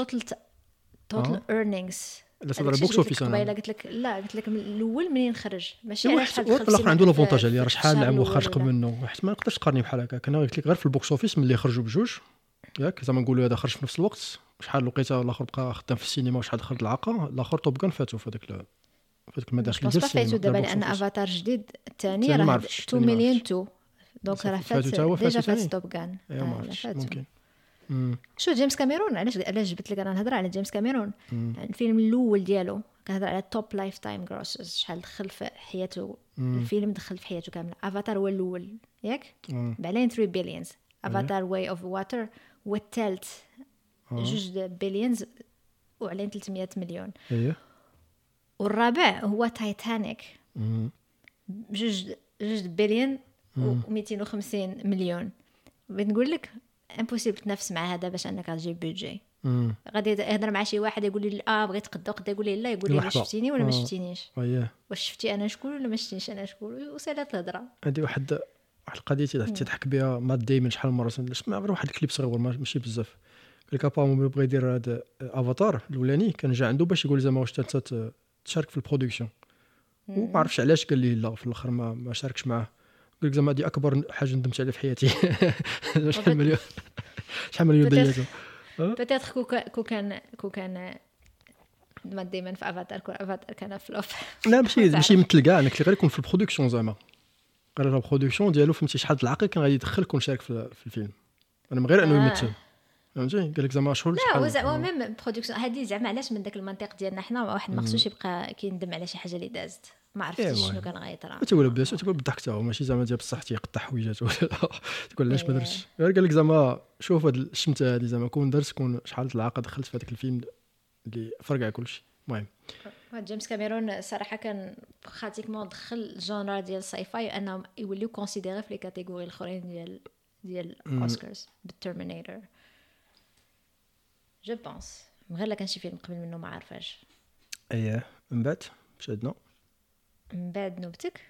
توتال earnings لا صدر بوكس اوفيس انا قلت لك لا قلت لك من الاول منين نخرج ماشي على حسب الاخر عنده لافونتاج اللي راه شحال عام وخارج قبل منه حيت ما نقدرش تقارني بحال هكا انا قلت لك غير في البوكس اوفيس ملي خرجوا بجوج ياك زعما نقولوا هذا خرج في نفس الوقت شحال لقيته الاخر بقى خدام في السينما وشحال دخل العاقه الاخر طوب كان فاتو في هذاك المداخل ديال السينما فاتو دابا لان افاتار جديد الثاني راه 2 مليون تو دونك راه فاتو ديجا فات توب كان ممكن شو جيمس كاميرون علاش جبت لك انا نهضر على جيمس كاميرون الفيلم الاول ديالو كنهضر على توب لايف تايم غروسز شحال دخل في حياته الفيلم دخل في حياته كامله افاتار هو الاول ياك بعدين 3 بليونز افاتار واي اوف واتر والثالث 2 بليونز وعلين 300 مليون والرابع هو تايتانيك 2 بليون و250 مليون بنقول لك امبوسيبل تنافس مع هذا باش انك تجيب بيدجي غادي يهضر مع شي واحد يقول لي بغيت قدوق يقول لي لا يقول لي شفتيني ولا ما شفتينيش واش شفتي انا شكون ولا ما شفتينيش انا شكون وسالات الهضره هذه واحد القضيه تضحك بها ما دايما شحال من مره سمع غير واحد الكليب صغير ماشي بزاف قال لك ابا بغى يدير هذا افاتار الاولاني كان جا عنده باش يقول زعما واش تشارك في البرودكسيون وما عرفش علاش قال لي لا في الاخر ما شاركش معاه قلت زعما دي اكبر حاجه ندمت عليها في حياتي شحال مليون ديالو بتاتر كو كان ما ديما في افاتار كان فلوب لا ماشي مثل كاع انك غير يكون في البرودكسيون زعما غير لا البرودكسيون ديالو فهمتي شحال العقل كان غادي يدخل كون شارك في الفيلم انا من غير انه يمثل فهمتي قال لك زعما شحال لا وزعما ميم برودكسيون هادي زعما علاش من داك المنطق ديالنا حنا واحد ما خصوش يبقى كيندم على شي حاجه اللي دازت ما عرفتش شنو كان غيطرا تقول بلاش تقول بالضحك حتى هو ماشي زعما ديال بصح تيقطع حويجات ولا تقول علاش ما درتش غير قال لك زعما شوف هاد الشمته هادي زعما كون درت كون شحال العاقه دخلت في هذاك الفيلم اللي فرقع كلشي المهم جيمس كاميرون صراحه كان براتيكمون دخل الجونر ديال الساي فاي انهم يوليو كونسيديري في لي كاتيجوري الاخرين ديال اوسكارز بالتيرمينيتور جو بونس غير لا كان شي فيلم قبل منه ما عارفاش اييه من بعد شدنا من بعد نوبتك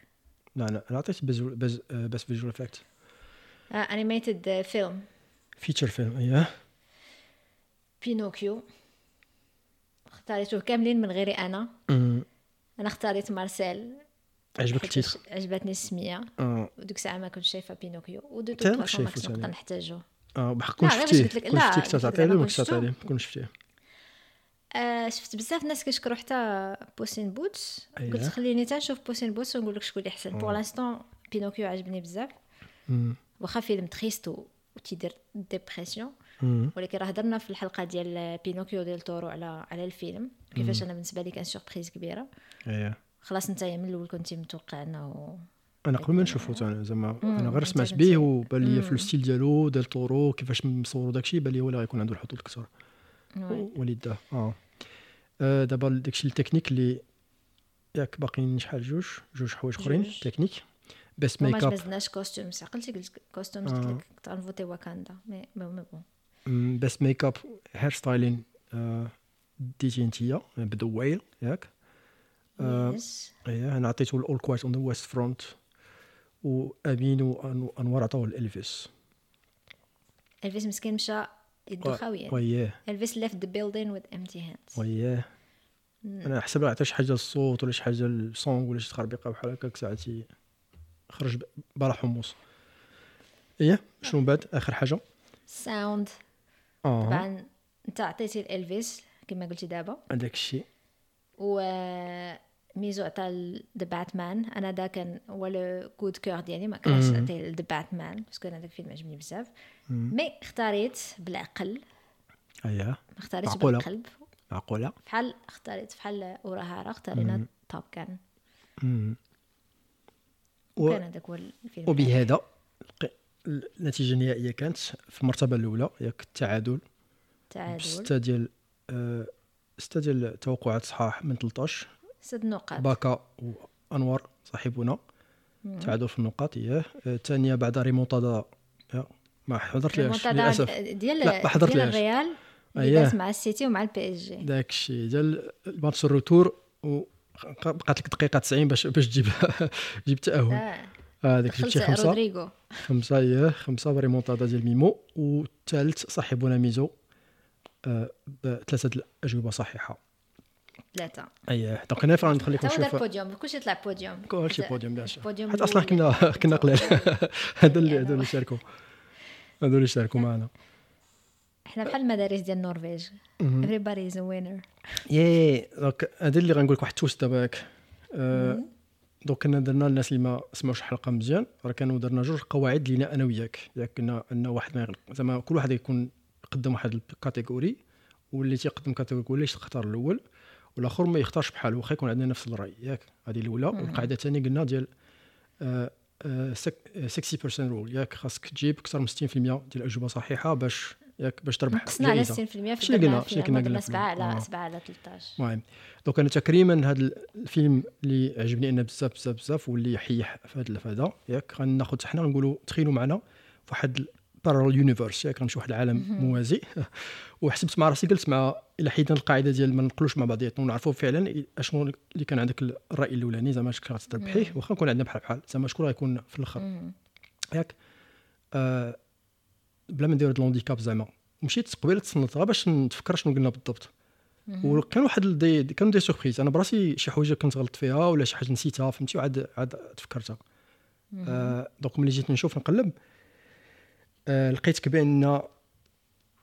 لا عطيت بس فيجوال افكت انيميتد فيلم فيتشر فيلم اييه بينوكيو اختاريته كاملين من غيري انا اختاريت مارسيل عجبك التيتر عجبتني السميه وديك الساعه ما كنت شايفه بينوكيو ودوتو ما كنت نحتاجو بحكم شفتيه لا تعطيه ما كنتش تعطيه كون شفتيه شفت بزاف ناس كيشكروا حتى بوسين بوتس قلت خليني تنشوف بوسين بوتس ونقول لك شكون اللي احسن بور لانستون بينوكيو عجبني بزاف واخا فيلم تريست و تيدير ديبرسيون ولكن راه هضرنا في الحلقه ديال بينوكيو ديال تورو على الفيلم كيفاش انا بالنسبه لي كان سوربريز كبيره خلاص نتايا من الاول كنت متوقع انه انا قبل ما نشوفو انا زعما انا غير سمعت به وبان لي في الستيل ديالو ديال تورو كيفاش مصوروا داكشي بان لي ولا غيكون عنده الحظوظ اكثر وليده دابا داكشي التكنيك اللي ياك باقيين شحال جوج حوايج اخرين تكنيك بس ميك اب ما بزناش كوستيم عقلتي قلت كوستيم قلت لك تنفوتي واكاندا مي بون بس ميك اب هير ستايلين ديجنتيا بدويل ياك انا عطيته الاول كويت اون ذا ويست فرونت وامين وانوار عطاوه الفيس مسكين مشى يدو خاويين الفيس left the building with empty hands انا حسب راه عطاش حاجه الصوت ولا شي حاجه السونغ ولا شي تخربيقه بحال هكاك ساعتي خرج برا حمص شنو بعد اخر حاجه ساوند طبعا انت عطيتي الفيس كما قلتي دابا هذاك الشيء و ميزو عطا ذا باتمان انا دا كان ولا كود كور ديالي ما كانش عطا ذا باتمان باسكو انا داك الفيلم عجبني بزاف مي اختاريت بالعقل اييه اختاريت بالقلب معقوله بحال اختاريت بحال وراها اختارينا توب كان وكان هذاك هو الفيلم وبهذا النتيجه النهائيه كانت في المرتبه الاولى ياك التعادل 6 ديال توقعات صحاح من 13 6 نقاط باكا وانوار صاحبنا تعادل في النقاط. إياه الثانية بعد ريمونتادا ما حضرت ليش للأسف ديال الريال بس مع السيتي ومع البي اس جي داك الشيء ديال الماتش الروتور وبقات لك دقيقة 90 باش تجيب جيب تأهل. هذاك جبتي 5 إياه 5 بريمونتادا ديال ميمو. والثالث صاحبنا ميزو 3 الأجوبة صحيحة 3. اييه دونك انا فغادي نخليكم تشوفوا هذا البوديوم كلشي طلع بوديوم كلشي بوديوم باشا حيت اصلا كنا قلال. هذا اللي شاركوا معنا احنا بحال المدارس ديال النرويج everybody is a winner. ياي دونك هذا اللي غنقول لك واحد التوست داباك. دونك كنا درنا الناس اللي ما سمعوش الحلقه مزيان راه كانوا درنا جوج قواعد لينا انا وياك ياك كنا ان واحد ما يغلق زعما كل واحد يكون قدم واحد الكاتيجوري واللي تيقدم كاتيجوري ليش تختار الاول والاخر ما يختارش بحاله واخا يكون عندنا نفس الراي ياك. هذه الاولى. والقاعده الثانيه قلنا ديال 60% رول ياك خاصك تجيب اكثر من 60% ديال الاجوبه صحيحه باش ياك باش تربح جائزه. نقصنا 60% في قلنا 7 على 13. المهم دونك انا تقريبا هذا الفيلم اللي عجبني انا بزاف واللي يحيح في هذا الفدا ياك غناخذ حنا نقولوا تخيلوا معنا فواحد بارال يونيفرس ياك غنمشيو واحد العالم موازي. وحسبت مع راسي قلت مع الى حيدنا القاعده ديال ما نقلوش مع بعضياتنا ونعرفوا فعلا اشنو اللي كان عندك الراي الاولاني زعما اش كنت تربحيه واخا نكون عندنا بحال زعما شكون غيكون في الاخر ياك. بلا ما ندير هاد لونديكاب زعما مشيت قبيله تصنت غير باش نتفكر شنو قلنا بالضبط. وكان واحد كانوا دي سوربريز انا براسي شي حاجه كنت غلط فيها ولا شي حاجه نسيتها فهمتي عاد تفكرتها. دونك ملي جيت نشوف نقلب لقيتك بان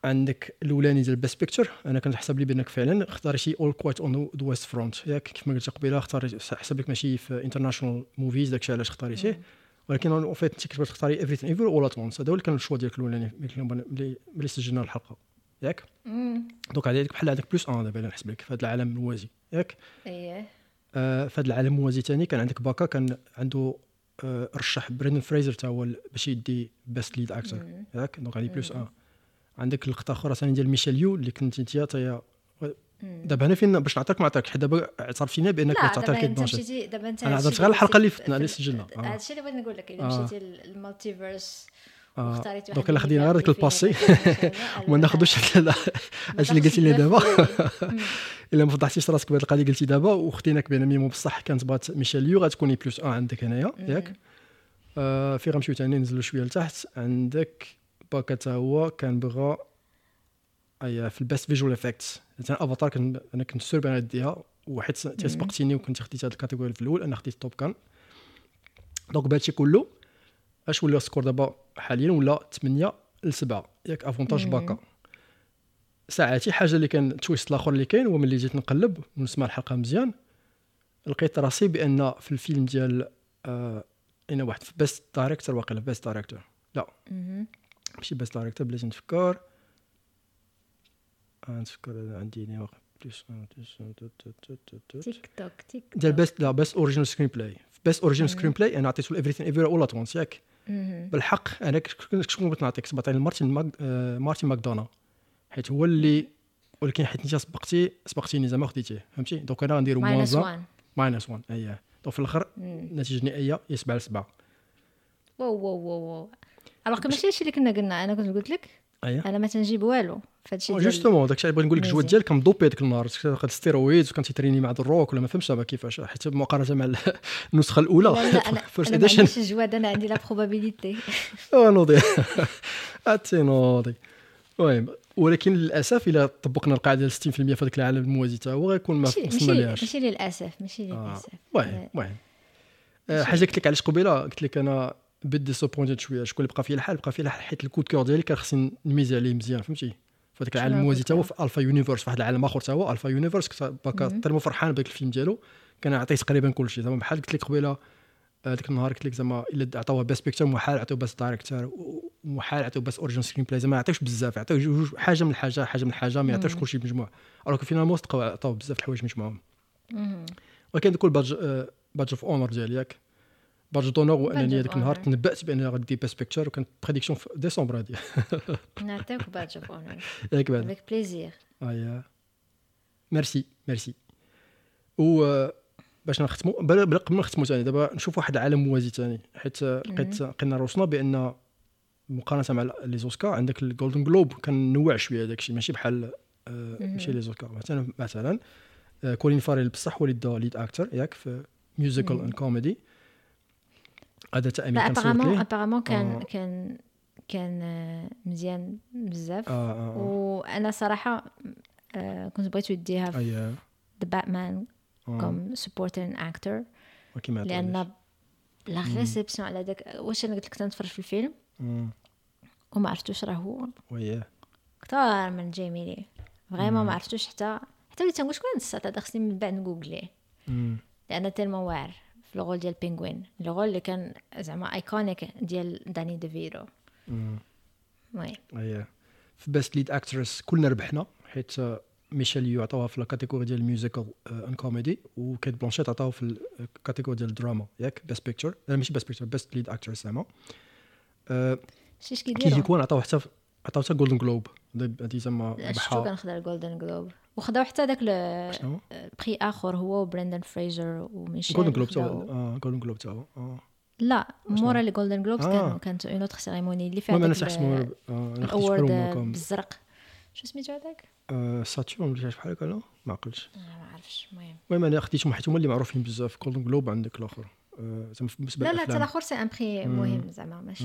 عندك الاولاني ديال بيست بيكتشر انا كنت حسب لي بانك فعلا اختارتي اول كويت اون ذا ويست فرونت ياك كيف ما قلت قبيله اختارتي حسب لك ماشي في انترناشونال موفيز داكشي علاش اختارتيه ولكن اون فيت انت كنت تختاري everything evil all at once. هذا هو اللي كان الشوا ديالك الاولاني ملي سجلنا الحلقه ياك. دونك عندك بحال عندك بلس 1 دابا انا نحسب لك في هذا العالم الموازي ياك. اييه في هذا العالم الموازي ثاني كان عندك باكا كان عنده رشح بريندن فريزر تا هو باش يدي بيست ليد اكتر ياك دونك عليه بلس 1. عندك اللقطه اخرى ثاني ديال ميشيليو اللي كنت انت تايا دابا هنا فين باش نعطيك ما عطاك حيت دابا اعترفتينا بانك تعطيك دونجي. انا عاد غير الحلقه اللي فتنا اللي سجلنا هذا الشيء اللي بغيت نقول لك الا مشيتي للمالتيفيرس واختاريت واحد دونك الا خدينا غير داك الباسي وما ناخذوش هذا اللي قلتي لي دابا الا ما فضحتيش راسك بهذه القضيه قلتي دابا وختيناك بان ميمو بصح كانت بغات ميشيليو غتكوني بلس 1 عندك هنايا ياك. في غنمشيو ثاني ننزلوا شويه لتحت عندك باكا تا هو كان بغا ايا في البيست فيجوال افكتس مثلا افاتار انا كنت سير بان اديها وحيت سبقتيني وكنت خديت هذه الكاتيجوري في الاول انا خديت توب كان. دونك بهادشي كله اش ولا السكور دابا حاليا ولا 8-7 ياك افونتاج باكا. ساعتي حاجه اللي كان تويست الاخر اللي كاين هو ملي جيت نقلب ونسمع الحلقه مزيان لقيت راسي بان في الفيلم ديال انا واحد في بيست دايريكتور واقيلا بيست دايريكتور لا ماشي بيست دايريكتور بلاتي نفكر عندي نيوغ بلس تيك توك ديال بيست لا بيست اوريجينال سكرين بلاي في بيست اوريجينال سكرين بلاي انا عطيتو ايفريثين ايفير اول ات وانس ياك. بالحق انا كنت شكون بغيت نعطيك سبعطين مارتين ماكدونا حيت هو اللي ولكن حيت نتا سبقتيني زعما خديتيه فهمتي دونك انا غنديرو -1 اييه دونك في الاخر النتيجه النهائيه هي 7-7. واو الوغ ماشي هادشي اللي كنا قلنا انا كنت قلت لك انا ما تنجيب والو فهادشي ديال جوستومون داكشي اللي بغيت نقول لك الجواد ديالك كان مضوبي هذاك النهار خد ستيرويد وكان تيتريني مع الروك ولا ما فهمتش دابا كيفاش حيت مقارنه مع النسخه الاولى فاش انا ماشي الجواد انا عندي لا بروبابيليتي نوضي اتي نوضي. المهم ولكن للاسف الا طبقنا القاعده ديال 60% في هذاك العالم الموازي تا هو غيكون ما وصلنا لهاش ماشي للاسف المهم حاجه قلت لك علاش قبيله قلت لك انا بدي ديسابونتد شويه شكون اللي بقى فيه الحال حيت الكود كور ديالي كان خصني نميز عليه مزيان فهمتي في هذاك العالم الموازي تا هو في الفا يونيفرس واحد العالم اخر تا هو الفا يونيفرس باكا ترمو فرحان بداك الفيلم ديالو كان عطيه تقريبا كلشي زعما بحال قلت لك قبيله هذاك النهار قلت لك زعما الا عطاوه بس بيكتور محال عطاو بس دايريكتور ومحال عطاو بس اوريجين سكرين بلاي ما عطاوش بزاف عطاو جوج حاجه من الحاجه ما عطاوش كلشي بمجموع الوغ فينالمون عطاو بزاف الحوايج مجموعهم. ولكن كل باج اوف اونر ديالك باج دونور وانني هذاك النهار تنبأت بان غادي بس بيكتور وكانت بريديكشن في ديسمبر هذه نعطيك باج اوف اونر ياك بعدا افيك بليزير اييه ميرسي و باش نختموا بلا قبل ما نختموا ثاني دابا نشوف واحد العالم موازي ثاني, حيت لقينا روسنا بان مقارنه مع لي زوسكار عندك الجولدن جلوب كنوع شويه داكشي ماشي بحال ماشي لي زوسكار. مثلا كولين فاريل بصح وليد ليد اكتر ياك في ميوزيكال اند كوميدي هذا تأمين كنصوت ليه ابارامون كان مزيان بزاف. وانا صراحه كنت بغيت نديها في ذا باتمان كم سبورتين اكتر, لان لا ريسبسيون على داك واش انا قلت لك كنتفرج في الفيلم وما عرفتوش راه هو وياه كثار من جيميلي فريمون ما عرفتوش حتى وليت كنقول شكون هاد الساط هذا خصني من بعد نغوغليه لان تيلمون واعر في الغول ديال بينغوين, الغول اللي كان زعما ايكونيك ديال داني ديفيرو. وي اييه في بيست ليد اكترس كلنا ربحنا حيت ميشيل يو عطاوها في الكاتيجوري ديال الميوزيكال ان كوميدي وكيت بلانشيت عطاوها في الكاتيجوري ديال الدراما ياك بيست بيكتشر ماشي بيست بيكتشر بيست ليد اكترس زعما شيش كيديروا كيجيكون عطاو حتى عطاو حتى جولدن جلوب هادي زعما بحال كنخدع الجولدن جلوب وخداو حتى داك البري اخر هو وبراندن فريزر وميشيل جولدن جلوب جولدن جلوب تاعو لا مورا لي جولدن جلوبس كانت اون اوتر سيريموني اللي فيها الاورد بالزرق شو سميتو هذاك ساتيون ولا شي بحال هكا لا ما عقلتش ما عرفتش. المهم انا خديت واحد هما اللي معروفين بزاف جولدن جلوب عندك الاخر زعما بالنسبه لا حتى الاخر سي ان بري مهم زعما ماشي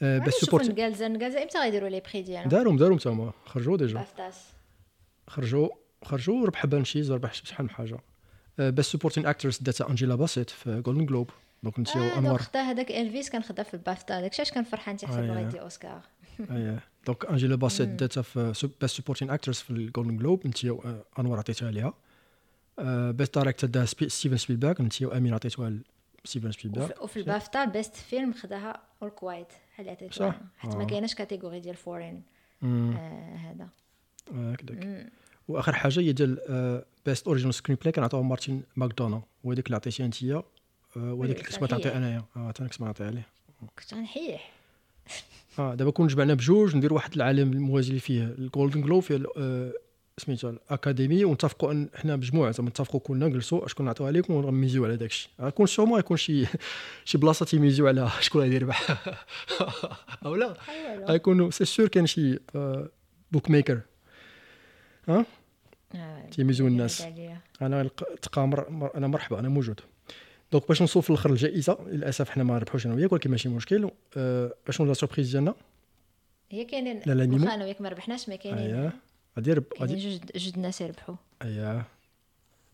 بس سبورت غالزا امتى غيديروا لي بري ديالهم دارهم حتى هما خرجوا ديجا خرجوا ربح بانشيز ربح شحال من حاجه. بس سبورتين اكترس داتا انجيلا باسيت في جولدن جلوب دونك نسيو انوار خدا هذاك الفيس كنخدها في البافتا داك علاش كنفرحان تيحسب غيدي اوسكار اييه دونك انجيلا باسيت داتا في بس سبورتين اكترس في الجولدن جلوب نسيو انوار عطيتها ليها. بس دايركتور دا ستيفن سبيلبرغ نسيو امين عطيتها ستيفن سبيلبرغ. وفي البافتا بيست فيلم خداها الكويت هل عطيتها حيت ما كايناش كاتيجوري ديال فورين هذا هكداك. واخر حاجه هي ديال بيست اوريجينال سكرين بلاي كنعطيوها مارتين ماكدونا وهذيك اللي عطيتيها انتيا وديك الكسبه تاع انايا حتى الكسبه نعطيها عليه كنت غنحيح. دابا كون جمعنا بجوج ندير واحد العالم الموازي اللي فيه الجولدن جلوب فيه سميتها الاكاديمي ونتفقوا ان حنا بجموعه زعما نتفقوا كلنا نجلسوا شكون نعطيوها لكم ونميزيو على داكشي غيكون سوما يكون شي بلاصه تيميزيو على شكون غيدير ربح اولا غيكونوا سي سور كاين شي بوك ميكر ها تيميزيو الناس. انا تقامر انا مرحبا انا موجود. دونك باش نوصلوا في الاخر الجائزه للاسف حنا ما ربحوش انا وياك ولكن ماشي مشكل. اشنو لا سوربريز ديالنا هي كاينين واخا وياك ما ربحناش ما كاينين غادي جوج الناس يربحوا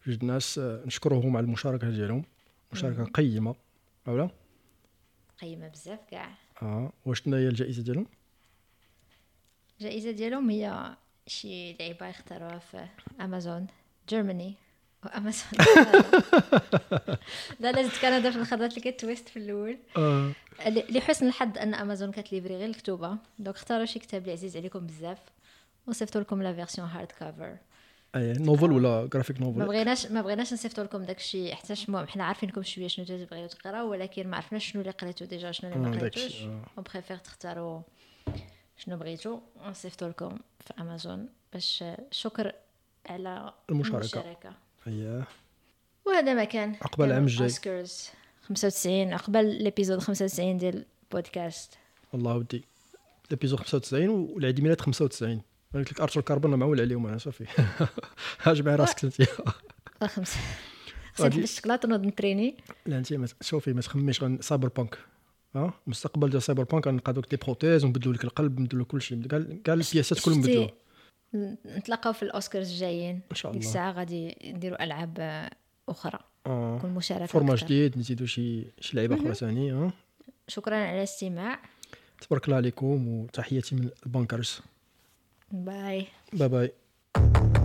جوج الناس نشكرهم على المشاركه ديالهم مشاركه قيمه اولا قيمه بزاف كاع. واش شنو هي الجائزه ديالهم؟ الجائزه ديالهم هي شي لعبه اختاروها في امازون جيرماني امازون لا لازم كندا في الخضرات اللي كتويست في الاول لحسن الحظ ان امازون كتليفري غير الكتوبه دونك اختاروا شي كتاب اللي عزيز عليكم بزاف وصيفطوا لكم لا فيرسيون هارد كفر اي نوفل ولا جرافيك نوفل. ما بغيناش نصيفطوا لكم داكشي حتى شمو حنا عارفينكم شويه شنو تبغيو تقراو ولكن ما عرفناش شنو اللي قريتو ديجا شنو اللي ما قريتوش اون بريفير تختاروا شنو بغيتو نصيفطوا لكم في امازون باش شكر على المشاركه وهذا ما كان عقبال العام الجاي أوسكارز 95 عقبال الابيزود 95 ديال البودكاست والله ودي الابيزود 95 والعيد ميلاد 95 قلت لك ارتور كاربون معول عليهم انا صافي هاجمع راسك انت خمسه خصني الشوكولاته نوض نتريني لا انت شوفي ما تخميش سايبر بانك مستقبل ديال سايبر بانك غنقادو لك دي بروتيز ونبدلوا لك القلب نبدلوا كل شيء كاع البياسات كلهم نبدلوها. نتلاقاو في الاوسكارز الجايين ديك الساعه غادي نديروا العاب اخرى كل مشاركه فورما جديد نزيدوا شي لعيبه اخرى ثاني. شكرا على الاستماع تبارك الله عليكم وتحياتي من البانكرز باي باي.